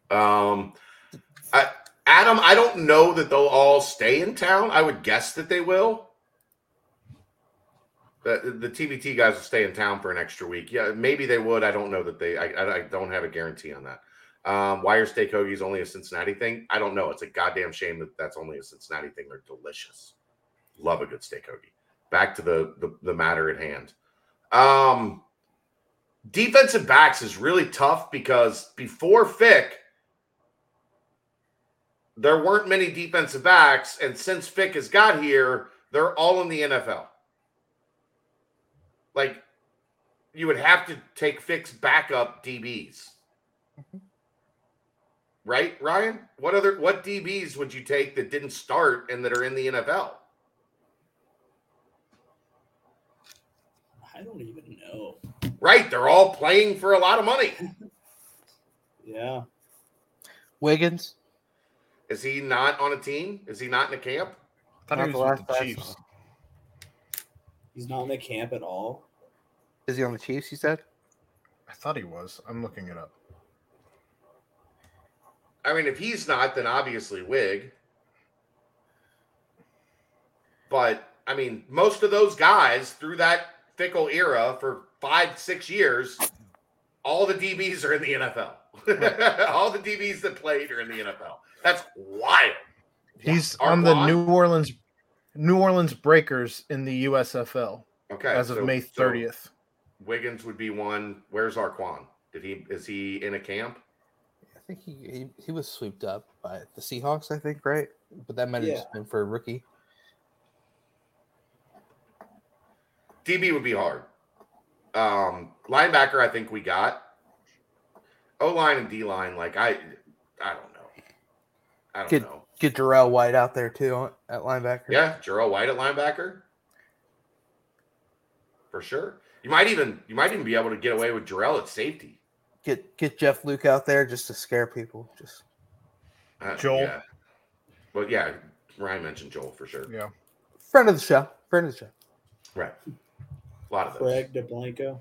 um, I, Adam, I don't know that they'll all stay in town. I would guess that they will. The, the T B T guys will stay in town for an extra week. Yeah, maybe they would. I don't know that they – I I don't have a guarantee on that. Um, why are steak hoagies only a Cincinnati thing? I don't know. It's a goddamn shame that that's only a Cincinnati thing. They're delicious. Love a good steak hoagie. Back to the the, the matter at hand. Um, defensive backs is really tough because before Fick, there weren't many defensive backs, and since Fick has got here, they're all in the N F L. Like, you would have to take fixed backup D Bs, mm-hmm. right, Ryan? What other what D Bs would you take that didn't start and that are in the N F L? I don't even know. Right, they're all playing for a lot of money. Yeah, Wiggins, is he not on a team? Is he not in a camp? I thought he was with the Chiefs. He's not in the camp at all. Is he on the Chiefs, you said? I thought he was. I'm looking it up. I mean, if he's not, then obviously Wig. But, I mean, most of those guys through that fickle era for five, six years, all the D Bs are in the N F L. Right. All the D Bs that played are in the N F L. That's wild. He's Our on the wild. New Orleans New Orleans Breakers in the U S F L. Okay, as of so, May thirtieth. So Wiggins would be one. Where's Arquan? Did he is he in a camp? I think he he, he was swept up by the Seahawks, I think, right? But that might have yeah. just been for a rookie. D B would be hard. Um, linebacker, I think we got. O-line and D-line, like I I don't know. I don't Kid. know. Get Jarrell White out there, too, at linebacker. Yeah, Jarrell White at linebacker. For sure. You might even you might even be able to get away with Jarrell at safety. Get get Jeff Luke out there just to scare people. Just uh, Joel. Yeah. But, yeah, Ryan mentioned Joel for sure. Yeah. Friend of the show. Friend of the show. Right. A lot of those. Greg DeBlanco.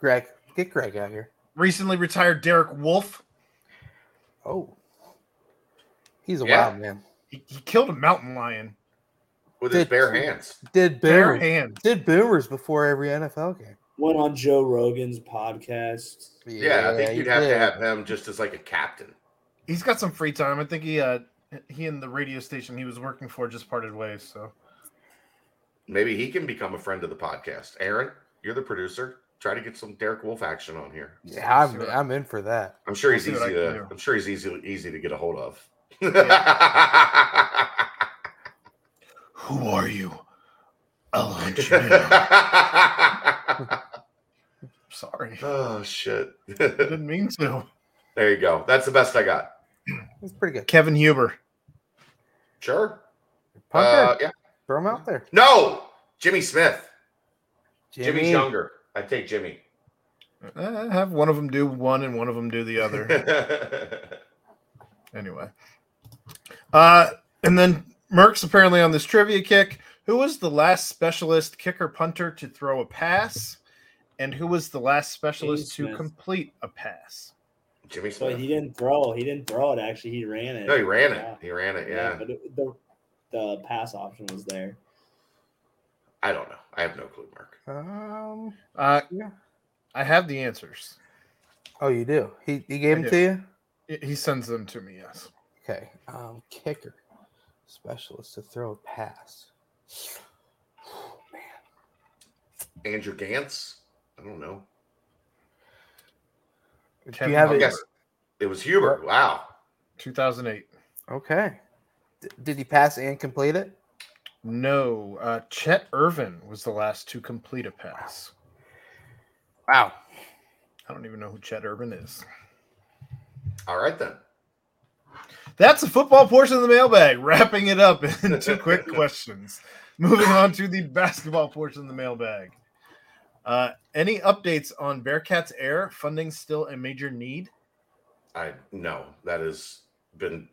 Greg. Get Greg out here. Recently retired Derek Wolfe. Oh. He's a yeah. wild man. He, he killed a mountain lion with did, his bare hands. Did boomers, bare hands? Did boomers before every N F L game? Went on Joe Rogan's podcast. Yeah, yeah I think you'd have did. to have him just as like a captain. He's got some free time. I think he uh, he and the radio station he was working for just parted ways. So maybe he can become a friend of the podcast. Aaron, you're the producer. Try to get some Derek Wolfe action on here. Yeah, I'm I'm in for that. I'm sure he's easy. To, I'm sure he's easy easy to get a hold of. Yeah. Who are you? I'll hunt you down. Sorry. Oh shit. Didn't mean to. There you go. That's the best I got. That's pretty good. Kevin Huber. Sure. Uh, yeah. Throw him out there. No, Jimmy Smith. Jimmy. Jimmy's younger. I take Jimmy. I have one of them do one and one of them do the other. Anyway. Uh, and then Merck's apparently on this trivia kick. Who was the last specialist kicker punter to throw a pass? And who was the last specialist to complete a pass? Jimmy Smith. But he didn't throw. He didn't throw it, actually. He ran it. No, he ran yeah. it. He ran it, yeah. yeah but it, the, the pass option was there. I don't know. I have no clue, Merck. Um, uh, yeah. I have the answers. Oh, you do? He, he gave I them did. to you? He sends them to me, yes. Okay, um, kicker. specialist to throw a pass. Oh, man. Andrew Gantz? I don't know. Do you have I guess it was Huber. Wow. two thousand eight. Okay. D- did he pass and complete it? No. Uh, Chet Irvin was the last to complete a pass. Wow. wow. I don't even know who Chet Irvin is. All right, then. That's the football portion of the mailbag. Wrapping it up in two quick questions. Moving on to the basketball portion of the mailbag. Uh, any updates on Bearcats Air? Funding still a major need? I no, that has been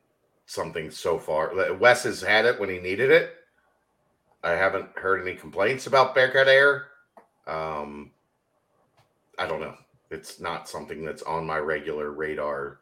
something so far. Wes has had it when he needed it. I haven't heard any complaints about Bearcat Air. Um, I don't know. It's not something that's on my regular radar.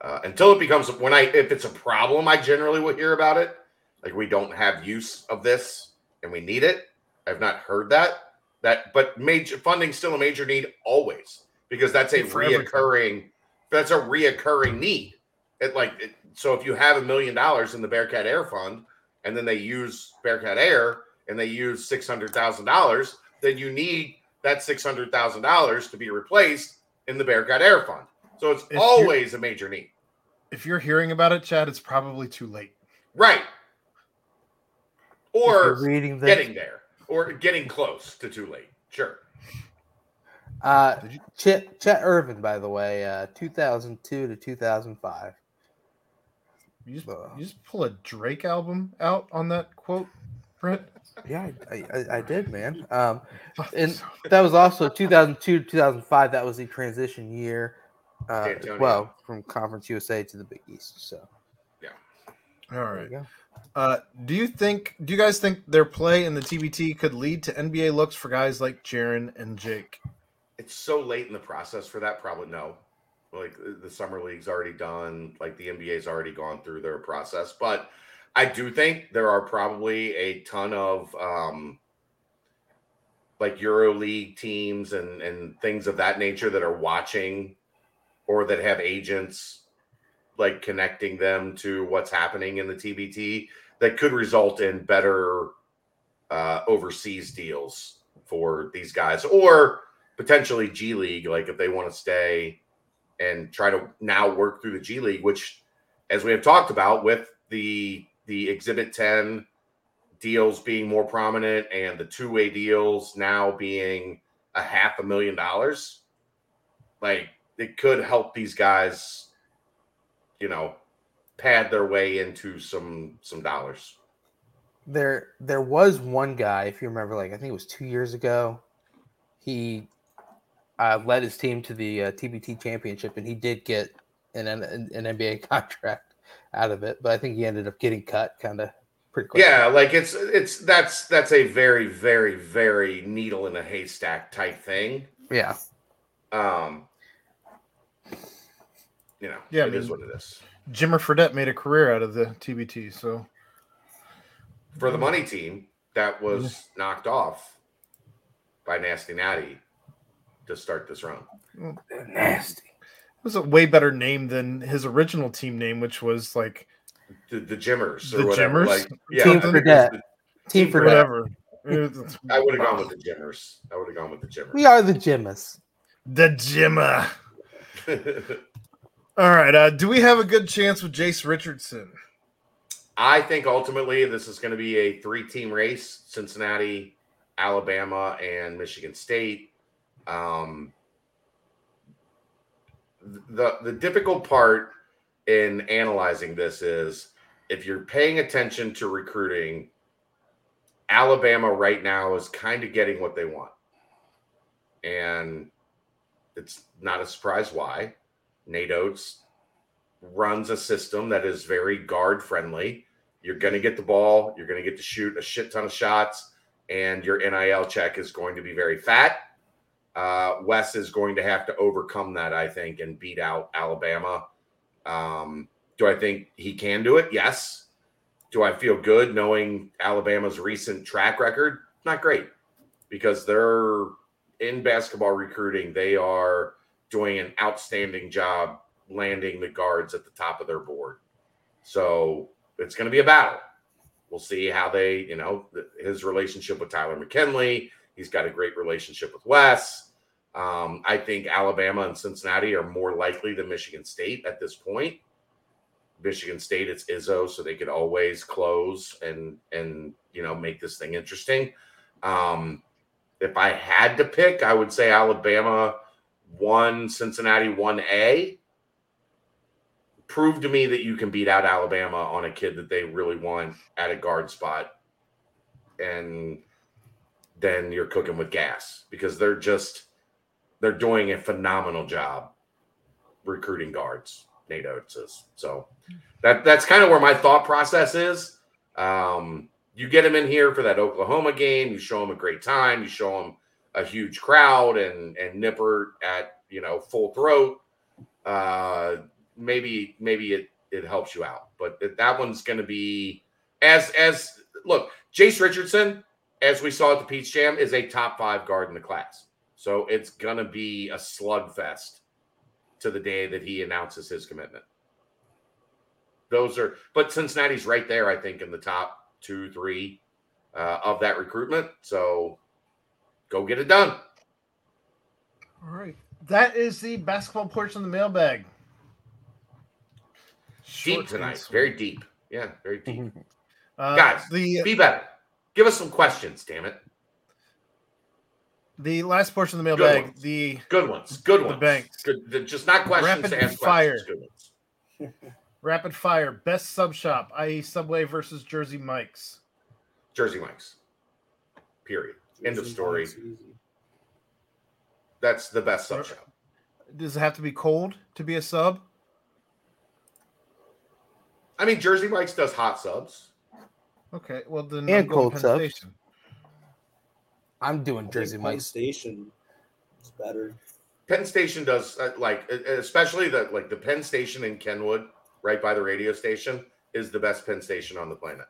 Uh, until it becomes when I if it's a problem, I generally will hear about it. Like we don't have use of this and we need it. I've not heard that. That but major funding still a major need always because that's a reoccurring that's a reoccurring need. It like it, so if you have a million dollars in the Bearcat Air Fund and then they use Bearcat Air and they use six hundred thousand dollars, then you need that six hundred thousand dollars to be replaced in the Bearcat Air Fund. So it's if always a major need. If you're hearing about it, Chad, it's probably too late. Right. Or reading the... getting there. Or getting close to too late. Sure. Uh, you... Chet, Chet Irvin, by the way, uh, two thousand two to two thousand five. You just, uh, you just pull a Drake album out on that quote, Brent? Yeah, I, I, I did, man. Um, and that was also two thousand two to two thousand five. That was the transition year. Uh, well, from Conference U S A to the Big East, so yeah. All right. Uh, do you think? Do you guys think their play in the T B T could lead to N B A looks for guys like Jaren and Jake? It's so late in the process for that. Probably no. Like the summer league's already done. Like the N B A's already gone through their process. But I do think there are probably a ton of um, like EuroLeague teams and and things of that nature that are watching. Or that have agents like connecting them to what's happening in the T B T that could result in better uh, overseas deals for these guys or potentially G League. Like if they want to stay and try to now work through the G League, which as we have talked about with the, the Exhibit ten deals being more prominent and the two-way deals now being a half a million dollars, like, it could help these guys, you know, pad their way into some some dollars. There there was one guy, if you remember, like I think it was two years ago, he uh, led his team to the uh, T B T championship, and he did get an, an an N B A contract out of it. But I think he ended up getting cut kind of pretty quickly. Yeah, like it's it's that's that's a very very very needle in a haystack type thing. Yeah. Um. You know, yeah, it I mean, is what it is. Jimmer Fredette made a career out of the T B T, so for the money team that was knocked off by Nasty Natty to start this round. Nasty. It was a way better name than his original team name, which was like the, the Jimmers or the whatever. Jimmers? Like, yeah, team Fredette. The, team Fredette. I would have gone with the Jimmers. I would have gone with the Jimmers. We are the Jimmers. The Jimmer. All right. Uh, do we have a good chance with Jace Richardson? I think ultimately this is going to be a three-team race, Cincinnati, Alabama, and Michigan State. Um, the, the difficult part in analyzing this is if you're paying attention to recruiting, Alabama right now is kind of getting what they want. And it's not a surprise why. Nate Oates runs a system that is very guard-friendly. You're going to get the ball. You're going to get to shoot a shit ton of shots, and your N I L check is going to be very fat. Uh, Wes is going to have to overcome that, I think, and beat out Alabama. Um, do I think he can do it? Yes. Do I feel good knowing Alabama's recent track record? Not great, because they're in basketball recruiting. They are – doing an outstanding job landing the guards at the top of their board. So it's going to be a battle. We'll see how they, you know, his relationship with Tyler McKinley. He's got a great relationship with Wes. Um, I think Alabama and Cincinnati are more likely than Michigan State at this point. Michigan State, it's Izzo, so they could always close and, and you know, make this thing interesting. Um, if I had to pick, I would say Alabama one, Cincinnati one A. Prove to me that you can beat out Alabama on a kid that they really want at a guard spot, and then you're cooking with gas, because they're just they're doing a phenomenal job recruiting guards. Nate Oates is. So that that's kind of where my thought process is. Um, you get him in here for that Oklahoma game. You show him a great time. You show him a huge crowd and and Nipper at, you know, full throat. Uh, maybe maybe it it helps you out. But that, that one's going to be as as look, Jace Richardson, as we saw at the Peach Jam, is a top five guard in the class. So it's going to be a slugfest to the day that he announces his commitment. Those are, but Cincinnati's right there, I think, in the top two, three uh, of that recruitment. So go get it done. All right. That is the basketball portion of the mailbag. Short deep tonight. Sweet. Very deep. Yeah, very deep. Uh, Guys, the, be better. Give us some questions, damn it. The last portion of the mailbag, the good ones, good the ones, banks. Good, the, just not questions. Rapid to ask fire. Questions, good ones. Rapid fire. Best sub shop, that is. Subway versus Jersey Mike's. Jersey Mike's. Period. Jersey End of story. Mike's. That's the best sub shop. Does it have to be cold to be a sub? I mean, Jersey Mike's does hot subs. Okay, well then and cold subs. I'm doing Jersey Mike's. Penn Station is better. Penn Station does, uh, like, especially the, like the Penn Station in Kenwood, right by the radio station, is the best Penn Station on the planet.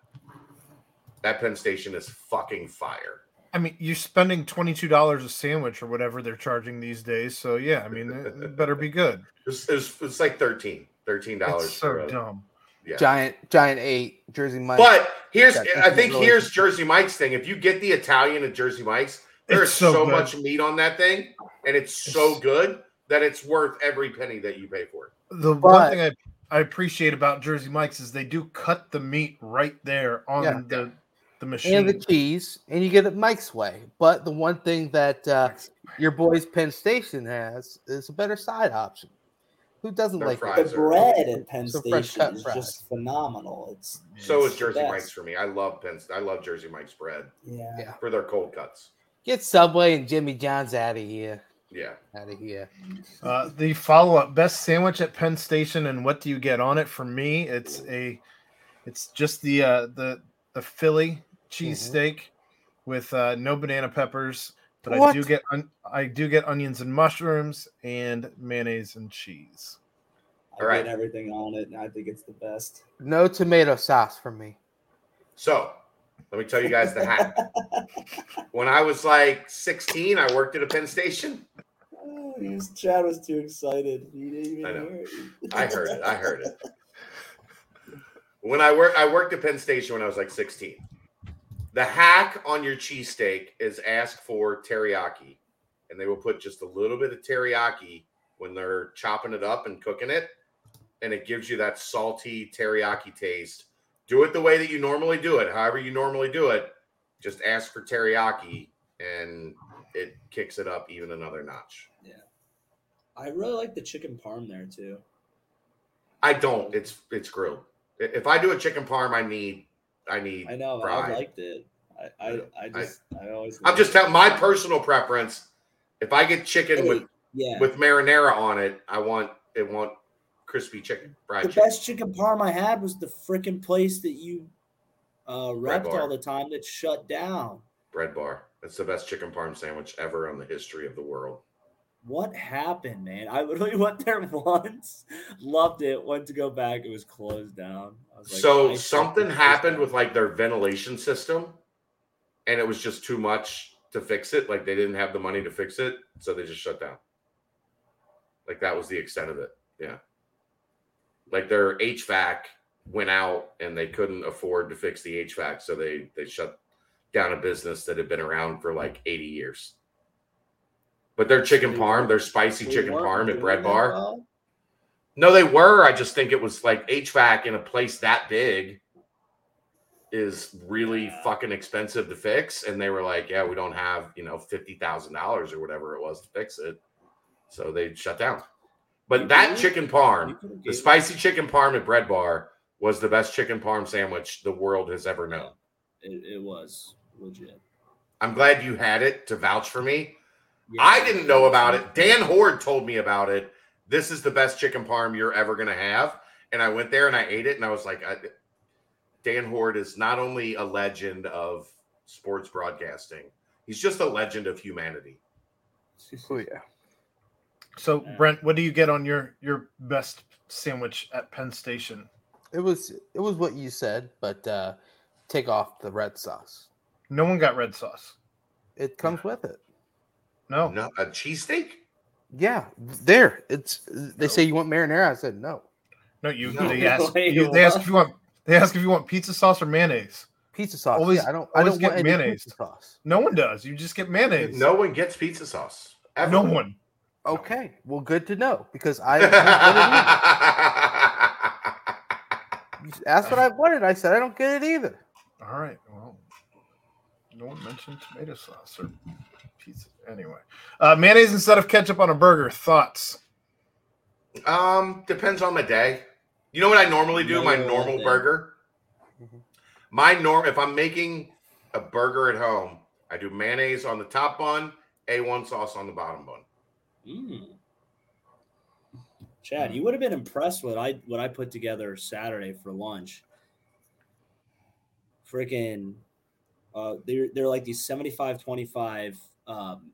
That Penn Station is fucking fire. I mean, you're spending twenty-two dollars a sandwich or whatever they're charging these days. So, yeah, I mean, it better be good. It's, it's, it's like thirteen dollars. thirteen dollars. It's so for dumb. Yeah. Giant, giant eight, Jersey Mike's. But here's, I think here's Jersey Mike's thing. If you get the Italian at Jersey Mike's, there's so, so much meat on that thing, and it's so good that it's worth every penny that you pay for it. The but, one thing I, I appreciate about Jersey Mike's is they do cut the meat right there on yeah. the, the machine. And the cheese, and you get it Mike's way. But the one thing that uh, your boy's Penn Station has is a better side option. Who doesn't Their like fries the bread at Penn Station is fries. Just phenomenal. It's so it's is Jersey best. Mike's for me. I love Penn. I love Jersey Mike's bread. Yeah, for their cold cuts. Get Subway and Jimmy John's out of here. Yeah, out of here. Uh, the follow up best sandwich at Penn Station, and what do you get on it? For me, it's a, it's just the uh, the the Philly cheesesteak mm-hmm. with uh, no banana peppers. But what? I do get un- I do get onions and mushrooms and mayonnaise and cheese. All right. I get everything on it, and I think it's the best. No tomato sauce for me. So let me tell you guys the hack. When I was like sixteen, I worked at a Penn Station. Oh, he was, Chad was too excited. He didn't even I know. Hear it. I heard it. I heard it. When I worked, I worked at Penn Station when I was like sixteen. The hack on your cheesesteak is ask for teriyaki, and they will put just a little bit of teriyaki when they're chopping it up and cooking it, and it gives you that salty teriyaki taste. Do it the way that you normally do it, however you normally do it. Just ask for teriyaki, and it kicks it up even another notch. Yeah. I really like the chicken parm there, too. I don't. It's it's grilled. If I do a chicken parm, I need... I need. I know. Fried. I liked it. I. I, I just. I, I always. I'm just telling my personal preference. If I get chicken hey, with yeah. with marinara on it, I want it. Want crispy chicken. Fried the chicken. Best chicken parm I had was the freaking place that you uh, repped all the time that shut down. Bread Bar. That's the best chicken parm sandwich ever in the history of the world. What happened, man? I literally went there once, loved it, went to go back. It was closed down. I was like, so something happened with like their ventilation system, and it was just too much to fix it. Like they didn't have the money to fix it, so they just shut down. Like that was the extent of it. Yeah. Like their H V A C went out and they couldn't afford to fix the H V A C, so they they shut down a business that had been around for like eighty years. But their chicken parm, their spicy chicken parm at Bread Bar. No, they were. I just think it was like H V A C in a place that big is really fucking expensive to fix. And they were like, yeah, we don't have, you know, fifty thousand dollars or whatever it was to fix it. So they shut down. But that chicken parm, the spicy chicken parm at Bread Bar was the best chicken parm sandwich the world has ever known. It, it was legit. I'm glad you had it to vouch for me. Yeah. I didn't know about it. Dan Horde told me about it. This is the best chicken parm you're ever going to have. And I went there and I ate it. And I was like, I, Dan Horde is not only a legend of sports broadcasting, he's just a legend of humanity. Oh, yeah. So, Brent, what do you get on your, your best sandwich at Penn Station? It was it was what you said, but uh, take off the red sauce. No one got red sauce. It comes yeah. with it. No. Not a cheesesteak? Yeah, there. It's they no. say you want marinara. I said no. No, you. No. They ask. You, they ask if you want. They ask if you want pizza sauce or mayonnaise. Pizza sauce. Always, yeah, I don't. Always I don't get want mayonnaise. Pizza sauce. No one does. You just get mayonnaise. No one gets pizza sauce. Ever. No one. Okay. Well, good to know because I. That's what I wanted. I said I don't get it either. All right. Well, no one mentioned tomato sauce or pizza. Anyway, uh, mayonnaise instead of ketchup on a burger. Thoughts? Um, depends on my day. You know what I normally do? My normal burger. Mm-hmm. My norm. If I'm making a burger at home, I do mayonnaise on the top bun, A one sauce on the bottom bun. Mm. Chad, you would have been impressed with what I what I put together Saturday for lunch. Freaking, uh, they're they're like these seventy-five twenty-five. Um,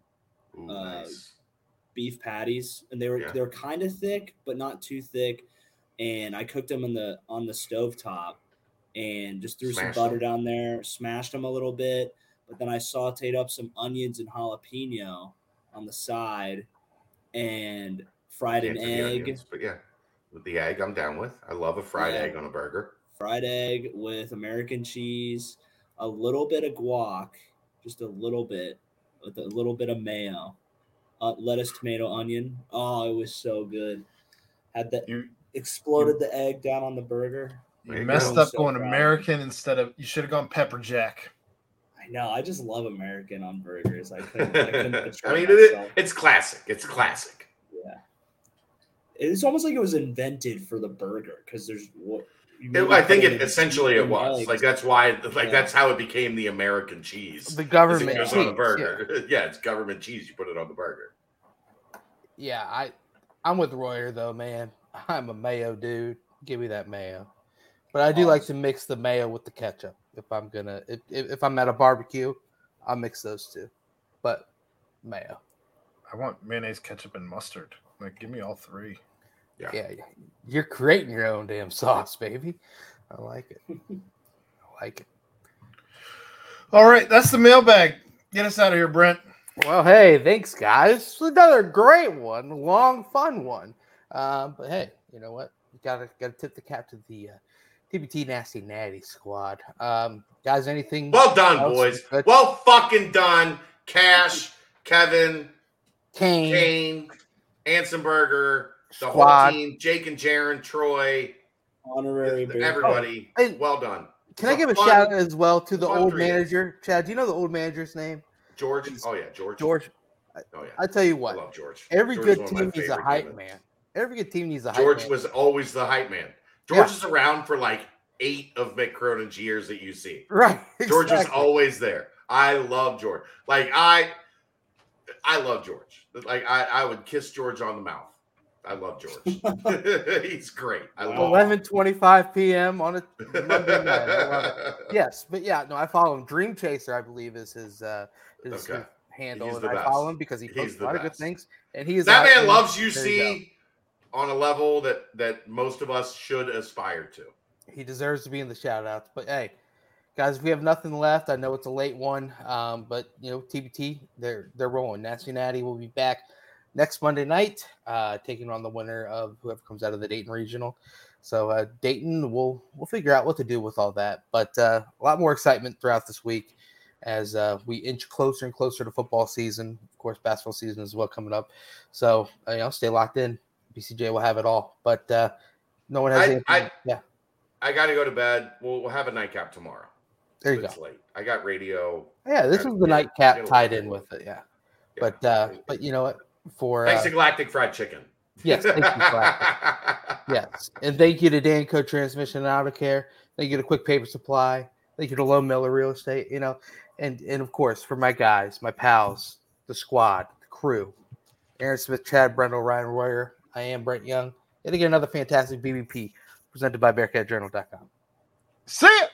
Ooh, uh, nice. Beef patties, and they were yeah. they were kind of thick, but not too thick. And I cooked them in the on the stovetop, and just threw smashed some butter them. down there, smashed them a little bit. But then I sautéed up some onions and jalapeno on the side, and fried an egg. Onions, but yeah, with the egg, I'm down with. I love a fried yeah. egg on a burger. Fried egg with American cheese, a little bit of guac, just a little bit. With a little bit of mayo, uh, lettuce, tomato, onion. Oh, it was so good. Had that exploded you, the egg down on the burger. You there messed up so going proud. American instead of you should have gone pepper jack. I know. I just love American on burgers. I couldn't. I, couldn't I mean, it, it's classic. It's classic. Yeah. It's almost like it was invented for the burger because there's what. It, I think it essentially it was like that's why like yeah. that's how it became the American cheese. The government it goes cheese, on the burger. Yeah. yeah, it's government cheese. You put it on the burger. Yeah, I, I'm with Royer though, man. I'm a mayo dude. Give me that mayo. But I do awesome. like to mix the mayo with the ketchup. If I'm gonna, if if I'm at a barbecue, I'll mix those two. But mayo. I want mayonnaise, ketchup, and mustard. Like, give me all three. Yeah. yeah, you're creating your own damn sauce, baby. I like it. I like it. All right, that's the mailbag. Get us out of here, Brent. Well, hey, thanks, guys. Another great one, long, fun one. Uh, but hey, you know what? You gotta gotta tip the cap to the uh, T B T Nasty Natty Squad, um, guys. Anything? Well done, else? boys. Good. Well fucking done, Cash, Kevin, Kane, Kane, Ansenberger. The Squad. Whole team, Jake and Jaron, Troy, honorary, everybody. Oh, well done. Can I give a fun, shout out as well to the old manager, Chad? Do you know the old manager's name? George. He's, oh yeah, George. George. Oh yeah. I tell you what. I love George. Every George good team needs a hype women. man. Every good team needs a hype George man. George was always the hype man. George yeah. is around for like eight of Mick Cronin's years at U C. Right. Exactly. George is always there. I love George. Like I, I love George. Like I, I would kiss George on the mouth. I love George. He's great. I love eleven twenty-five p.m. on a Monday night. I love it. Yes, but yeah, no, I follow him. Dream Chaser, I believe, is his uh, is okay. his handle, He's and I best. follow him because he posts a lot best. of good things. And he is that man loves U C on a level that that most of us should aspire to. He deserves to be in the shout outs. But hey, guys, if we have nothing left, I know it's a late one, um, but you know T B T, they're they're rolling. Nasty Natty will be back next Monday night, uh, taking on the winner of whoever comes out of the Dayton regional. So uh, Dayton, we'll we'll figure out what to do with all that. But uh, a lot more excitement throughout this week as uh, we inch closer and closer to football season. Of course, basketball season is well coming up. So uh, you know, stay locked in. B C J will have it all. But uh, no one has I, anything. I, yeah, I got to go to bed. We'll, we'll have a nightcap tomorrow. There you it's go. Late. I got radio. Yeah, this was the yeah, nightcap tied in with it. Yeah, yeah. but uh, but you know what? For thanks uh, to Galactic Fried Chicken. Yes, thank you, Galactic. Yes, and thank you to Danco Transmission and Auto Care. Thank you to Quick Paper Supply. Thank you to Low Miller Real Estate. You know, and and of course for my guys, my pals, the squad, the crew, Aaron Smith, Chad Brendel, Ryan Royer. I am Brent Young. And again, another fantastic B B P presented by Bearcat Journal dot com. See ya.